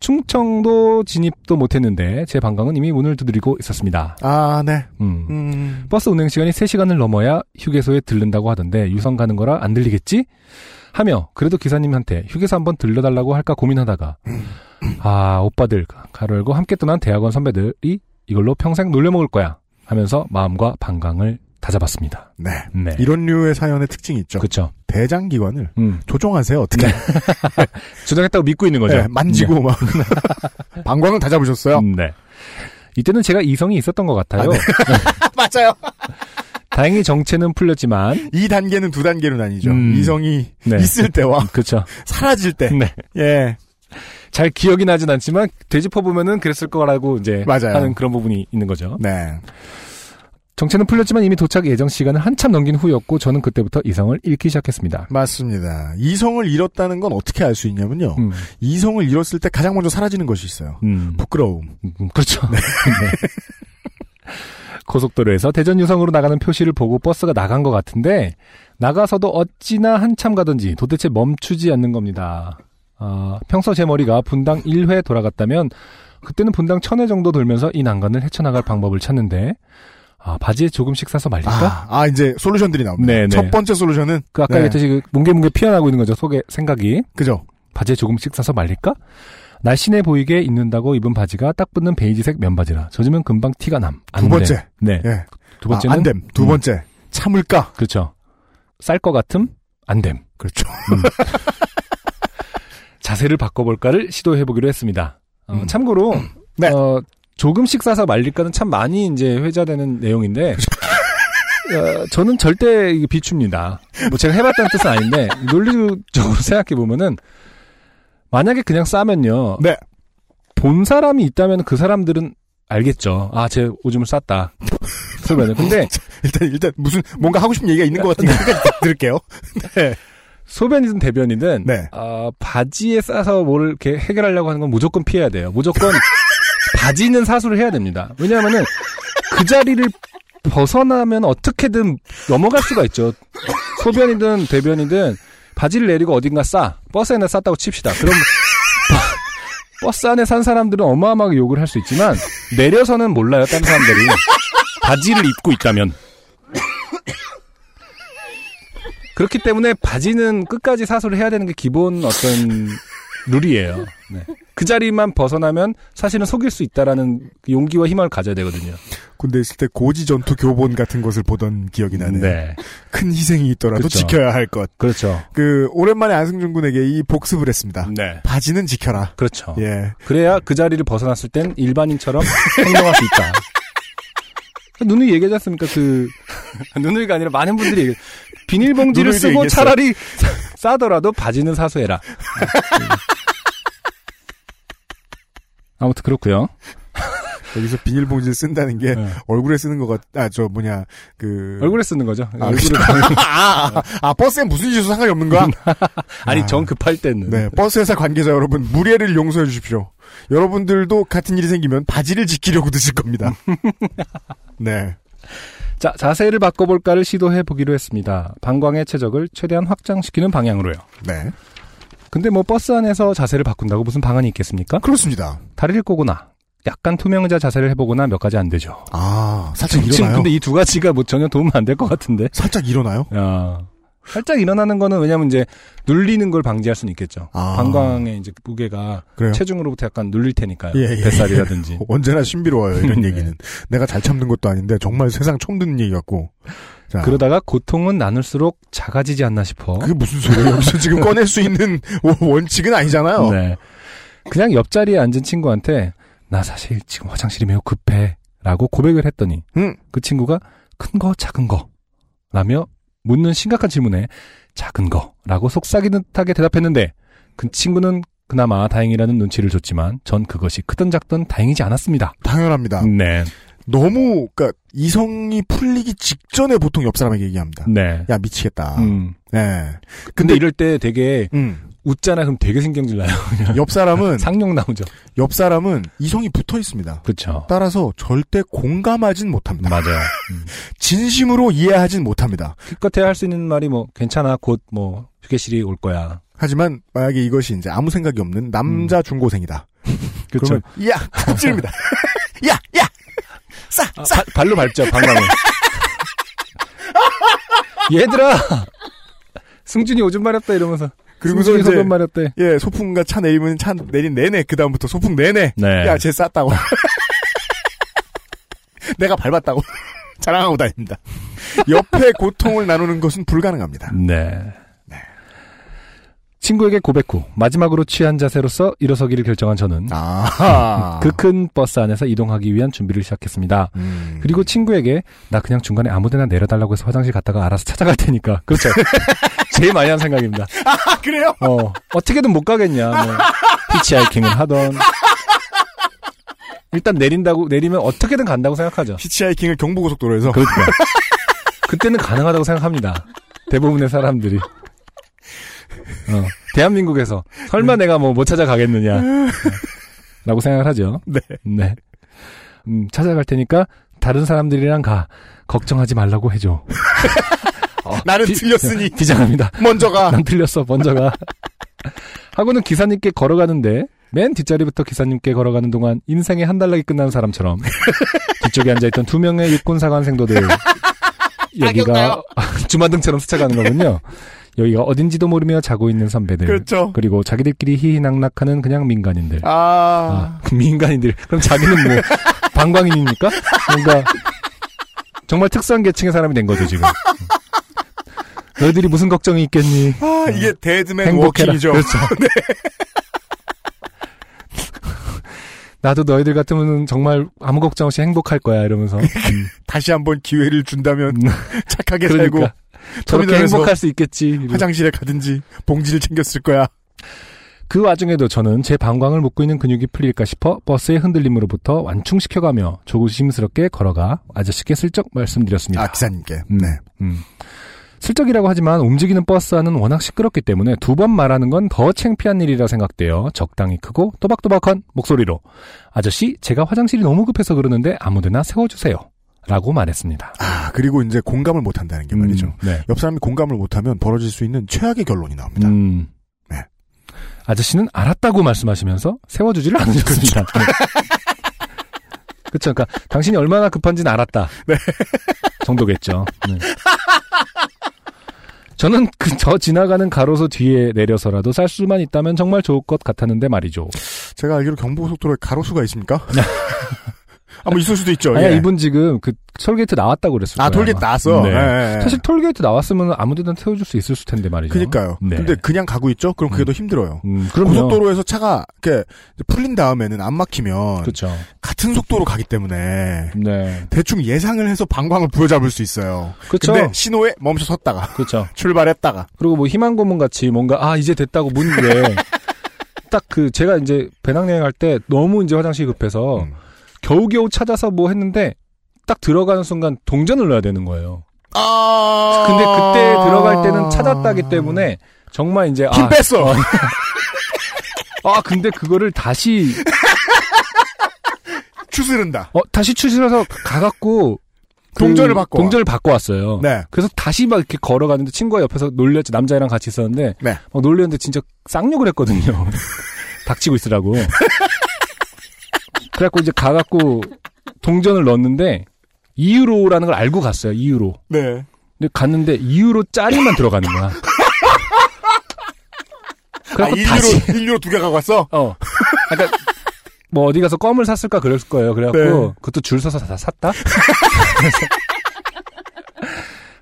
충청도 진입도 못했는데 제 방광은 이미 문을 두드리고 있었습니다. 아, 네. 음. 음. 버스 운행 시간이 세 시간을 넘어야 휴게소에 들른다고 하던데 유성 가는 거라 안 들리겠지? 하며 그래도 기사님한테 휴게소 한번 들려달라고 할까 고민하다가 음. 아, 오빠들 가로열고 함께 떠난 대학원 선배들이 이걸로 평생 놀려먹을 거야 하면서 마음과 방광을 다잡았습니다. 네. 네. 이런 류의 사연의 특징이 있죠. 그렇죠. 대장기관을 음. 조종하세요. 어떻게. 네. 조종했다고 믿고 있는 거죠. 네, 만지고 네. 막. 방광을 다잡으셨어요. 음, 네. 이때는 제가 이성이 있었던 것 같아요. 아, 네. 맞아요. 다행히 정체는 풀렸지만 이 단계는 두 단계로 나뉘죠. 음. 이성이 네. 있을 때와 그렇죠. 사라질 때. 네. 예. 잘 기억이 나진 않지만 되짚어보면은 그랬을 거라고 이제 맞아요. 하는 그런 부분이 있는 거죠. 네. 정체는 풀렸지만 이미 도착 예정 시간을 한참 넘긴 후였고 저는 그때부터 이성을 잃기 시작했습니다. 맞습니다. 이성을 잃었다는 건 어떻게 알 수 있냐면요. 음. 이성을 잃었을 때 가장 먼저 사라지는 것이 있어요. 음. 부끄러움. 음, 그렇죠. 네. 네. 고속도로에서 대전 유성으로 나가는 표시를 보고 버스가 나간 것 같은데 나가서도 어찌나 한참 가던지 도대체 멈추지 않는 겁니다. 어, 평소 제 머리가 분당 일 회 돌아갔다면 그때는 분당 천 회 정도 돌면서 이 난관을 헤쳐나갈 방법을 찾는데 아, 바지에 조금씩 싸서 말릴까? 아, 아 이제 솔루션들이 나옵니다. 네네. 첫 번째 솔루션은? 그 아까 얘기했듯이 네. 뭉게뭉게 피어나고 있는 거죠. 속에 생각이. 그죠. 바지에 조금씩 싸서 말릴까? 날씬해 보이게 입는다고 입은 바지가 딱 붙는 베이지색 면바지라. 젖으면 금방 티가 남. 안 두 번째. 됨. 네. 예. 두 번째는? 아, 안 됨. 두 번째. 음. 참을까? 그렇죠. 쌀 것 같음? 안 됨. 그렇죠. 음. 자세를 바꿔볼까를 시도해보기로 했습니다. 어, 음. 참고로. 음. 네. 어, 조금씩 싸서 말릴까는 참 많이 이제 회자되는 내용인데, 어, 저는 절대 비춥니다. 뭐 제가 해봤다는 뜻은 아닌데, 논리적으로 생각해보면은, 만약에 그냥 싸면요. 네. 본 사람이 있다면 그 사람들은 알겠죠. 아, 제 오줌을 쌌다. 근데. 일단, 일단 무슨, 뭔가 하고 싶은 얘기가 있는 것 같은데, 들을게요. 네. 소변이든 대변이든, 네. 어, 바지에 싸서 뭘 이렇게 해결하려고 하는 건 무조건 피해야 돼요. 무조건. 바지는 사수를 해야 됩니다. 왜냐하면은 그 자리를 벗어나면 어떻게든 넘어갈 수가 있죠. 소변이든 대변이든 바지를 내리고 어딘가 싸. 버스 안에 쌌다고 칩시다. 그럼 버스 안에 산 사람들은 어마어마하게 욕을 할 수 있지만 내려서는 몰라요. 다른 사람들이. 바지를 입고 있다면. 그렇기 때문에 바지는 끝까지 사수를 해야 되는 게 기본 어떤 룰이에요. 네. 그 자리만 벗어나면 사실은 속일 수 있다라는 용기와 힘을 가져야 되거든요. 군대 있을 때 고지 전투 교본 같은 것을 보던 기억이 나네요. 네. 큰 희생이 있더라도 그렇죠. 지켜야 할 것. 그렇죠. 그 오랜만에 안승준 군에게 이 복습을 했습니다. 네. 바지는 지켜라. 그렇죠. 예. 그래야 그 자리를 벗어났을 땐 일반인처럼 행동할 수 있다. 누누이 얘기하지 않습니까? 그 누누이가 아니라 많은 분들이 얘기해요. 비닐봉지를 쓰고 얘기했어요. 차라리 싸더라도 바지는 사수해라. 아무튼 그렇고요. 여기서 비닐봉지를 쓴다는 게 네. 얼굴에 쓰는 거 같, 아, 저 뭐냐 그 얼굴에 쓰는 거죠. 아, 얼굴을 아, 아, 아 버스에 무슨 짓도 상관이 없는 거야? 아니 아, 전 급할 때는. 네, 버스 회사 관계자 여러분 무례를 용서해 주십시오. 여러분들도 같은 일이 생기면 바지를 지키려고 드실 겁니다. 네. 자, 자세를 바꿔볼까를 시도해 보기로 했습니다. 방광의 체적을 최대한 확장시키는 방향으로요. 네. 근데 뭐 버스 안에서 자세를 바꾼다고 무슨 방안이 있겠습니까? 그렇습니다. 다리를 꼬거나 약간 투명의자 자세를 해보거나 몇 가지 안 되죠. 아, 살짝 일어나요? 근데 이 두 가지가 뭐 전혀 도움 안 될 것 같은데. 살짝 일어나요? 아, 살짝 일어나는 거는 왜냐면 이제 눌리는 걸 방지할 수는 있겠죠. 아. 방광의 이제 무게가 그래요? 체중으로부터 약간 눌릴 테니까요. 예, 예, 뱃살이라든지. 언제나 신비로워요 이런 네. 얘기는. 내가 잘 참는 것도 아닌데 정말 세상 처음 듣는 얘기 같고. 자. 그러다가 고통은 나눌수록 작아지지 않나 싶어. 그게 무슨 소리예요? 여기서 지금 꺼낼 수 있는 원칙은 아니잖아요. 네. 그냥 옆자리에 앉은 친구한테 나 사실 지금 화장실이 매우 급해 라고 고백을 했더니 음. 그 친구가 큰 거 작은 거 라며 묻는 심각한 질문에 작은 거라고 속삭이는 듯하게 대답했는데 그 친구는 그나마 다행이라는 눈치를 줬지만 전 그것이 크든 작든 다행이지 않았습니다. 당연합니다. 네. 너무 그러니까 이성이 풀리기 직전에 보통 옆 사람에게 얘기합니다. 네. 야 미치겠다. 음. 네. 근데, 근데 이럴 때 되게 음. 웃잖아. 그럼 되게 신경질 나요. 옆 사람은 상욕 나오죠. 옆 사람은 이성이 붙어 있습니다. 그렇죠. 따라서 절대 공감하진 못합니다. 맞아요. 음. 진심으로 이해하진 못합니다. 기껏해야 할 수 있는 말이 뭐 괜찮아. 곧 뭐 휴게실이 올 거야. 하지만 만약에 이것이 이제 아무 생각이 없는 남자 음. 중고생이다. 그렇죠. 야! 찌릅니다. 야! 야! 싸! 아, 싸! 바, 발로 밟죠, 방광을. 얘들아! 승준이 오줌 마렵다 이러면서. 그리고서 이제 소금 마렵대. 예, 소풍가 차 내리면 차 내린 내내 그 다음부터 소풍 내내. 네. 야, 쟤 쌌다고. 내가 밟았다고 자랑하고 다닙니다. 옆에 고통을 나누는 것은 불가능합니다. 네. 네. 친구에게 고백 후 마지막으로 취한 자세로서 일어서기를 결정한 저는 그 큰 버스 안에서 이동하기 위한 준비를 시작했습니다. 음. 그리고 친구에게 나 그냥 중간에 아무데나 내려달라고 해서 화장실 갔다가 알아서 찾아갈 테니까. 그렇죠. 제일 많이 한 생각입니다. 아, 그래요? 어, 어떻게든 못 가겠냐. 뭐, 히치하이킹을 하던. 일단 내린다고, 내리면 어떻게든 간다고 생각하죠. 히치하이킹을 경부고속도로에서? 그렇죠. 그때는 가능하다고 생각합니다. 대부분의 사람들이. 어, 대한민국에서. 설마 내가 뭐 못 찾아가겠느냐. 라고 생각을 하죠. 네. 네. 음, 찾아갈 테니까 다른 사람들이랑 가. 걱정하지 말라고 해줘. 어, 나는 비, 틀렸으니 비장합니다. 먼저 가. 난 틀렸어. 먼저 가. 하고는 기사님께 걸어가는데 맨 뒷자리부터 기사님께 걸어가는 동안 인생의 한 달락이 끝나는 사람처럼 뒤쪽에 앉아있던 두 명의 육군사관생도들 여기가 주마등처럼 스쳐가는 거군요. 여기가 어딘지도 모르며 자고 있는 선배들. 그렇죠. 그리고 자기들끼리 희희낙낙하는 그냥 민간인들. 아, 아 민간인들. 그럼 자기는 뭐 방광인입니까? 뭔가 정말 특수한 계층의 사람이 된 거죠 지금. 너희들이 무슨 걱정이 있겠니? 아, 이게 데드맨 워킹이죠. 그렇죠. 네. 나도 너희들 같으면 정말 아무 걱정 없이 행복할 거야 이러면서. 다시 한번 기회를 준다면 착하게 그러니까, 살고 저렇게 행복할 수 있겠지. 화장실에 가든지 봉지를 챙겼을 거야. 그 와중에도 저는 제 방광을 묶고 있는 근육이 풀릴까 싶어 버스의 흔들림으로부터 완충시켜가며 조심스럽게 걸어가 아저씨께 슬쩍 말씀드렸습니다. 아, 기사님께. 음, 네. 음. 슬쩍이라고 하지만 움직이는 버스 안은 워낙 시끄럽기 때문에 두 번 말하는 건 더 창피한 일이라 생각되어 적당히 크고 또박또박한 목소리로 아저씨 제가 화장실이 너무 급해서 그러는데 아무데나 세워주세요 라고 말했습니다. 아, 그리고 이제 공감을 못한다는 게 말이죠. 음, 네. 옆 사람이 공감을 못하면 벌어질 수 있는 최악의 결론이 나옵니다. 음. 네. 아저씨는 알았다고 말씀하시면서 세워주지를 않으셨습니다. 그렇죠. 그러니까 당신이 얼마나 급한지는 알았다. 네. 정도겠죠. 네. 저는 그 저 지나가는 가로수 뒤에 내려서라도 살 수만 있다면 정말 좋을 것 같았는데 말이죠. 제가 알기로 경부고속도로에 가로수가 있습니까? 아, 뭐 있을 수도 있죠. 아니, 예. 이분 지금 그 톨게이트 나왔다고 그랬을 거예요. 아, 톨게이트 아마. 나왔어. 네. 네. 사실 톨게이트 나왔으면 아무데나 태워줄 수 있을 텐데 말이죠. 그러니까요. 네. 근데 그냥 가고 있죠. 그럼 그게 음. 더 힘들어요. 음, 고속도로에서 차가 이렇게 풀린 다음에는 안 막히면 그쵸. 같은 속도로 가기 때문에 네. 대충 예상을 해서 방광을 부여잡을 수 있어요. 그쵸. 근데 신호에 멈춰 섰다가 그쵸. 출발했다가 그리고 뭐 희망고문 같이 뭔가 아 이제 됐다고 문 위에 딱 그 제가 이제 배낭여행 할 때 너무 이제 화장실이 급해서. 음. 겨우겨우 찾아서 뭐 했는데 딱 들어가는 순간 동전을 넣어야 되는 거예요. 아. 근데 그때 들어갈 때는 찾았다기 때문에 정말 이제 힘 아, 뺐어. 아 근데 그거를 다시 추스른다. 어 다시 추스려서 가갖고 그 동전을 바꿔 동전을 바꿔 왔어요. 네. 그래서 다시 막 이렇게 걸어가는데 친구가 옆에서 놀렸지 남자애랑 같이 있었는데 네. 막 놀렸는데 진짜 쌍욕을 했거든요. 닥치고 있으라고. 그래갖고 이제 가갖고 동전을 넣었는데 이 유로라는 걸 알고 갔어요. 이 유로. 네. 근데 갔는데 이 유로 짜리만 들어가는 거야. 그래갖고 아, 다시 일 유로 두 개 갖고 왔어? 어. 아까 뭐 어디 가서 껌을 샀을까 그랬을 거예요. 그래갖고 네. 그것도 줄 서서 다 샀다. 그래서,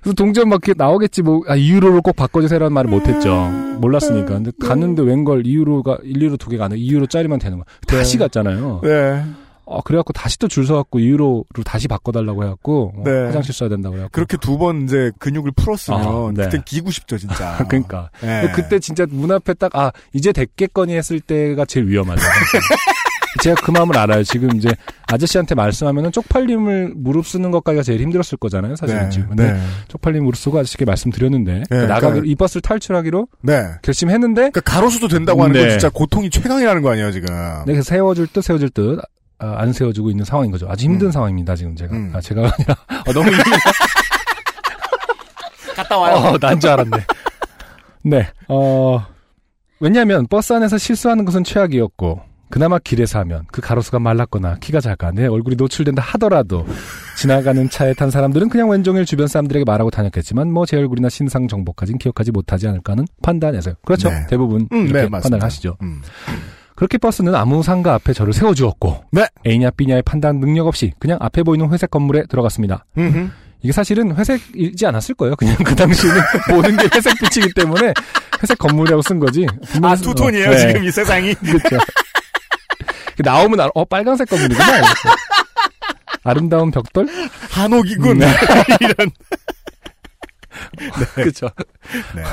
그래서 동전 막 이렇게 나오겠지 뭐 아, 이 유로로 꼭 바꿔주세요라는 말을 못했죠. 몰랐으니까. 근데 갔는데 웬걸 이 유로가 일 유로 두 개가 안 돼. 이 유로 짜리만 되는 거야. 다시 네. 갔잖아요. 네. 어, 그래갖고 다시 또 줄 서갖고 이 유로로 다시 바꿔달라고 해갖고 어, 네. 화장실 써야 된다고 해갖고 그렇게 두 번 이제 근육을 풀었으면 아, 네. 그때 기고 싶죠 진짜. 그러니까 네. 그때 진짜 문 앞에 딱 아 이제 됐겠거니 했을 때가 제일 위험하죠. 제가 그 마음을 알아요. 지금 이제 아저씨한테 말씀하면은 쪽팔림을 무릅쓰는 것까지가 제일 힘들었을 거잖아요, 사실은 네, 지금. 근데 네. 쪽팔림 무릅쓰고 아저씨께 말씀드렸는데 네, 그러니까 나가기로 그러니까, 이 버스를 탈출하기로 네. 결심했는데. 그러니까 가로수도 된다고 하는 네. 건 진짜 고통이 최강이라는 거 아니에요, 지금. 네, 그래서 세워줄 듯 세워줄 듯 아, 안 세워주고 있는 상황인 거죠. 아주 힘든 음. 상황입니다, 지금 제가. 음. 아, 제가 아니라 아, 너무 힘들다. 갔다 와요. 어, 난 줄 알았네. 네, 어 왜냐하면 버스 안에서 실수하는 것은 최악이었고. 그나마 길에서 하면 그 가로수가 말랐거나 키가 작아 내 얼굴이 노출된다 하더라도 지나가는 차에 탄 사람들은 그냥 왼종일 주변 사람들에게 말하고 다녔겠지만 뭐 제 얼굴이나 신상 정보까지는 기억하지 못하지 않을까 하는 판단에서요. 그렇죠. 네. 대부분 음, 이렇게 네, 판단을 하시죠. 음. 그렇게 버스는 아무 상가 앞에 저를 세워주었고 네. A냐 B냐의 판단 능력 없이 그냥 앞에 보이는 회색 건물에 들어갔습니다. 음흠. 이게 사실은 회색이지 않았을 거예요. 그냥 그 당시에는 모든 게 회색빛이기 때문에 회색 건물이라고 쓴 거지. 아, 투톤이에요. 어, 네. 지금 이 세상이. 그렇죠. 나오면 알아. 어, 빨간색 건물이구나. 이랬어요. 아름다운 벽돌? 한옥이군. 음. 이런. 네. 그렇죠. 네.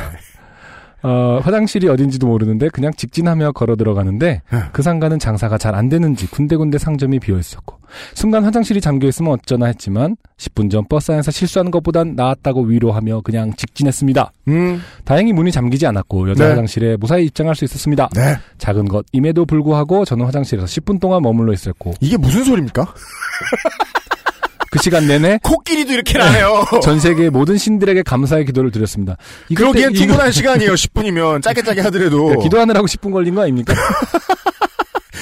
어, 화장실이 어딘지도 모르는데 그냥 직진하며 걸어 들어가는데 그 상가는 장사가 잘 안 되는지 군데군데 상점이 비어있었고 순간 화장실이 잠겨있으면 어쩌나 했지만 십 분 전 버스 안에서 실수하는 것보단 나았다고 위로하며 그냥 직진했습니다. 음. 다행히 문이 잠기지 않았고 여자 네. 화장실에 무사히 입장할 수 있었습니다. 네. 작은 것임에도 불구하고 저는 화장실에서 십 분 동안 머물러 있었고 이게 무슨 소리입니까? 그 시간 내내 코끼리도 이렇게 나네요. 전 세계 모든 신들에게 감사의 기도를 드렸습니다. 그러기엔 충분한 시간이에요. 십 분이면 짧게 짧게 하더라도 기도하느라고 십 분 걸린 거 아닙니까?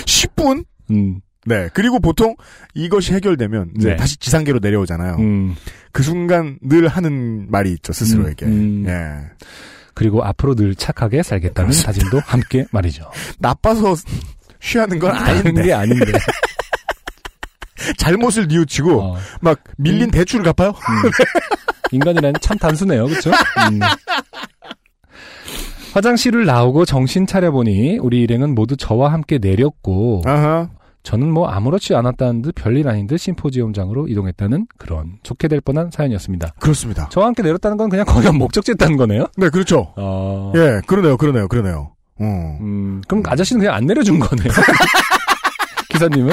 십 분? 음. 네. 그리고 보통 이것이 해결되면 이제 네. 다시 지상계로 내려오잖아요. 음. 그 순간 늘 하는 말이 있죠. 스스로에게. 음. 음. 예. 그리고 앞으로 늘 착하게 살겠다는 다짐도 함께 말이죠. 나빠서 쉬하는 건 아닌 게 아닌데. 잘못을 뉘우치고 어. 막 밀린 음. 대출을 갚아요? 음. 인간이란 참 단순해요. 그렇죠? 음. 화장실을 나오고 정신 차려보니 우리 일행은 모두 저와 함께 내렸고 아하. 저는 뭐 아무렇지 않았다는 듯 별일 아닌 듯 심포지엄장으로 이동했다는 그런 좋게 될 뻔한 사연이었습니다. 그렇습니다. 저와 함께 내렸다는 건 그냥 거기가 목적지였다는 거네요? 네. 그렇죠. 어... 예, 그러네요. 그러네요. 그러네요. 어. 음, 그럼 음. 아저씨는 그냥 안 내려준 거네요? 기사님은?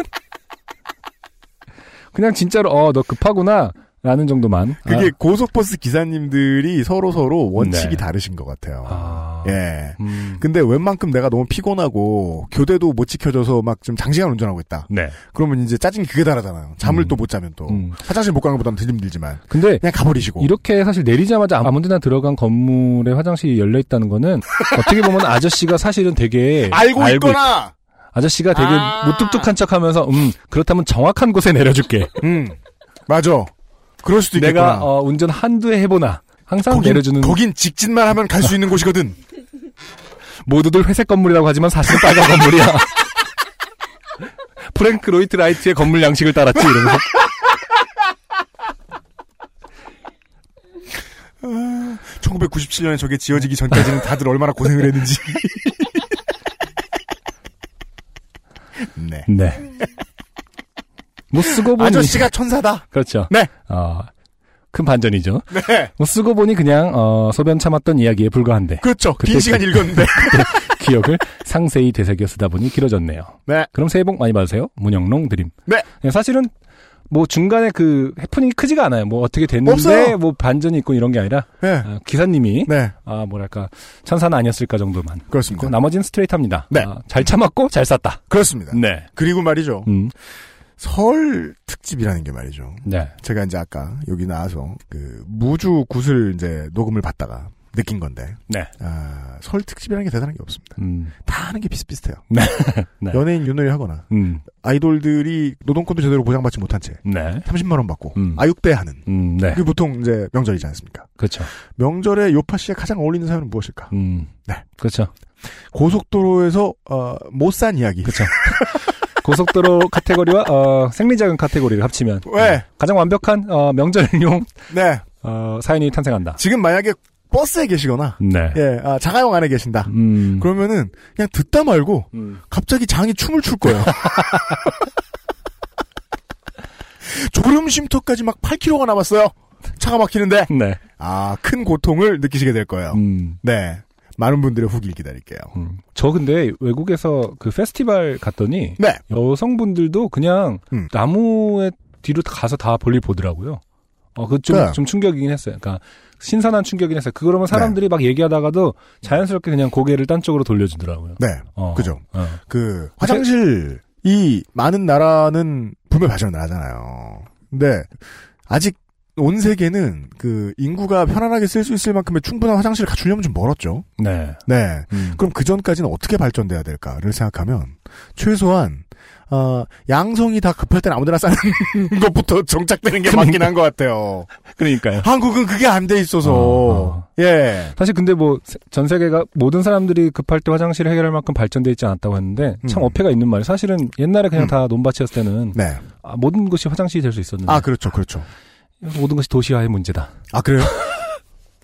그냥 진짜로 어, 너 급하구나 라는 정도만. 그게 아. 고속버스 기사님들이 서로 서로 원칙이 네. 다르신 것 같아요. 아. 예. 음. 근데 웬만큼 내가 너무 피곤하고 교대도 못 지켜줘서 막 좀 장시간 운전하고 있다. 네. 그러면 이제 짜증이 그게 다르잖아요. 잠을 음. 또 못 자면 또 음. 화장실 못 가는 것보다는 덜 힘들지만. 근데 그냥 가버리시고. 이렇게 사실 내리자마자 아무데나 들어간 건물에 화장실이 열려 있다는 거는 어떻게 보면 아저씨가 사실은 되게 알고, 알고 있거나. 있... 아저씨가 되게 아~ 무뚝뚝한 척하면서 음 그렇다면 정확한 곳에 내려줄게. 음 맞아. 그럴 수도 있겠구나. 내가 어, 운전 한두 해 해보나 항상 거긴, 내려주는. 거긴 직진만 하면 갈 수 있는 곳이거든. 모두들 회색 건물이라고 하지만 사실은 빨간 건물이야. 프랭크 로이트 라이트의 건물 양식을 따랐지 이러면서. 아, 천구백구십칠 년에 저게 지어지기 전까지는 다들 얼마나 고생을 했는지. 네. 네. 뭐 쓰고 보니 아저씨가 천사다. 그렇죠. 네. 어, 큰 반전이죠. 네. 뭐 쓰고 보니 그냥 어, 소변 참았던 이야기에 불과한데. 그렇죠. 긴 시간 읽었는데 기억을 상세히 되새겨 쓰다 보니 길어졌네요. 네. 그럼 새해 복 많이 받으세요. 문영롱 드림. 네. 사실은 뭐 중간에 그 해프닝이 크지가 않아요. 뭐 어떻게 됐는데 없어요. 뭐 반전이 있고 이런 게 아니라 네. 어, 기사님이 네. 아 뭐랄까 천사는 아니었을까 정도만. 그렇습니다. 나머지는 스트레이트합니다. 네. 아, 잘 참았고 잘 쌌다. 그렇습니다. 네. 그리고 말이죠. 음. 설 특집이라는 게 말이죠. 네. 제가 이제 아까 여기 나와서 그 무주 굿을 이제 녹음을 받다가 느낀 건데. 네. 아, 설 특집이라는 게 대단한 게 없습니다. 음. 다 하는 게 비슷비슷해요. 네. 네. 연예인 윷놀이 하거나, 음. 아이돌들이 노동권도 제대로 보장받지 못한 채, 네. 삼십만 원 받고, 음. 아육대 하는, 음, 네. 그게 보통 이제 명절이지 않습니까? 그렇죠. 명절에 요파 씨가 가장 어울리는 사연은 무엇일까? 음. 네. 그렇죠. 고속도로에서, 어, 못 산 이야기. 그렇죠. 고속도로 카테고리와, 어, 생리자금 카테고리를 합치면, 왜? 어, 가장 완벽한, 어, 명절용, 네. 어, 사연이 탄생한다. 지금 만약에, 버스에 계시거나, 네. 예, 아, 자가용 안에 계신다. 음. 그러면은, 그냥 듣다 말고, 음. 갑자기 장이 춤을 출 거예요. 졸음 쉼터까지 막 팔 킬로미터가 남았어요. 차가 막히는데. 네. 아, 큰 고통을 느끼시게 될 거예요. 음. 네. 많은 분들의 후기를 기다릴게요. 음. 저 근데 외국에서 그 페스티벌 갔더니, 네. 여성분들도 그냥 음. 나무에 뒤로 가서 다 볼일 보더라고요. 어, 그 좀, 네. 좀 충격이긴 했어요. 그러니까, 신선한 충격이긴 했어요. 그러면 사람들이 네. 막 얘기하다가도 자연스럽게 그냥 고개를 딴 쪽으로 돌려주더라고요. 네. 어. 그죠. 어. 그, 화장실이 많은 나라는 분별 발전을 하잖아요. 근데, 아직 온 세계는 그 인구가 편안하게 쓸 수 있을 만큼의 충분한 화장실을 갖추려면 좀 멀었죠. 네. 네. 음. 그럼 그 전까지는 어떻게 발전돼야 될까를 생각하면 최소한 어, 양성이 다 급할 땐 아무데나 싸는 것부터 정착되는 게 맞긴 한 것 같아요. 그러니까요. 한국은 그게 안 돼 있어서. 어, 어. 예. 사실 근데 뭐 전 세계가 모든 사람들이 급할 때 화장실을 해결할 만큼 발전돼 있지 않았다고 했는데 음. 참 어폐가 있는 말이에요. 사실은 옛날에 그냥 음. 다 논밭이었을 때는 네. 아, 모든 것이 화장실이 될 수 있었는데. 아 그렇죠. 그렇죠. 모든 것이 도시화의 문제다. 아 그래요?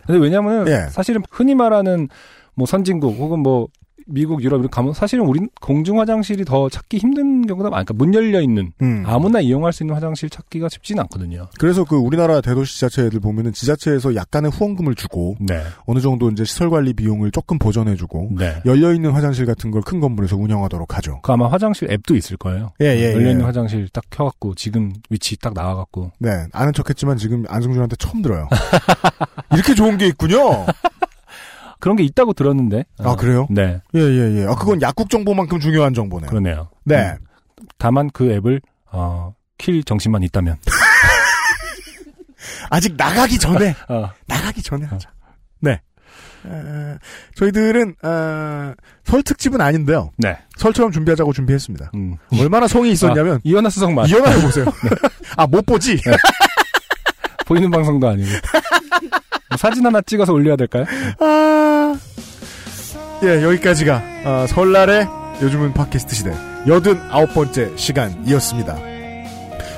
근데 왜냐하면 예. 사실은 흔히 말하는 뭐 선진국 혹은 뭐 미국, 유럽 이렇게 가면 사실은 우린 공중 화장실이 더 찾기 힘든 경우가 많으니까 문 열려 있는 음. 아무나 이용할 수 있는 화장실 찾기가 쉽지는 않거든요. 그래서 그 우리나라 대도시 지자체들 보면은 지자체에서 약간의 후원금을 주고 네. 어느 정도 이제 시설 관리 비용을 조금 보전해주고 네. 열려 있는 화장실 같은 걸 큰 건물에서 운영하도록 하죠. 그 아마 화장실 앱도 있을 거예요. 예, 예, 열려 있는 예. 화장실 딱 켜갖고 지금 위치 딱 나와갖고. 네, 아는 척했지만 지금 안승준한테 처음 들어요. 이렇게 좋은 게 있군요. 그런 게 있다고 들었는데. 아, 어. 그래요? 네. 예, 예, 예. 아, 그건 약국 정보만큼 중요한 정보네요. 그러네요. 네. 음, 다만 그 앱을, 어, 킬 정신만 있다면. 아직 나가기 전에. 어. 나가기 전에 하자. 어. 네. 어, 저희들은, 어, 설 특집은 아닌데요. 네. 설처럼 준비하자고 준비했습니다. 음. 얼마나 성이 있었냐면. 아, 이연아 수성만. 이연아를 보세요. 네. 아, 못 보지? 네. 보이는 방송도 아니고. 사진 하나 찍어서 올려야 될까요? 아, 예, 여기까지가 아, 설날에 요즘은 팟캐스트 시대 여든아홉 번째 시간이었습니다.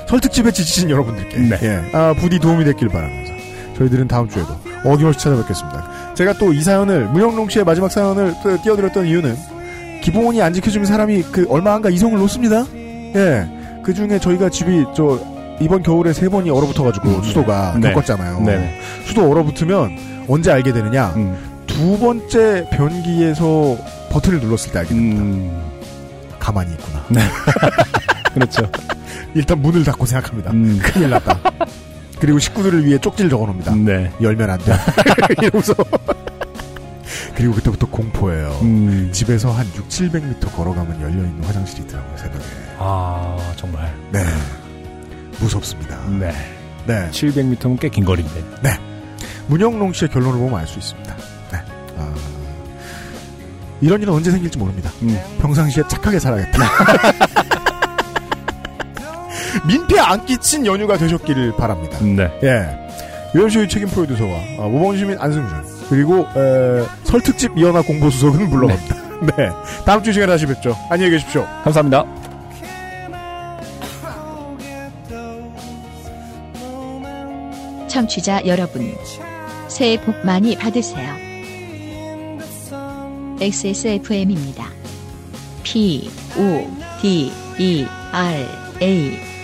설 특집에 지치신 여러분들께 네. 예, 아, 부디 도움이 됐길 바라면서 저희들은 다음 주에도 어김없이 찾아뵙겠습니다. 제가 또 이 사연을 문영롱 씨의 마지막 사연을 띄워드렸던 이유는 기본이 안 지켜주는 사람이 그 얼마 안가 이성을 놓습니다. 예, 그 중에 저희가 집이 저 이번 겨울에 세 번이 얼어붙어가지고 음, 수도가 네. 겪었잖아요. 네. 수도 얼어붙으면 언제 알게 되느냐? 음. 두 번째 변기에서 버튼을 눌렀을 때 알게 됩니다. 음. 가만히 있구나. 네. 그렇죠. 일단 문을 닫고 생각합니다. 음. 큰일 났다. 그리고 식구들을 위해 쪽지를 적어놓습니다. 네. 열면 안 돼. 이러면서. 그리고 그때부터 공포예요. 음. 집에서 한 육칠백 미터 걸어가면 열려있는 화장실이 있더라고요. 새벽에. 아 정말. 네. 무섭습니다. 네. 네. 칠백 미터면 꽤 긴 거리인데. 네. 문영롱 씨의 결론을 보면 알 수 있습니다. 네. 아, 이런 일은 언제 생길지 모릅니다. 음. 평상시에 착하게 살아야겠다. 민폐 안 끼친 연휴가 되셨기를 바랍니다. 네. 예. 유엠씨 책임 프로듀서와 아, 모범시민 안승준 그리고 에, 설특집 이연아 공보수석은 물러갑니다. 네. 네. 다음 주 시간에 다시 뵙죠. 안녕히 계십시오. 감사합니다. 청취자 여러분, 새해 복 많이 받으세요. 엑스에스에프엠입니다. P-O-D-E-R-A